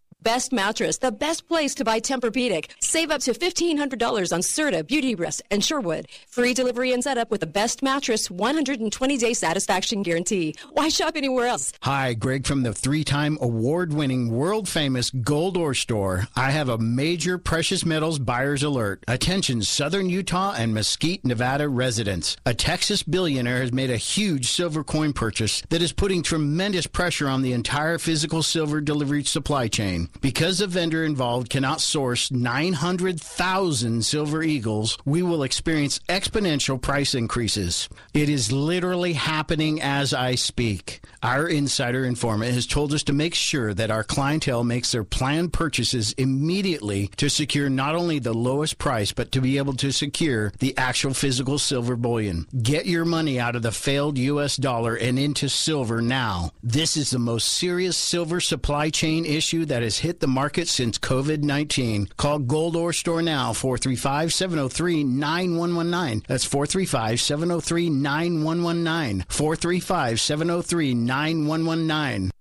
Best Mattress, the best place to buy Tempur-Pedic. Save up to fifteen hundred dollars on Serta, Beautyrest, and Sherwood. Free delivery and setup with the Best Mattress one hundred twenty day satisfaction guarantee. Why shop anywhere else? Hi, Greg from the three-time award-winning, world-famous Gold Ore Store. I have a major precious metals buyer's alert. Attention, Southern Utah and Mesquite, Nevada residents. A Texas billionaire has made a huge silver coin purchase that is putting tremendous pressure on the entire physical silver delivery supply chain. Because the vendor involved cannot source nine hundred thousand Silver Eagles, we will experience exponential price increases. It is literally happening as I speak. Our insider informant has told us to make sure that our clientele makes their planned purchases immediately to secure not only the lowest price, but to be able to secure the actual physical silver bullion. Get your money out of the failed U S dollar and into silver now. This is the most serious silver supply chain issue that is hit the market since COVID nineteen. Call Gold Ore Store now, four three five, seven zero three, nine one one nine. That's four three five, seven zero three, nine one one nine. four three five, seven zero three, nine one one nine.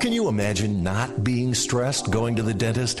Can you imagine not being stressed going to the dentist?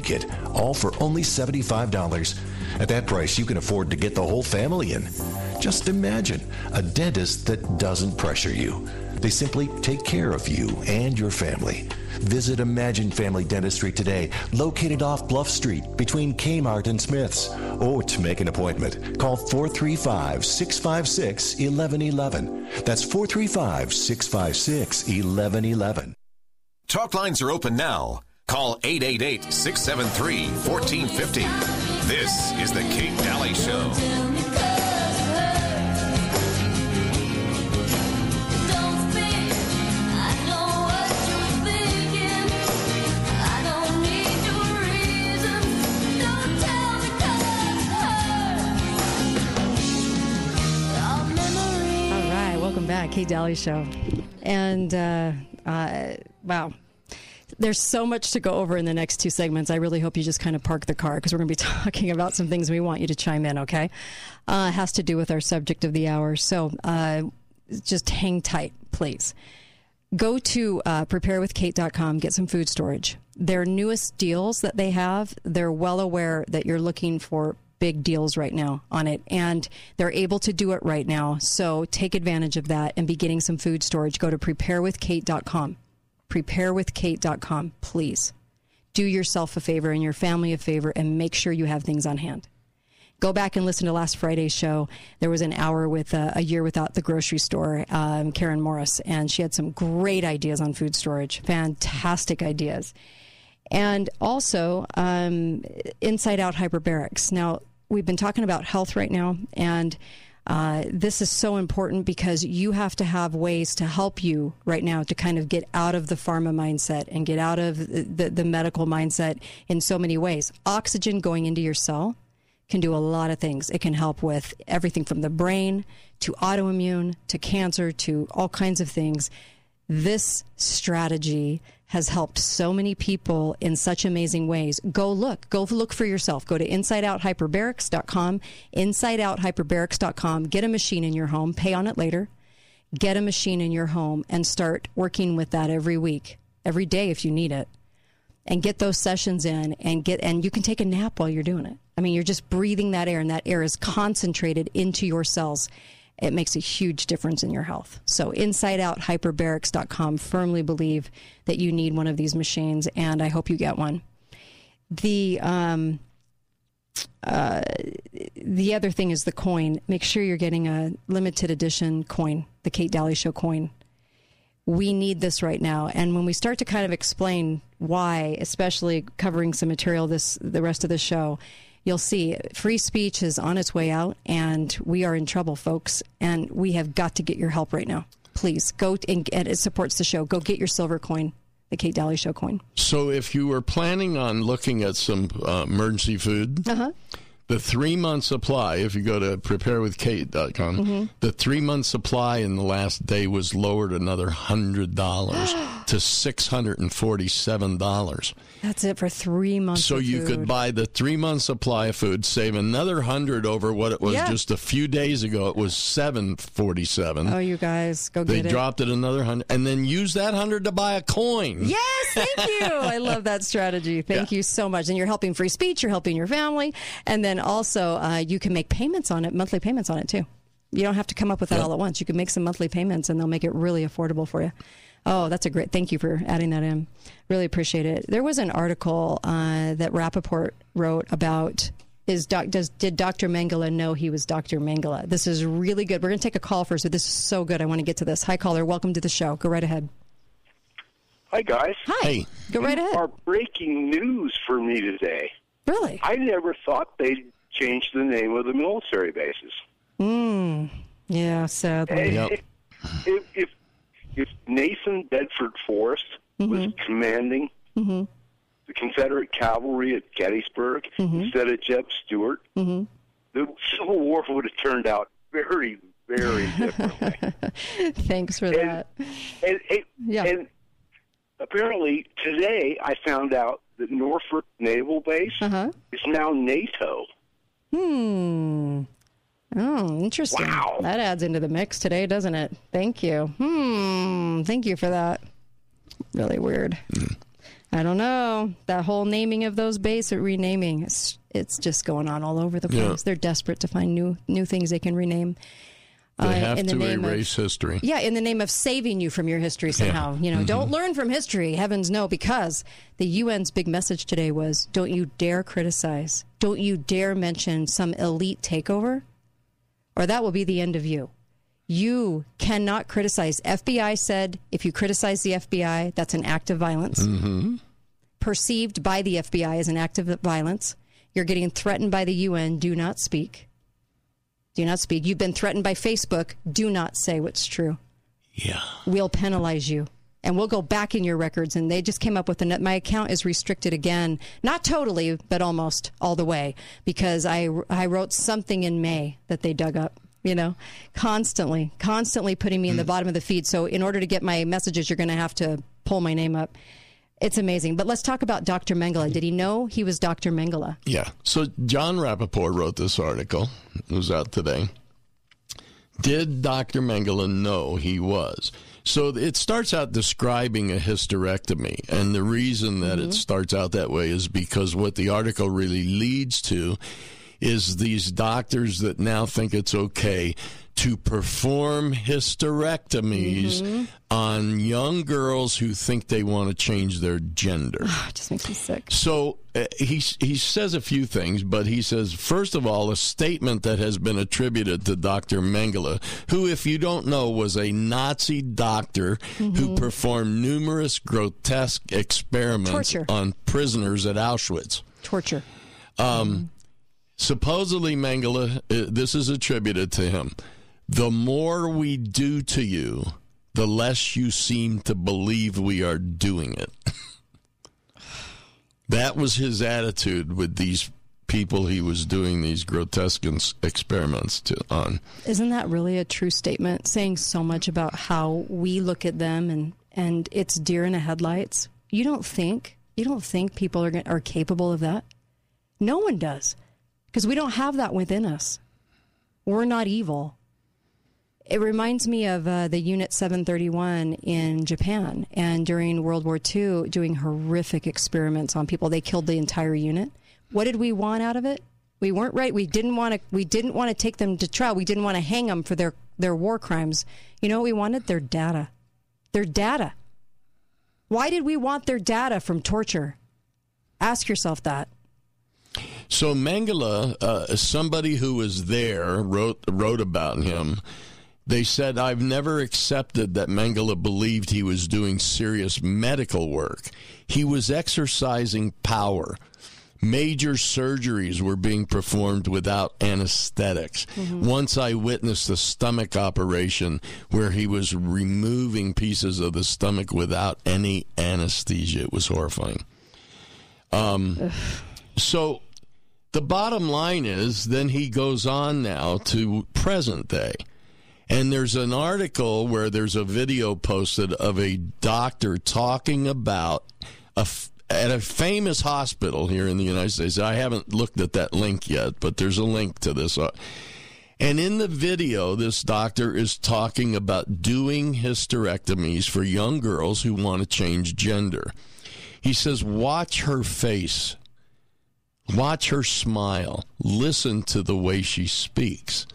kit, all for only seventy-five dollars. At that price, you can afford to get the whole family in. Just imagine a dentist that doesn't pressure you. They simply take care of you and your family. Visit Imagine Family Dentistry today, located off Bluff Street between Kmart and Smith's. Or to make an appointment, call four three five, six five six, one one one one. That's four three five, six five six, one one one one. Talk lines are open now. Call eight eight eight, six seven three, one four five zero. This is The Kate Daly Show. Kate Daly Show. And, uh, uh, wow. There's so much to go over in the next two segments. I really hope you just kind of park the car, because we're going to be talking about some things we want you to chime in, okay? Uh, it has to do with our subject of the hour. So uh, just hang tight, please. Go to uh, prepare with kate dot com, get some food storage. Their newest deals that they have, they're well aware that you're looking for big deals right now on it, and they're able to do it right now. So take advantage of that and be getting some food storage. Go to prepare with kate dot com. prepare with kate dot com, please. Do yourself a favor and your family a favor and make sure you have things on hand. Go back and listen to last Friday's show. There was an hour with uh, A Year Without the Grocery Store, um, Karen Morris, and she had some great ideas on food storage. Fantastic ideas. And also, um, Inside Out Hyperbarics. Now, we've been talking about health right now, and uh, this is so important because you have to have ways to help you right now to kind of get out of the pharma mindset and get out of the, the medical mindset in so many ways. Oxygen going into your cell can do a lot of things. It can help with everything from the brain to autoimmune to cancer to all kinds of things. This strategy has helped so many people in such amazing ways. Go look. Go look for yourself. Go to inside out hyperbarics dot com, inside out hyperbarics dot com. Get a machine in your home. Pay on it later. Get a machine in your home and start working with that every week, every day if you need it. And get those sessions in, and get and you can take a nap while you're doing it. I mean, you're just breathing that air, and that air is concentrated into your cells. It makes a huge difference in your health. So inside out hyperbarics dot com, firmly believe that you need one of these machines, and I hope you get one. The um, uh, the other thing is the coin. Make sure you're getting a limited edition coin, the Kate Daly Show coin. We need this right now. And when we start to kind of explain why, especially covering some material this the rest of the show, you'll see free speech is on its way out, and we are in trouble, folks, and we have got to get your help right now. Please, go, and it supports the show. Go get your silver coin, the Kate Daly Show coin. So if you were planning on looking at some uh, emergency food, uh-huh. the three-month supply, if you go to prepare with kate dot com, mm-hmm. the three-month supply in the last day was lowered another one hundred dollars to six hundred forty-seven dollars. That's it for three months So of you food. Could buy the three-month supply of food, save another one hundred dollars over what it was yeah. just a few days ago. It was seven forty-seven. Oh, you guys, go get they it. They dropped it another one hundred dollars, and then use that one hundred dollars to buy a coin. Yes, thank you. I love that strategy. Thank yeah. you so much. And you're helping free speech. You're helping your family. And then also, uh, you can make payments on it, monthly payments on it, too. You don't have to come up with that yep. all at once. You can make some monthly payments, and they'll make it really affordable for you. Oh, that's a great... Thank you for adding that in. Really appreciate it. There was an article uh, that Rappaport wrote about, is doc, does, did Doctor Mengele know he was Doctor Mengele? This is really good. We're going to take a call first, so this is so good. I want to get to this. Hi, caller. Welcome to the show. Go right ahead. Hi, guys. Hi. Hey. Go right ahead. You are breaking news for me today. Really? I never thought they'd change the name of the military bases. Hmm. Yeah, sadly. Yep. If, if, if, if Nathan Bedford Forrest mm-hmm. was commanding mm-hmm. the Confederate cavalry at Gettysburg mm-hmm. instead of Jeb Stuart, mm-hmm. the Civil War would have turned out very, very differently. Thanks for and, that. And, and, yeah. and apparently today I found out that Norfolk Naval Base uh-huh. is now NATO. Hmm. Oh, interesting. Wow. That adds into the mix today, doesn't it? Thank you. Hmm. Thank you for that. Really weird. Mm. I don't know. That whole naming of those bases, renaming, it's, it's just going on all over the place. Yeah. They're desperate to find new new things they can rename. They uh, have in the to name erase of, history. Yeah, in the name of saving you from your history somehow. Yeah. You know, mm-hmm. don't learn from history, heavens no, because the U N's big message today was, don't you dare criticize. Don't you dare mention some elite takeover, or that will be the end of you. You cannot criticize. F B I said if you criticize the F B I, that's an act of violence. Mm-hmm. Perceived by the F B I as an act of violence. You're getting threatened by the U N. Do not speak. Do not speak. You've been threatened by Facebook. Do not say what's true. Yeah. We'll penalize you. And we'll go back in your records. And they just came up with a net. My account is restricted again. Not totally, but almost all the way. Because I, I wrote something in May that they dug up. You know, constantly, constantly putting me in the bottom of the feed. So in order to get my messages, you're going to have to pull my name up. It's amazing. But let's talk about Doctor Mengele. Did he know he was Doctor Mengele? Yeah. So John Rappaport wrote this article. It was out today. Did Doctor Mengele know he was? So it starts out describing a hysterectomy. And the reason that mm-hmm. it starts out that way is because what the article really leads to is these doctors that now think it's okay to perform hysterectomies mm-hmm. on young girls who think they want to change their gender. Oh, it just makes me sick. So uh, he, he says a few things, but he says, first of all, a statement that has been attributed to Doctor Mengele, who, if you don't know, was a Nazi doctor mm-hmm. who performed numerous grotesque experiments Torture. on prisoners at Auschwitz. Torture. Um, mm-hmm. Supposedly, Mengele, this is attributed to him, the more we do to you, the less you seem to believe we are doing it. That was his attitude with these people he was doing these grotesque experiments to, on. Isn't that really a true statement, saying so much about how we look at them and, and it's deer in the headlights? You don't think, you don't think people are, are capable of that? No one does. Because we don't have that within us. We're not evil. It reminds me of uh, the Unit seven thirty-one in Japan. And during World War Two, doing horrific experiments on people. They killed the entire unit. What did we want out of it? We weren't right. We didn't want to We didn't want to take them to trial. We didn't want to hang them for their, their war crimes. You know what we wanted? Their data. Their data. Why did we want their data from torture? Ask yourself that. So Mengele, uh, somebody who was there, wrote wrote about him. They said, I've never accepted that Mengele believed he was doing serious medical work. He was exercising power. Major surgeries were being performed without anesthetics. Mm-hmm. Once I witnessed a stomach operation where he was removing pieces of the stomach without any anesthesia. It was horrifying. Um, so... The bottom line is, then he goes on now to present day. And there's an article where there's a video posted of a doctor talking about, a, at a famous hospital here in the United States. I haven't looked at that link yet, but there's a link to this. And in the video, this doctor is talking about doing hysterectomies for young girls who want to change gender. He says, watch her face. Watch her smile. Listen to the way she speaks.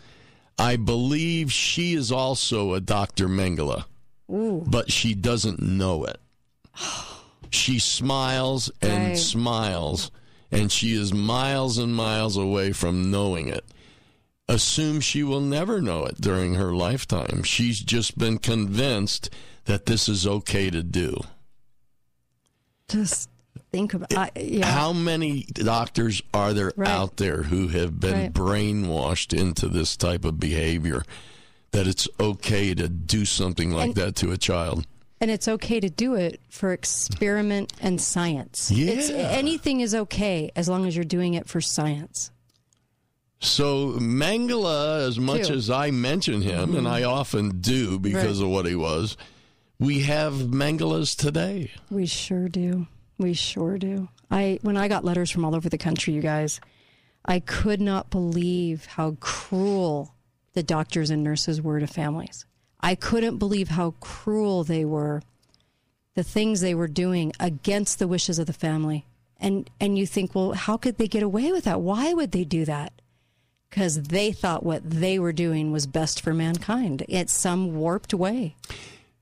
I believe she is also a Doctor Mengele, Ooh. but she doesn't know it. She smiles and right. smiles, and she is miles and miles away from knowing it. Assume she will never know it during her lifetime. She's just been convinced that this is okay to do. Just... Think about it, I, yeah. How many doctors are there right. out there who have been right. brainwashed into this type of behavior, that it's okay to do something like and, that to a child? And it's okay to do it for experiment and science. Yeah. It's, anything is okay as long as you're doing it for science. So Mengele, as much Two. as I mention him, mm-hmm. and I often do because right. of what he was, We have mangalas today. We sure do. We sure do. I when I got letters from all over the country, you guys, I could not believe how cruel the doctors and nurses were to families. I couldn't believe how cruel they were, the things they were doing against the wishes of the family. And and you think, well, how could they get away with that? Why would they do that? Because they thought what they were doing was best for mankind in some warped way.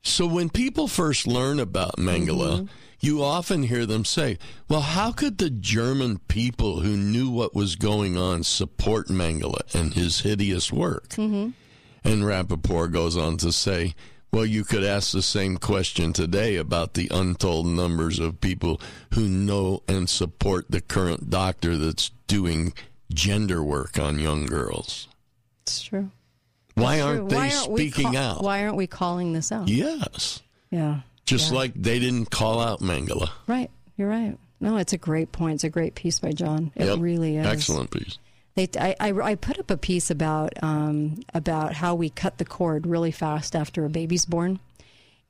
So when people first learn about Mangala, mm-hmm. you often hear them say, well, how could the German people who knew what was going on support Mangala and his hideous work? Mm-hmm. And Rappaport goes on to say, well, you could ask the same question today about the untold numbers of people who know and support the current doctor that's doing gender work on young girls. It's true. Why aren't they speaking out? Why aren't we calling this out? Yes. Yeah. Just yeah. like they didn't call out Mangala. Right. You're right. No, it's a great point. It's a great piece by John. It yep. really is. Excellent piece. They, I, I, I put up a piece about um, about how we cut the cord really fast after a baby's born.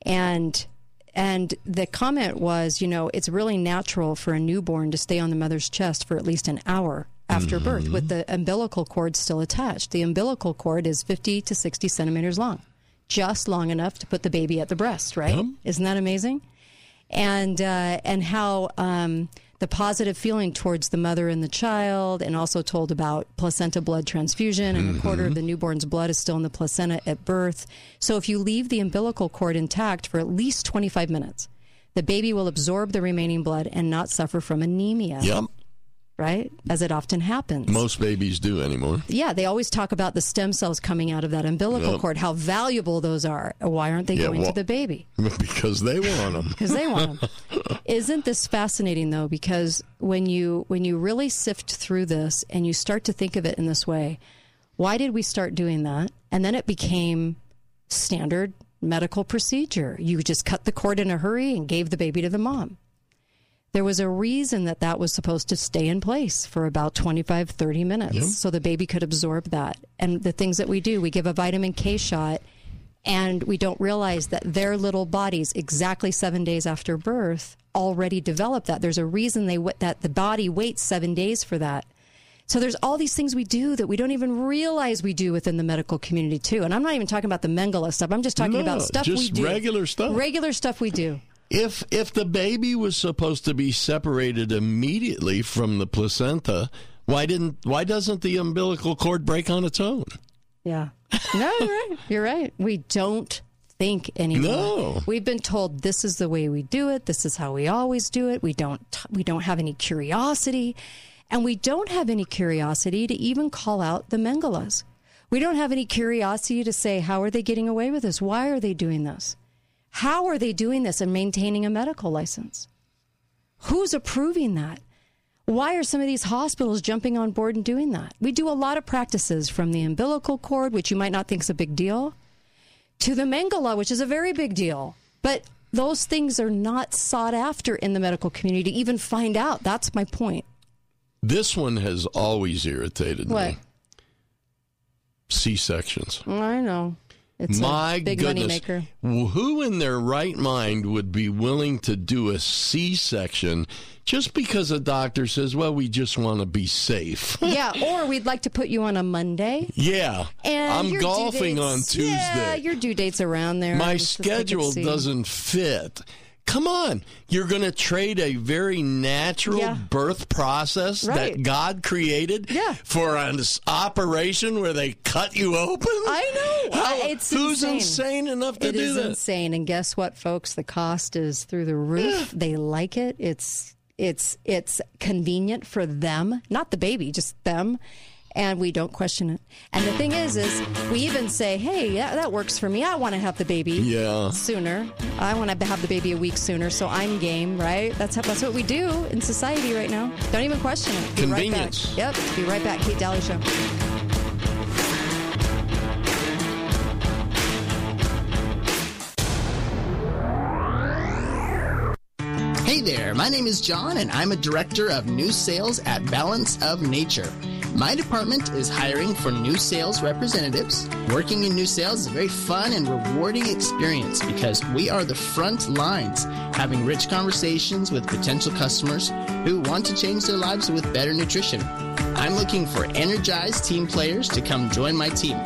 And and the comment was, you know, it's really natural for a newborn to stay on the mother's chest for at least an hour after mm-hmm. birth with the umbilical cord still attached. The umbilical cord is fifty to sixty centimeters long, just long enough to put the baby at the breast, right? Yep. Isn't that amazing? And uh, and how um, the positive feeling towards the mother and the child, and also told about placenta blood transfusion, and mm-hmm. a quarter of the newborn's blood is still in the placenta at birth. So if you leave the umbilical cord intact for at least twenty-five minutes, the baby will absorb the remaining blood and not suffer from anemia. Yep. Right? As it often happens. Most babies do anymore. Yeah. They always talk about the stem cells coming out of that umbilical yep. cord, how valuable those are. Why aren't they yeah, going well, to the baby? Because they want them. Because they want them. Isn't this fascinating, though? Because when you when you really sift through this and you start to think of it in this way, why did we start doing that? And then it became standard medical procedure. You just cut the cord in a hurry and gave the baby to the mom. There was a reason that that was supposed to stay in place for about twenty-five, thirty minutes yep. so the baby could absorb that. And the things that we do, we give a vitamin K shot, and we don't realize that their little bodies, exactly seven days after birth, already develop that. There's a reason they that the body waits seven days for that. So there's all these things we do that we don't even realize we do within the medical community, too. And I'm not even talking about the Mengele stuff. I'm just talking no, about stuff we do. Just regular stuff. Regular stuff we do. If if the baby was supposed to be separated immediately from the placenta, why didn't why doesn't the umbilical cord break on its own? Yeah. No, you're right. You're right. We don't think anymore. No. We've been told this is the way we do it. This is how we always do it. We don't we don't have any curiosity, and we don't have any curiosity to even call out the Mengelas. We don't have any curiosity to say, how are they getting away with this? Why are they doing this? How are they doing this and maintaining a medical license? Who's approving that? Why are some of these hospitals jumping on board and doing that? We do a lot of practices from the umbilical cord, which you might not think is a big deal, to the Mengele, which is a very big deal. But those things are not sought after in the medical community to even find out. That's my point. This one has always irritated what? me. C-sections. I know. It's My a big goodness, moneymaker. Who in their right mind would be willing to do a C-section just because a doctor says, well, we just want to be safe? Yeah, or we'd like to put you on a Monday. Yeah, and I'm golfing dates, on Tuesday. Yeah, your due date's around there. My schedule doesn't fit. Come on, you're going to trade a very natural yeah. birth process right. that God created yeah. for an operation where they cut you open? I know. How, it's who's insane, insane enough to it do that? It is insane. And guess what, folks? The cost is through the roof. Yeah. They like it. It's it's it's convenient for them, not the baby, just them. And we don't question it. And the thing is, is we even say, hey, yeah, that works for me. I want to have the baby yeah. sooner. I want to have the baby a week sooner, so I'm game, right? That's how, that's what we do in society right now. Don't even question it. Be Convenience. Right back. Yep. Be right back. Kate Daly Show. Hey there. My name is John, and I'm a director of new sales at Balance of Nature. My department is hiring for new sales representatives. Working in new sales is a very fun and rewarding experience because we are the front lines, having rich conversations with potential customers who want to change their lives with better nutrition. I'm looking for energized team players to come join my team.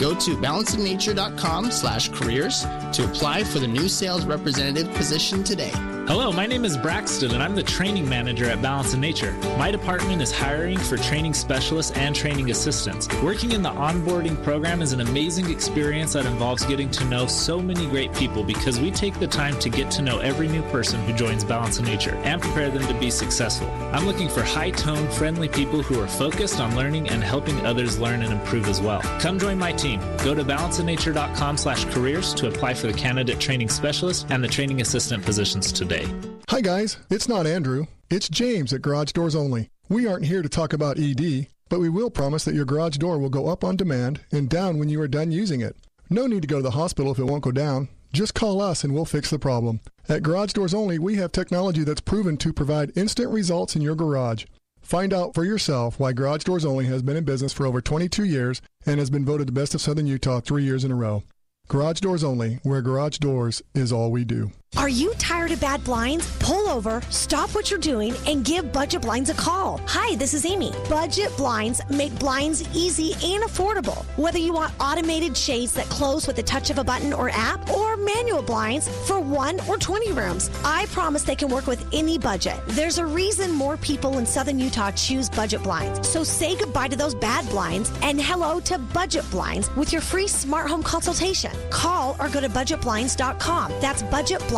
Go to balanceofnature.com slash careers to apply for the new sales representative position today. Hello, my name is Braxton, and I'm the training manager at Balance of Nature. My department is hiring for training specialists and training assistants. Working in the onboarding program is an amazing experience that involves getting to know so many great people because we take the time to get to know every new person who joins Balance of Nature and prepare them to be successful. I'm looking for high-tone, friendly people who are focused on learning and helping others learn and improve as well. Come join my team. Go to balanceofnature.com slash careers to apply for the candidate training specialist and the training assistant positions today. Hi guys, it's not Andrew, it's James at Garage Doors Only. We aren't here to talk about E D, but we will promise that your garage door will go up on demand and down when you are done using it. No need to go to the hospital if it won't go down. Just call us and we'll fix the problem. At Garage Doors Only, we have technology that's proven to provide instant results in your garage. Find out for yourself why Garage Doors Only has been in business for over twenty-two years and has been voted the best of Southern Utah three years in a row. Garage Doors Only, where garage doors is all we do. Are you tired of bad blinds? Pull over, stop what you're doing, and give Budget Blinds a call. Hi, this is Amy. Budget Blinds make blinds easy and affordable. Whether you want automated shades that close with the touch of a button or app, or manual blinds for one or twenty rooms, I promise they can work with any budget. There's a reason more people in Southern Utah choose Budget Blinds. So say goodbye to those bad blinds and hello to Budget Blinds with your free smart home consultation. Call or go to budget blinds dot com. That's budget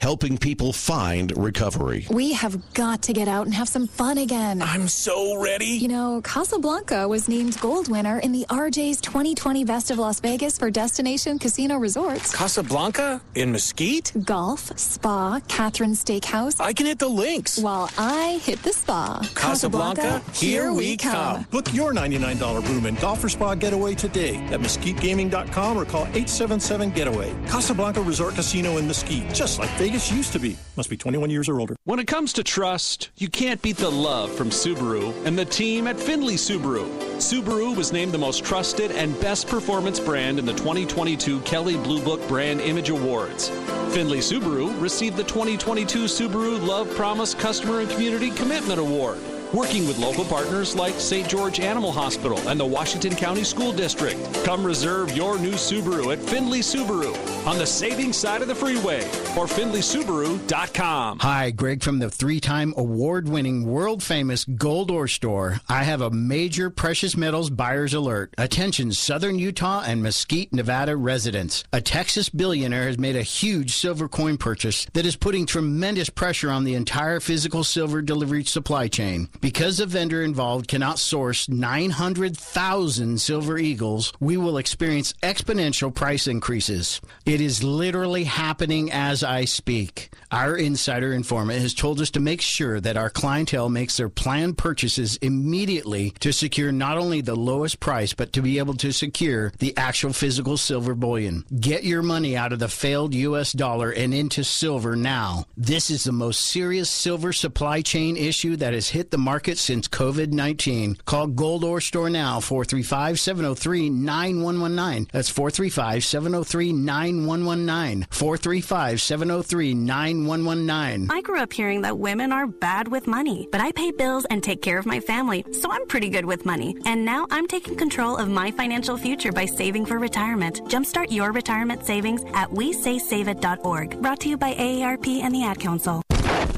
helping people find recovery. We have got to get out and have some fun again. I'm so ready. You know, Casablanca was named gold winner in the R J's twenty twenty Best of Las Vegas for Destination Casino Resorts. Casablanca? In Mesquite? Golf, spa, Catherine's Steakhouse. I can hit the links. While I hit the spa. Casablanca, Casablanca here, here we come. come. Book your ninety-nine dollars room and golf or spa getaway today at mesquite gaming dot com or call eight seven seven getaway. Casablanca Resort Casino in Mesquite, just like Vegas. Vegas used to be. Must be twenty-one years or older. When it comes to trust, you can't beat the love from Subaru and the team at Findlay Subaru. Subaru was named the most trusted and best performance brand in the twenty twenty-two Kelley Blue Book Brand Image Awards. Findlay Subaru received the twenty twenty-two Subaru Love Promise Customer and Community Commitment Award. Working with local partners like Saint George Animal Hospital and the Washington County School District. Come reserve your new Subaru at Findlay Subaru on the savings side of the freeway or findlay subaru dot com. Hi, Greg from the three-time award-winning, world-famous Gold Ore Store. I have a major precious metals buyer's alert. Attention, Southern Utah and Mesquite, Nevada residents. A Texas billionaire has made a huge silver coin purchase that is putting tremendous pressure on the entire physical silver delivery supply chain. Because a vendor involved cannot source nine hundred thousand Silver Eagles, we will experience exponential price increases. It is literally happening as I speak. Our insider informant has told us to make sure that our clientele makes their planned purchases immediately to secure not only the lowest price, but to be able to secure the actual physical silver bullion. Get your money out of the failed U S dollar and into silver now. This is the most serious silver supply chain issue that has hit the market. market since COVID nineteen. Call Gold Ore Store now, four three five, seven oh three, nine one one nine. That's four three five, seven oh three, nine one one nine. four three five, seven oh three, nine one one nine. I grew up hearing that women are bad with money, but I pay bills and take care of my family, so I'm pretty good with money. And now I'm taking control of my financial future by saving for retirement. Jumpstart your retirement savings at we say save it dot org. Brought to you by A A R P and the Ad Council.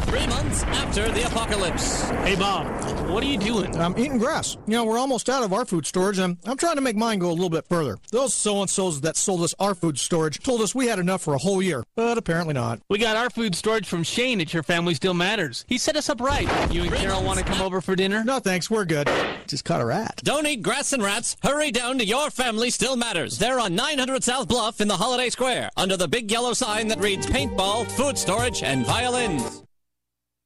Three months after the apocalypse. Hey, Bob, what are you doing? I'm eating grass. You know, we're almost out of our food storage, and I'm trying to make mine go a little bit further. Those so-and-sos that sold us our food storage told us we had enough for a whole year, but apparently not. We got our food storage from Shane at Your Family Still Matters. He set us up right. You and Carol want to come over for dinner? No, thanks. We're good. Just caught a rat. Don't eat grass and rats. Hurry down to Your Family Still Matters. They're on nine hundred South Bluff in the Holiday Square, under the big yellow sign that reads paintball, food storage, and violins.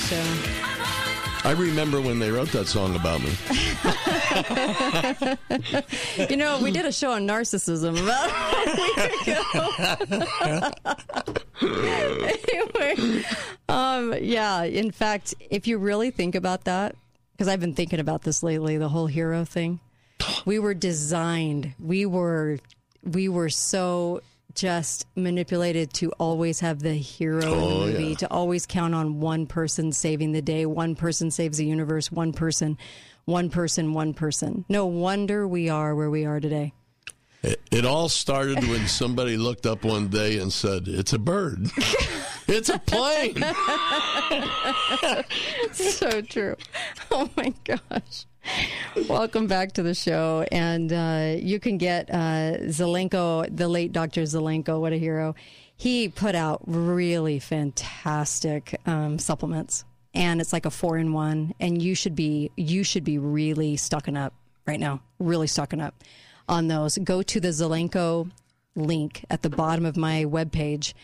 So. I remember when they wrote that song about me. You know, we did a show on narcissism about a week ago. Anyway, um, yeah, in fact, if you really think about that, because I've been thinking about this lately, the whole hero thing, we were designed, we were, we were so... just manipulated to always have the hero oh, in the movie, yeah. to always count on one person saving the day, one person saves the universe, one person, one person, one person. No wonder we are where we are today. It, it all started when somebody looked up one day and said, "It's a bird." It's a plane. So true. Oh, my gosh. Welcome back to the show. And uh, you can get uh, Zelenko, the late Doctor Zelenko, what a hero. He put out really fantastic um, supplements. And it's like a four in one. And you should be you should be really stocking up right now, really stocking up on those. Go to the Zelenko link at the bottom of my webpage.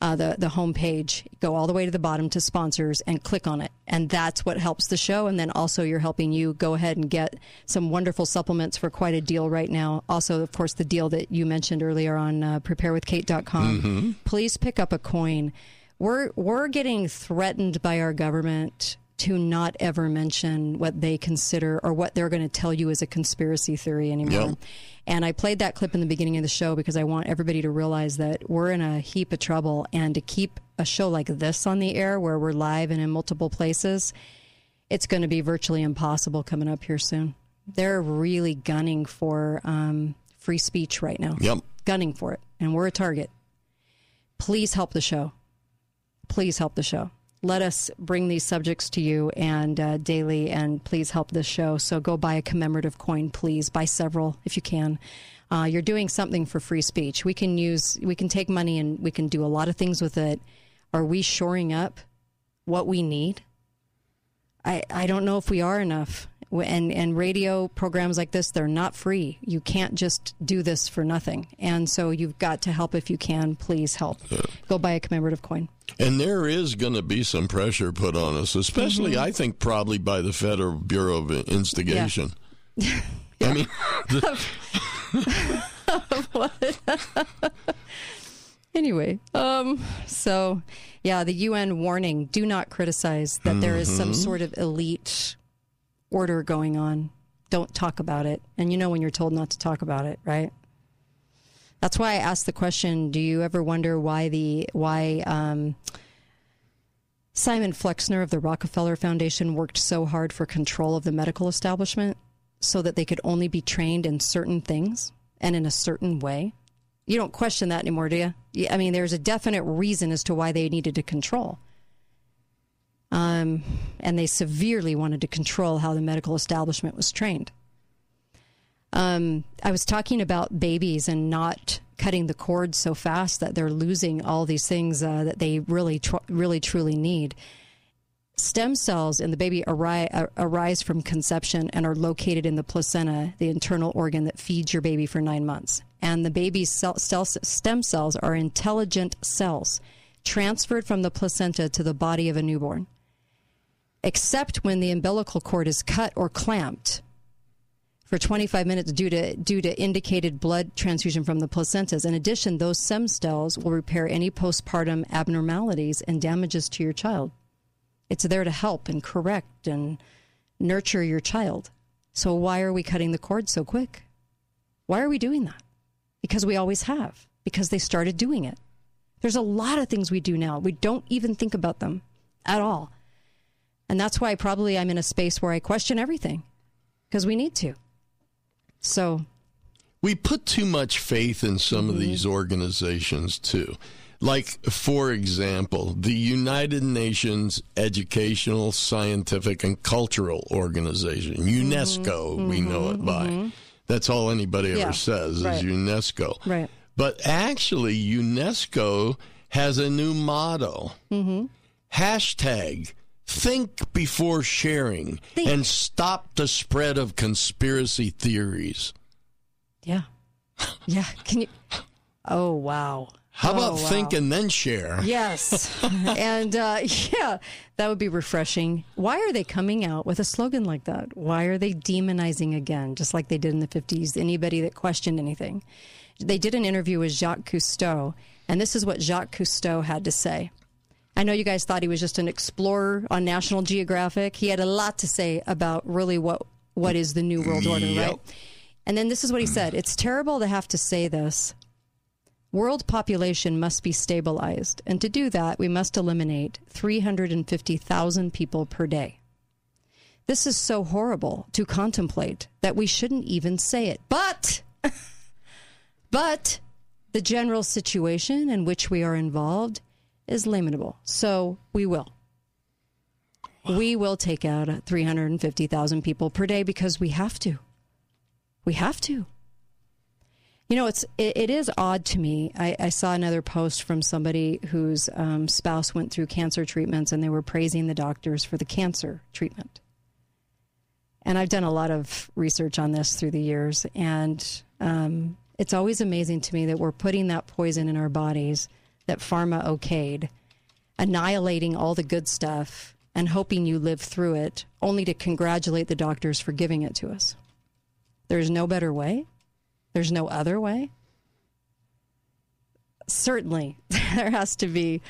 Uh, the, the home page, go all the way to the bottom to sponsors and click on it. And that's what helps the show. And then also you're helping you go ahead and get some wonderful supplements for quite a deal right now. Also, of course, the deal that you mentioned earlier on uh, prepare with kate dot com. Mm-hmm. Please pick up a coin. We're, we're getting threatened by our government to not ever mention what they consider or what they're going to tell you is a conspiracy theory anymore. Yep. And I played that clip in the beginning of the show because I want everybody to realize that we're in a heap of trouble, and to keep a show like this on the air where we're live and in multiple places, it's going to be virtually impossible coming up here soon. They're really gunning for um, free speech right now. Yep. Gunning for it. And we're a target. Please help the show. Please help the show. Let us bring these subjects to you and uh, daily, and please help this show. So go buy a commemorative coin, please. Buy several if you can. Uh, you're doing something for free speech. We can use, we can take money and we can do a lot of things with it. Are we shoring up what we need? I I don't know if we are enough. And and radio programs like this, they're not free. You can't just do this for nothing. And so you've got to help if you can. Please help. Go buy a commemorative coin. And there is going to be some pressure put on us, especially, mm-hmm. I think, probably by the Federal Bureau of Investigation. Yeah. Yeah. I mean... The... What? Anyway, um, so, yeah, the U N warning, do not criticize that, mm-hmm. there is some sort of elite... order going on. Don't talk about it. And you know when you're told not to talk about it, right? That's why I asked the question, do you ever wonder why the why um, Simon Flexner of the Rockefeller Foundation worked so hard for control of the medical establishment so that they could only be trained in certain things and in a certain way? You don't question that anymore, do you? I mean, there's a definite reason as to why they needed to control. Um, and they severely wanted to control how the medical establishment was trained. Um, I was talking about babies and not cutting the cord so fast that they're losing all these things uh, that they really, tr- really, truly need. Stem cells in the baby arise, uh, arise from conception and are located in the placenta, the internal organ that feeds your baby for nine months. And the baby's cell- cell- stem cells are intelligent cells transferred from the placenta to the body of a newborn. Except when the umbilical cord is cut or clamped for twenty-five minutes due to due to indicated blood transfusion from the placentas. In addition, those stem cells will repair any postpartum abnormalities and damages to your child. It's there to help and correct and nurture your child. So why are we cutting the cord so quick? Why are we doing that? Because we always have. Because they started doing it. There's a lot of things we do now. We don't even think about them. at all. And that's why probably I'm in a space where I question everything, because we need to. So we put too much faith in some mm-hmm. of these organizations, too. Like, for example, the United Nations Educational, Scientific, and Cultural Organization, UNESCO, mm-hmm. we know it by. Mm-hmm. That's all anybody yeah. ever says is right. UNESCO. Right. But actually, UNESCO has a new motto. Mm-hmm. Hashtag think before sharing think. and stop the spread of conspiracy theories. Yeah. Yeah. Can you? Oh, wow. How about oh, wow. think and then share? Yes. And, uh, yeah, that would be refreshing. Why are they coming out with a slogan like that? Why are they demonizing again, just like they did in the fifties, anybody that questioned anything? They did an interview with Jacques Cousteau, and this is what Jacques Cousteau had to say. I know you guys thought he was just an explorer on National Geographic. He had a lot to say about really what what is the New World Order, yep. right? And then this is what he said. It's terrible to have to say this. World population must be stabilized, and to do that, we must eliminate three hundred fifty thousand people per day. This is so horrible to contemplate that we shouldn't even say it. But, but the general situation in which we are involved is lamentable, so we will. Wow. We will take out three hundred fifty thousand people per day because we have to. We have to. You know, it's, it, it is odd to me. I, I saw another post from somebody whose um, spouse went through cancer treatments, and they were praising the doctors for the cancer treatment. And I've done a lot of research on this through the years, and um, it's always amazing to me that we're putting that poison in our bodies that pharma okayed, annihilating all the good stuff and hoping you live through it, only to congratulate the doctors for giving it to us. There's no better way. There's no other way. Certainly, there has to be,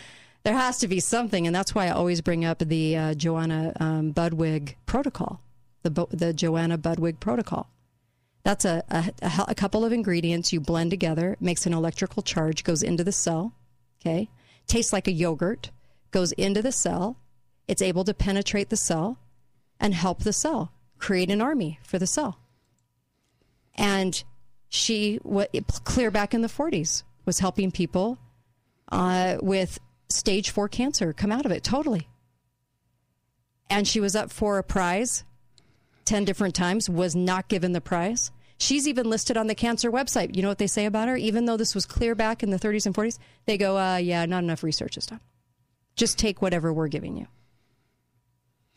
there has to be something, and that's why I always bring up the uh, Joanna um, Budwig protocol, the the Joanna Budwig protocol. That's a, a a couple of ingredients you blend together, makes an electrical charge, goes into the cell. Okay, tastes like a yogurt, goes into the cell. It's able to penetrate the cell and help the cell create an army for the cell. And she, clear back in the forties, was helping people uh, with stage four cancer come out of it, totally. And she was up for a prize ten different times, was not given the prize. She's even listed on the cancer website. You know what they say about her? Even though this was clear back in the thirties and forties, they go, uh, yeah, not enough research is done. Just take whatever we're giving you.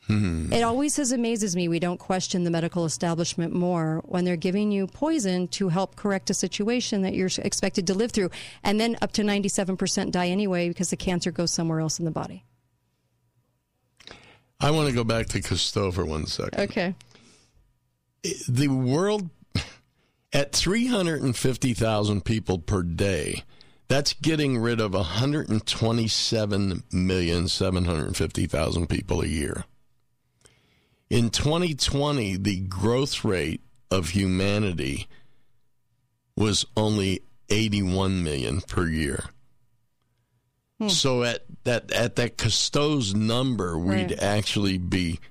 It always has amazes me we don't question the medical establishment more when they're giving you poison to help correct a situation that you're expected to live through, and then up to ninety-seven percent die anyway because the cancer goes somewhere else in the body. I want to go back to Cousteau for one second. Okay. The world, at three hundred fifty thousand people per day, that's getting rid of one hundred twenty-seven million seven hundred fifty thousand people a year. In twenty twenty, the growth rate of humanity was only eighty-one million per year. Hmm. So at that at that Cousteau's number, we'd right. actually be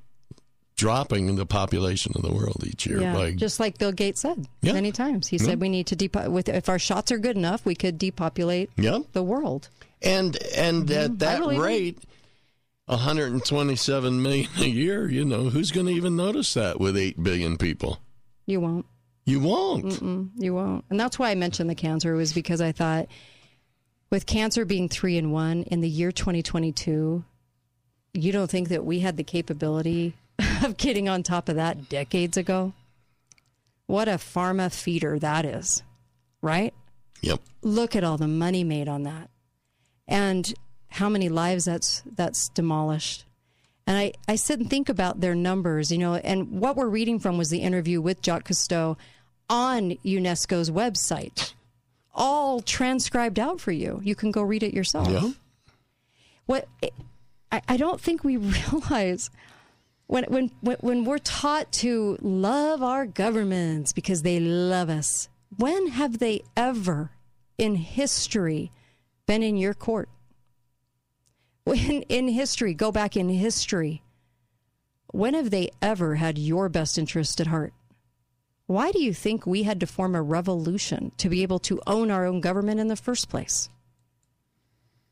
dropping the population of the world each year. Yeah. By, just like Bill Gates said yeah. many times. He yeah. said we need to, depo- with, if our shots are good enough, we could depopulate yeah. the world. And, and mm-hmm. at that really rate... one hundred twenty-seven million a year, you know, who's going to even notice that with eight billion people? You won't. You won't. Mm-mm, you won't. And that's why I mentioned the cancer, was because I thought with cancer being three in one in the year twenty twenty-two, you don't think that we had the capability of getting on top of that decades ago? What a pharma feeder that is, right? Yep. Look at all the money made on that. And how many lives that's that's demolished. And I, I sit and think about their numbers, you know, and what we're reading from was the interview with Jacques Cousteau on UNESCO's website, all transcribed out for you. You can go read it yourself. Yeah. What I, I don't think we realize when, when when we're taught to love our governments because they love us, when have they ever in history been in your court? When in history, go back in history, when have they ever had your best interest at heart? Why do you think we had to form a revolution to be able to own our own government in the first place?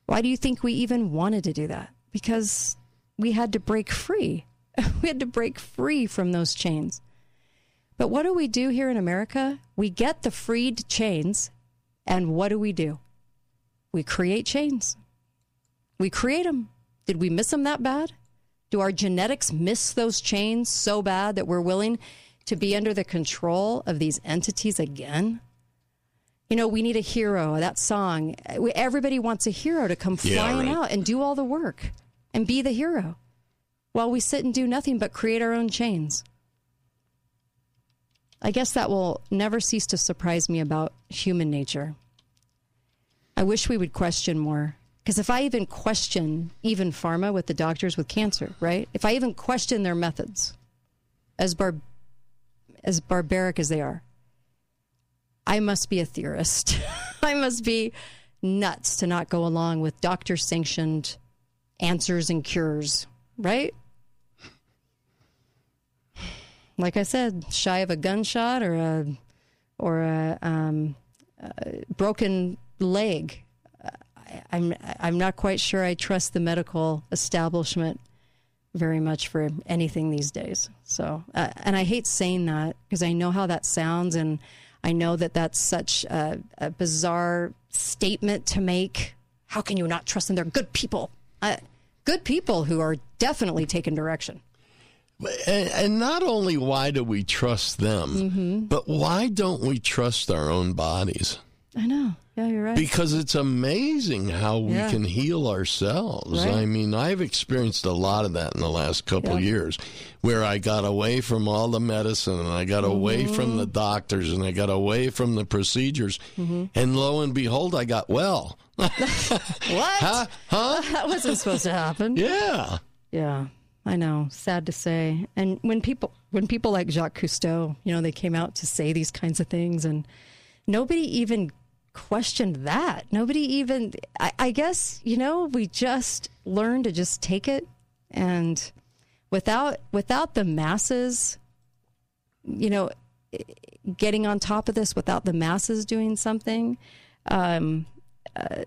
Why do you think we even wanted to do that? Because we had to break free. We had to break free from those chains. But what do we do here in America? We get the freed chains, and what do we do? We create chains. We create them. Did we miss them that bad? Do our genetics miss those chains so bad that we're willing to be under the control of these entities again? You know, we need a hero, that song. Everybody wants a hero to come flying yeah, right. out and do all the work and be the hero while we sit and do nothing but create our own chains. I guess that will never cease to surprise me about human nature. I wish we would question more. Because if I even question, even pharma with the doctors with cancer, right? If I even question their methods, as bar- as barbaric as they are, I must be a theorist. I must be nuts to not go along with doctor-sanctioned answers and cures, right? Like I said, shy of a gunshot or a or a, um, a broken leg, I, I'm I'm not quite sure I trust the medical establishment very much for anything these days. So, uh, and I hate saying that because I know how that sounds, and I know that that's such a, a bizarre statement to make. How can you not trust them? They're good people. Uh, good people who are definitely taking direction. And, and not only why do we trust them, mm-hmm. but why don't we trust our own bodies? I know. Yeah, you're right. Because it's amazing how we yeah. can heal ourselves. Right. I mean, I've experienced a lot of that in the last couple yeah. years, where I got away from all the medicine, and I got mm-hmm. away from the doctors, and I got away from the procedures, mm-hmm. and lo and behold, I got well. What? Huh? Huh? That wasn't supposed to happen. Yeah. Yeah, I know. Sad to say. And when people, when people like Jacques Cousteau, you know, they came out to say these kinds of things, and nobody even questioned that. Nobody even, I, I guess, you know, we just learned to just take it, and without without the masses, you know, getting on top of this, without the masses doing something, um, uh,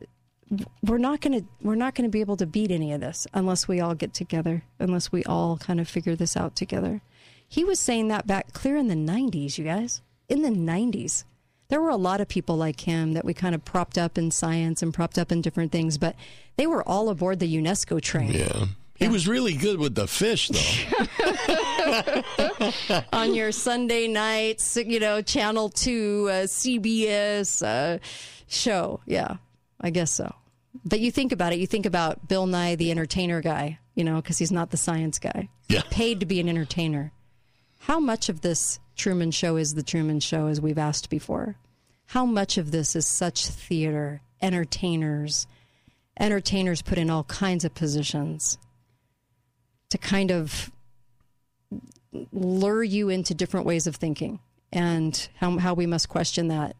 we're not gonna we're not gonna be able to beat any of this unless we all get together, unless we all kind of figure this out together. He was saying that back clear in the nineties, you guys, in the nineties. There were a lot of people like him that we kind of propped up in science and propped up in different things, but they were all aboard the UNESCO train. Yeah. He yeah. was really good with the fish, though. On your Sunday nights, you know, Channel two, uh, C B S uh, show. Yeah, I guess so. But you think about it. You think about Bill Nye, the entertainer guy, you know, because he's not the science guy. Yeah. Paid to be an entertainer. How much of this Truman Show is the Truman Show, as we've asked before? How much of this is such theater, entertainers, entertainers put in all kinds of positions to kind of lure you into different ways of thinking, and how, how we must question that.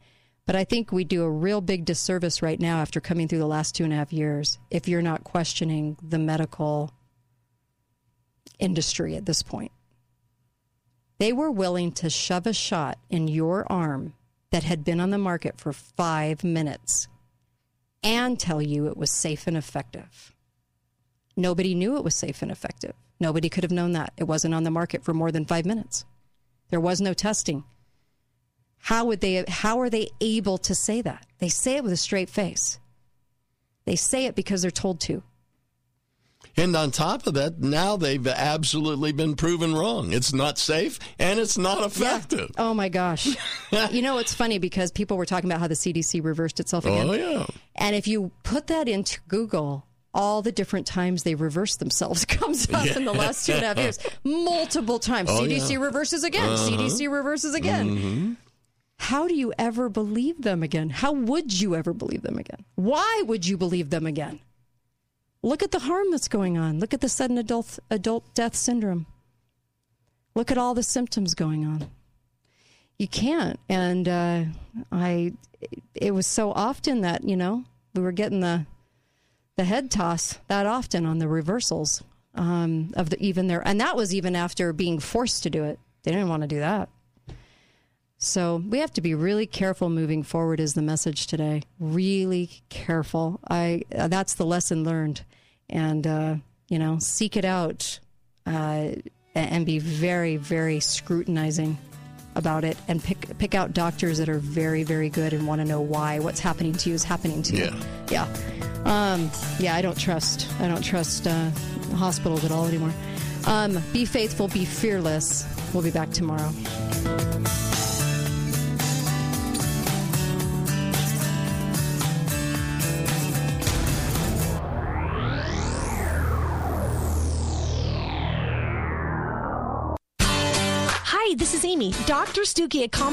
But I think we do a real big disservice right now after coming through the last two and a half years if you're not questioning the medical industry at this point. They were willing to shove a shot in your arm that had been on the market for five minutes and tell you it was safe and effective. Nobody knew it was safe and effective. Nobody could have known that. It wasn't on the market for more than five minutes. There was no testing. How would they, how are they able to say that? They say it with a straight face. They say it because they're told to. And on top of that, now they've absolutely been proven wrong. It's not safe, and it's not effective. Yeah. Oh, my gosh. You know, it's funny because people were talking about how the C D C reversed itself again. Oh, yeah. And if you put that into Google, all the different times they reversed themselves comes up yeah. in the last two and a half years. Multiple times. Oh, C D C yeah. reverses again. Uh-huh. C D C reverses again. Mm-hmm. How do you ever believe them again? How would you ever believe them again? Why would you believe them again? Look at the harm that's going on. Look at the sudden adult adult death syndrome. Look at all the symptoms going on. You can't. And uh, I, it was so often that, you know, we were getting the the head toss that often on the reversals um, of the even there. And that was even after being forced to do it. They didn't want to do that. So we have to be really careful moving forward is the message today. Really careful. I uh, that's the lesson learned. And, uh, you know, seek it out uh, and be very, very scrutinizing about it, and pick pick out doctors that are very, very good and want to know why what's happening to you is happening to yeah. you. Yeah. Um, yeah, I don't trust. I don't trust uh, hospitals at all anymore. Um, be faithful, be fearless. We'll be back tomorrow. This is Amy. Doctor Stuckey at Com-